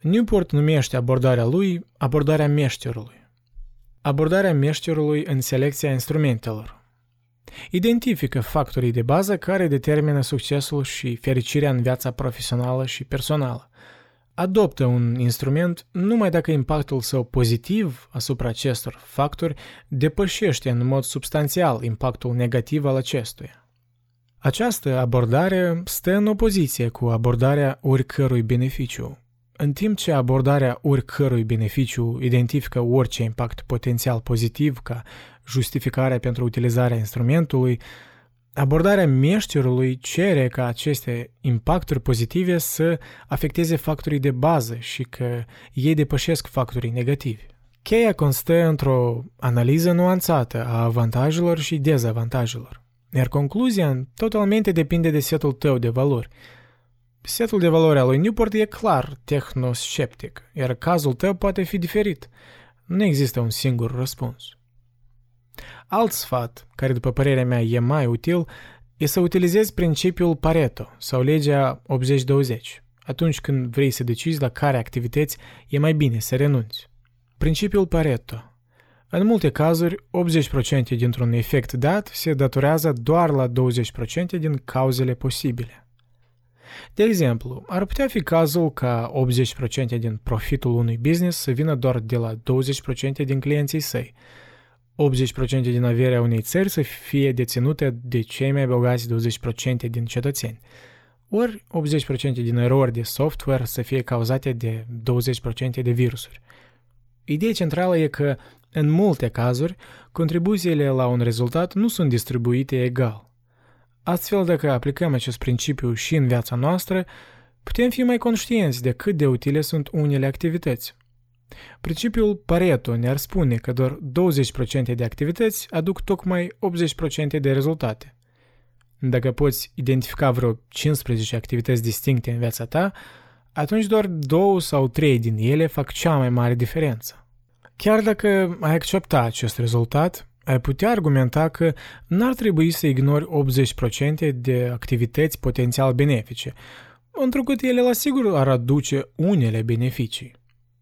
Newport numește abordarea lui abordarea meșterului. Abordarea meșterului în selecția instrumentelor. Identifică factorii de bază care determină succesul și fericirea în viața profesională și personală. Adoptă un instrument numai dacă impactul său pozitiv asupra acestor factori depășește în mod substanțial impactul negativ al acestuia. Această abordare stă în opoziție cu abordarea oricărui beneficiu. În timp ce abordarea oricărui beneficiu identifică orice impact potențial pozitiv ca justificarea pentru utilizarea instrumentului, abordarea meșterului cere ca aceste impacturi pozitive să afecteze factorii de bază și că ei depășesc factorii negativi. Cheia constă într-o analiză nuanțată a avantajelor și dezavantajelor, iar concluzia totalmente depinde de setul tău de valori. Setul de valori al lui Newport e clar tehnosceptic, iar cazul tău poate fi diferit. Nu există un singur răspuns. Alt sfat, care după părerea mea e mai util, e să utilizezi principiul Pareto sau legea 80-20 atunci când vrei să decizi la care activități e mai bine să renunți. Principiul Pareto. În multe cazuri, 80% dintr-un efect dat se datorează doar la 20% din cauzele posibile. De exemplu, ar putea fi cazul ca 80% din profitul unui business să vină doar de la 20% din clienții săi, 80% din averea unei țări să fie deținută de cei mai bogați 20% din cetățeni, ori 80% din erori de software să fie cauzate de 20% de virusuri. Ideea centrală e că, în multe cazuri, contribuțiile la un rezultat nu sunt distribuite egal. Astfel, dacă aplicăm acest principiu și în viața noastră, putem fi mai conștienți de cât de utile sunt unele activități. Principiul Pareto ne-ar spune că doar 20% de activități aduc tocmai 80% de rezultate. Dacă poți identifica vreo 15 activități distincte în viața ta, atunci doar 2 sau 3 din ele fac cea mai mare diferență. Chiar dacă ai accepta acest rezultat, ai putea argumenta că n-ar trebui să ignori 80% de activități potențial benefice, întrucât ele la sigur ar aduce unele beneficii.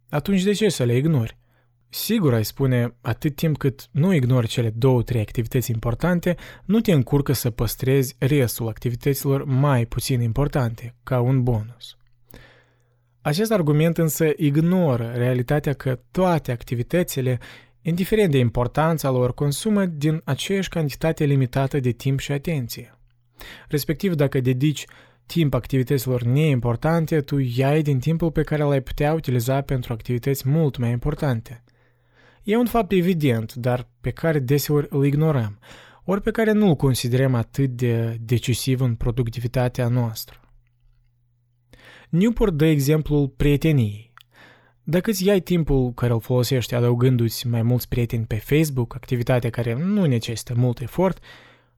Atunci de ce să le ignori? Sigur, ai spune, atât timp cât nu ignori cele 2-3 activități importante, nu te încurcă să păstrezi restul activităților mai puțin importante, ca un bonus. Acest argument însă ignoră realitatea că toate activitățile, indiferent de importanța lor, consumă din aceeași cantitate limitată de timp și atenție. Respectiv, dacă dedici timp activităților neimportante, tu iai din timpul pe care l-ai putea utiliza pentru activități mult mai importante. E un fapt evident, dar pe care deseori îl ignorăm, ori pe care nu îl considerăm atât de decisiv în productivitatea noastră. Newport dă exemplul prieteniei. Dacă îți iai timpul care îl folosești adăugându-ți mai mulți prieteni pe Facebook, activitatea care nu necesită mult efort,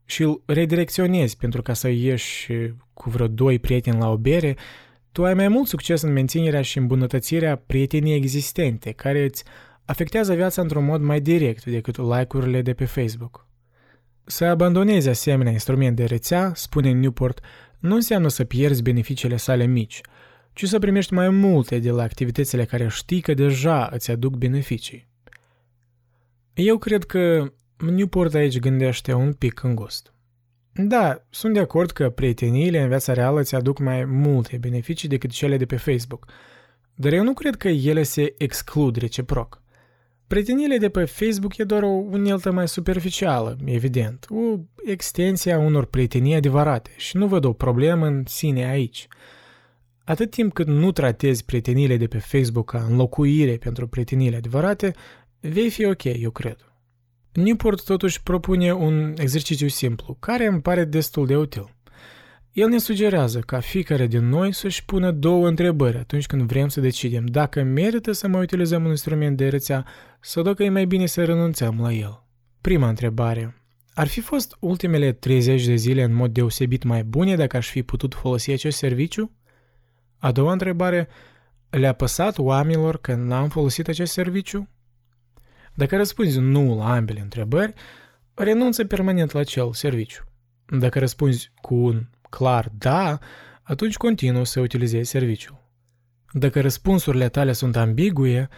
și îl redirecționezi pentru ca să ieși cu vreo 2 prieteni la o bere, tu ai mai mult succes în menținerea și îmbunătățirea prietenii existente, care îți afectează viața într-un mod mai direct decât like-urile de pe Facebook. Să abandonezi asemenea instrument de rețea, spune Newport, nu înseamnă să pierzi beneficiile sale mici, ci să primești mai multe de la activitățile care știi că deja îți aduc beneficii. Eu cred că Newport aici gândește un pic îngust. Da, sunt de acord că prieteniile în viața reală îți aduc mai multe beneficii decât cele de pe Facebook, dar eu nu cred că ele se exclud reciproc. Prieteniile de pe Facebook e doar o unealtă mai superficială, evident, o extensie a unor prietenii adevărate și nu văd o problemă în sine aici. Atât timp cât nu tratezi prieteniile de pe Facebook ca înlocuire pentru prieteniile adevărate, vei fi ok, eu cred. Newport totuși propune un exercițiu simplu, care îmi pare destul de util. El ne sugerează ca fiecare din noi să-și pună două întrebări atunci când vrem să decidem dacă merită să mai utilizăm un instrument de rețea sau dacă e mai bine să renunțăm la el. Prima întrebare. Ar fi fost ultimele 30 de zile în mod deosebit mai bune dacă aș fi putut folosi acest serviciu? A doua întrebare. Le-a păsat oamenilor că n-am folosit acest serviciu? Dacă răspunzi nu la ambele întrebări, renunță permanent la acel serviciu. Dacă răspunzi cu un clar da, atunci continuă să utilizezi serviciul. Dacă răspunsurile tale sunt ambigue,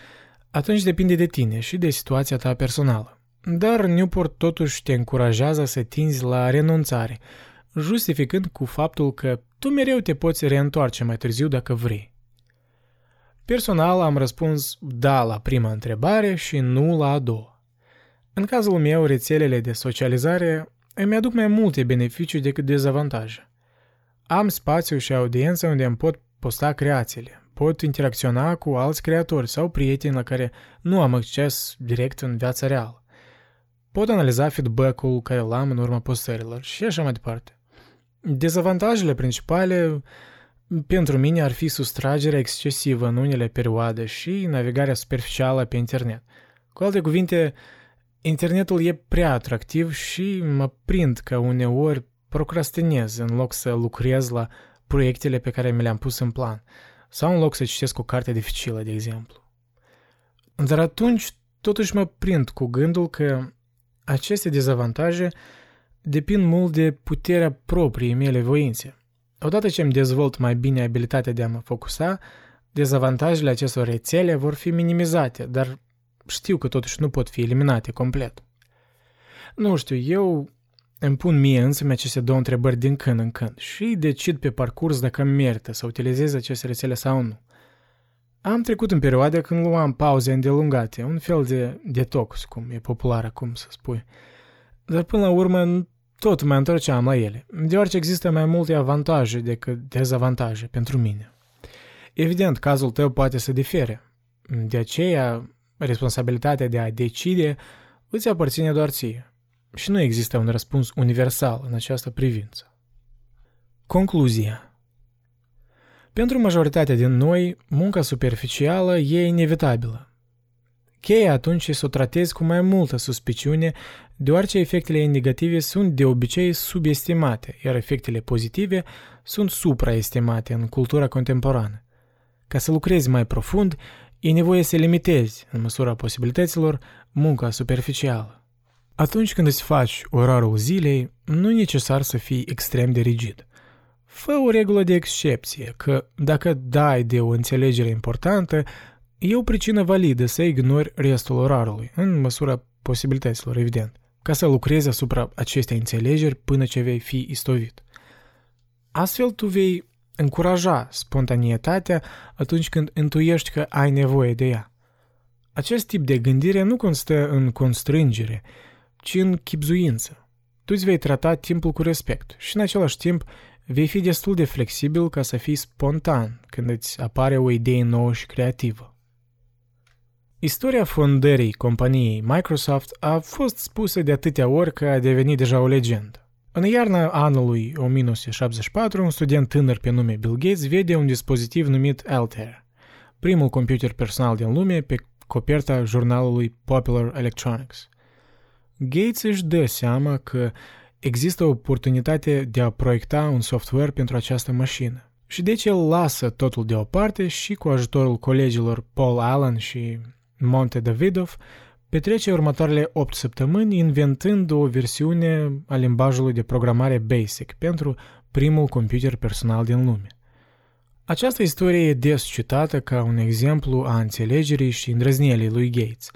atunci depinde de tine și de situația ta personală. Dar Newport totuși te încurajează să tinzi la renunțare, justificând cu faptul că tu mereu te poți reîntoarce mai târziu dacă vrei. Personal am răspuns da la prima întrebare și nu la a doua. În cazul meu, rețelele de socializare îmi aduc mai multe beneficii decât dezavantaje. Am spațiu și audiență unde îmi pot posta creațiile, pot interacționa cu alți creatori sau prieteni la care nu am acces direct în viața reală. Pot analiza feedback-ul care l-am în urma postărilor și așa mai departe. Dezavantajele principale pentru mine ar fi sustragerea excesivă în unele perioade și navigarea superficială pe internet. Cu alte cuvinte, internetul e prea atractiv și mă prind că uneori procrastinez în loc să lucrez la proiectele pe care mi le-am pus în plan sau în loc să citesc o carte dificilă, de exemplu. Dar atunci totuși mă prind cu gândul că aceste dezavantaje depind mult de puterea propriei mele voințe. Odată ce îmi dezvolt mai bine abilitatea de a mă focusa, dezavantajele acestor rețele vor fi minimizate, dar știu că totuși nu pot fi eliminate complet. Nu știu, eu îmi pun mie însumi aceste două întrebări din când în când și decid pe parcurs dacă merită să utilizez aceste rețele sau nu. Am trecut în perioada când luam pauze îndelungate, un fel de detox, cum e popular acum să spui. Dar până la urmă tot mă întorceam la ele, deoarece există mai multe avantaje decât dezavantaje pentru mine. Evident, cazul tău poate să difere. De aceea, responsabilitatea de a decide îți aparține doar ție. Și nu există un răspuns universal în această privință. Concluzia. Pentru majoritatea din noi, munca superficială e inevitabilă. Cheia atunci e să o tratezi cu mai multă suspiciune, deoarece efectele negative sunt de obicei subestimate, iar efectele pozitive sunt supraestimate în cultura contemporană. Ca să lucrezi mai profund, e nevoie să limitezi, în măsura posibilităților, munca superficială. Atunci când îți faci orarul zilei, nu e necesar să fii extrem de rigid. Fă o regulă de excepție, că dacă dai de o înțelegere importantă, e o pricină validă să ignori restul orarului, în măsura posibilităților, evident, ca să lucrezi asupra acestei înțelegeri până ce vei fi istovit. Astfel tu vei încuraja spontanietatea atunci când intuiești că ai nevoie de ea. Acest tip de gândire nu constă în constrângere, ci în chibzuință. Tu îți vei trata timpul cu respect și în același timp vei fi destul de flexibil ca să fii spontan când îți apare o idee nouă și creativă. Istoria fondării companiei Microsoft a fost spusă de atâtea ori că a devenit deja o legendă. În iarna anului 1974, un student tânăr pe nume Bill Gates vede un dispozitiv numit Altair, primul computer personal din lume, pe coperta jurnalului Popular Electronics. Gates își dă seama că există o oportunitate de a proiecta un software pentru această mașină. Și deci el lasă totul deoparte și cu ajutorul colegilor Paul Allen și Monte Davidoff petrece următoarele 8 săptămâni inventând o versiune a limbajului de programare BASIC pentru primul computer personal din lume. Această istorie e des citată ca un exemplu a înțelegerii și îndrăznielii lui Gates,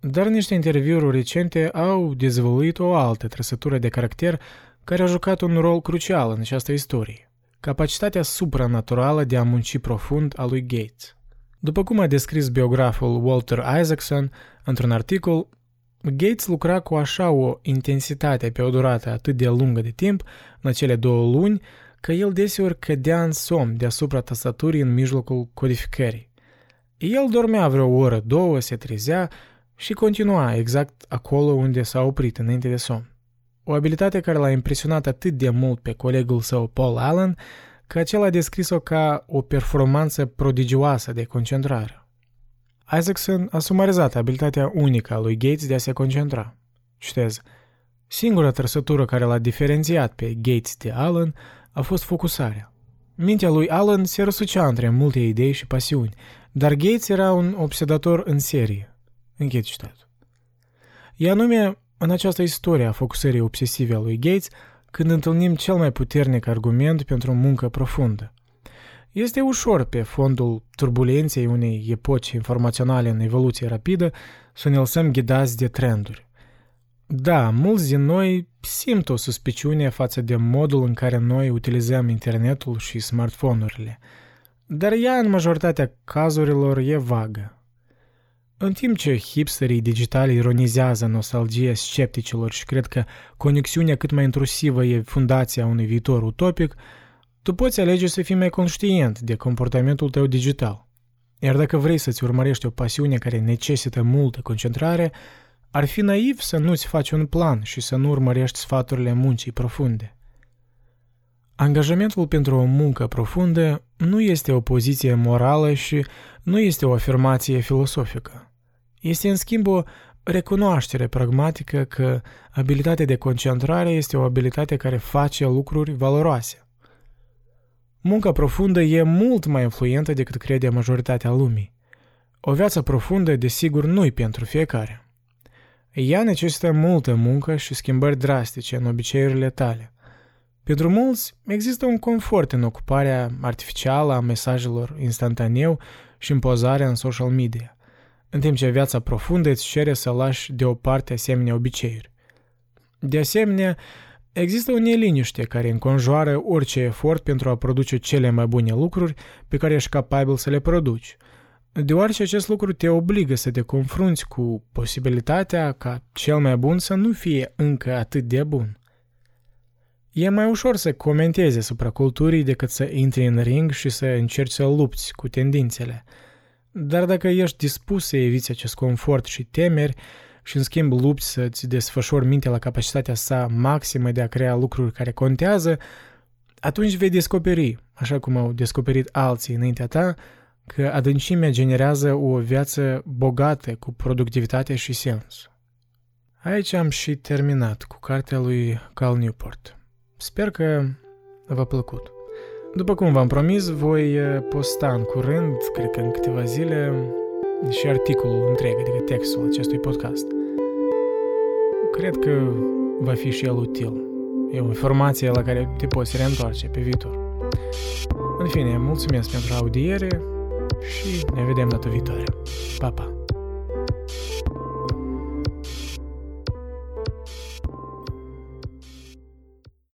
dar niște interviuri recente au dezvăluit o altă trăsătură de caracter care a jucat un rol crucial în această istorie, capacitatea supranaturală de a munci profund a lui Gates. După cum a descris biograful Walter Isaacson într-un articol, Gates lucra cu așa o intensitate pe o durată atât de lungă de timp, în acele 2 luni, că el deseori cădea în somn deasupra tastaturii în mijlocul codificării. El dormea vreo oră, 2, se trezea și continua exact acolo unde s-a oprit înainte de somn. o abilitate care l-a impresionat atât de mult pe colegul său Paul Allen, că acela a descris-o ca o performanță prodigioasă de concentrare. Isaacson a sumarizat abilitatea unică a lui Gates de a se concentra. Citez: singura trăsătură care l-a diferențiat pe Gates de Allen a fost focusarea. Mintea lui Allen se răsucea între multe idei și pasiuni, dar Gates era un obsedator în serie. Închid citatul. E anume în această istorie a focusării obsesive a lui Gates când întâlnim cel mai puternic argument pentru o muncă profundă. Este ușor, pe fondul turbulenței unei epoci informaționale în evoluție rapidă, să ne lăsăm ghidați de trenduri. Da, mulți din noi simt o suspiciune față de modul în care noi utilizăm internetul și smartphone-urile, dar ea în majoritatea cazurilor e vagă. În timp ce hipsterii digitali ironizează nostalgia scepticilor și cred că conexiunea cât mai intrusivă e fundația unui viitor utopic, tu poți alege să fii mai conștient de comportamentul tău digital. Iar dacă vrei să-ți urmărești o pasiune care necesită multă concentrare, ar fi naiv să nu-ți faci un plan și să nu urmărești sfaturile muncii profunde. Angajamentul pentru o muncă profundă nu este o poziție morală și nu este o afirmație filosofică. Este, în schimb, o recunoaștere pragmatică că abilitatea de concentrare este o abilitate care face lucruri valoroase. Munca profundă e mult mai influentă decât crede majoritatea lumii. O viață profundă, desigur, nu-i pentru fiecare. Ea necesită multă muncă și schimbări drastice în obiceiurile tale. Pentru mulți, există un confort în ocuparea artificială a mesajelor instantaneu și în pozarea în social media, în timp ce viața profundă îți cere să lași deoparte asemenea obiceiuri. De asemenea, există o neliniște care înconjoară orice efort pentru a produce cele mai bune lucruri pe care ești capabil să le produci, deoarece acest lucru te obligă să te confrunți cu posibilitatea ca cel mai bun să nu fie încă atât de bun. E mai ușor să comentezi asupra culturii decât să intri în ring și să încerci să lupți cu tendințele. Dar dacă ești dispus să eviți acest confort și temeri și în schimb lupți să-ți desfășori mintea la capacitatea sa maximă de a crea lucruri care contează, atunci vei descoperi, așa cum au descoperit alții înaintea ta, că adâncimea generează o viață bogată cu productivitate și sens. Aici am și terminat cu cartea lui Cal Newport. Sper că v-a plăcut. După cum v-am promis, voi posta în curând, cred că în câteva zile, și articolul întreg, adică textul acestui podcast. Cred că va fi și el util. E o informație la care te poți reîntoarce pe viitor. În fine, mulțumesc pentru audiere și ne vedem data viitoare. Pa, pa!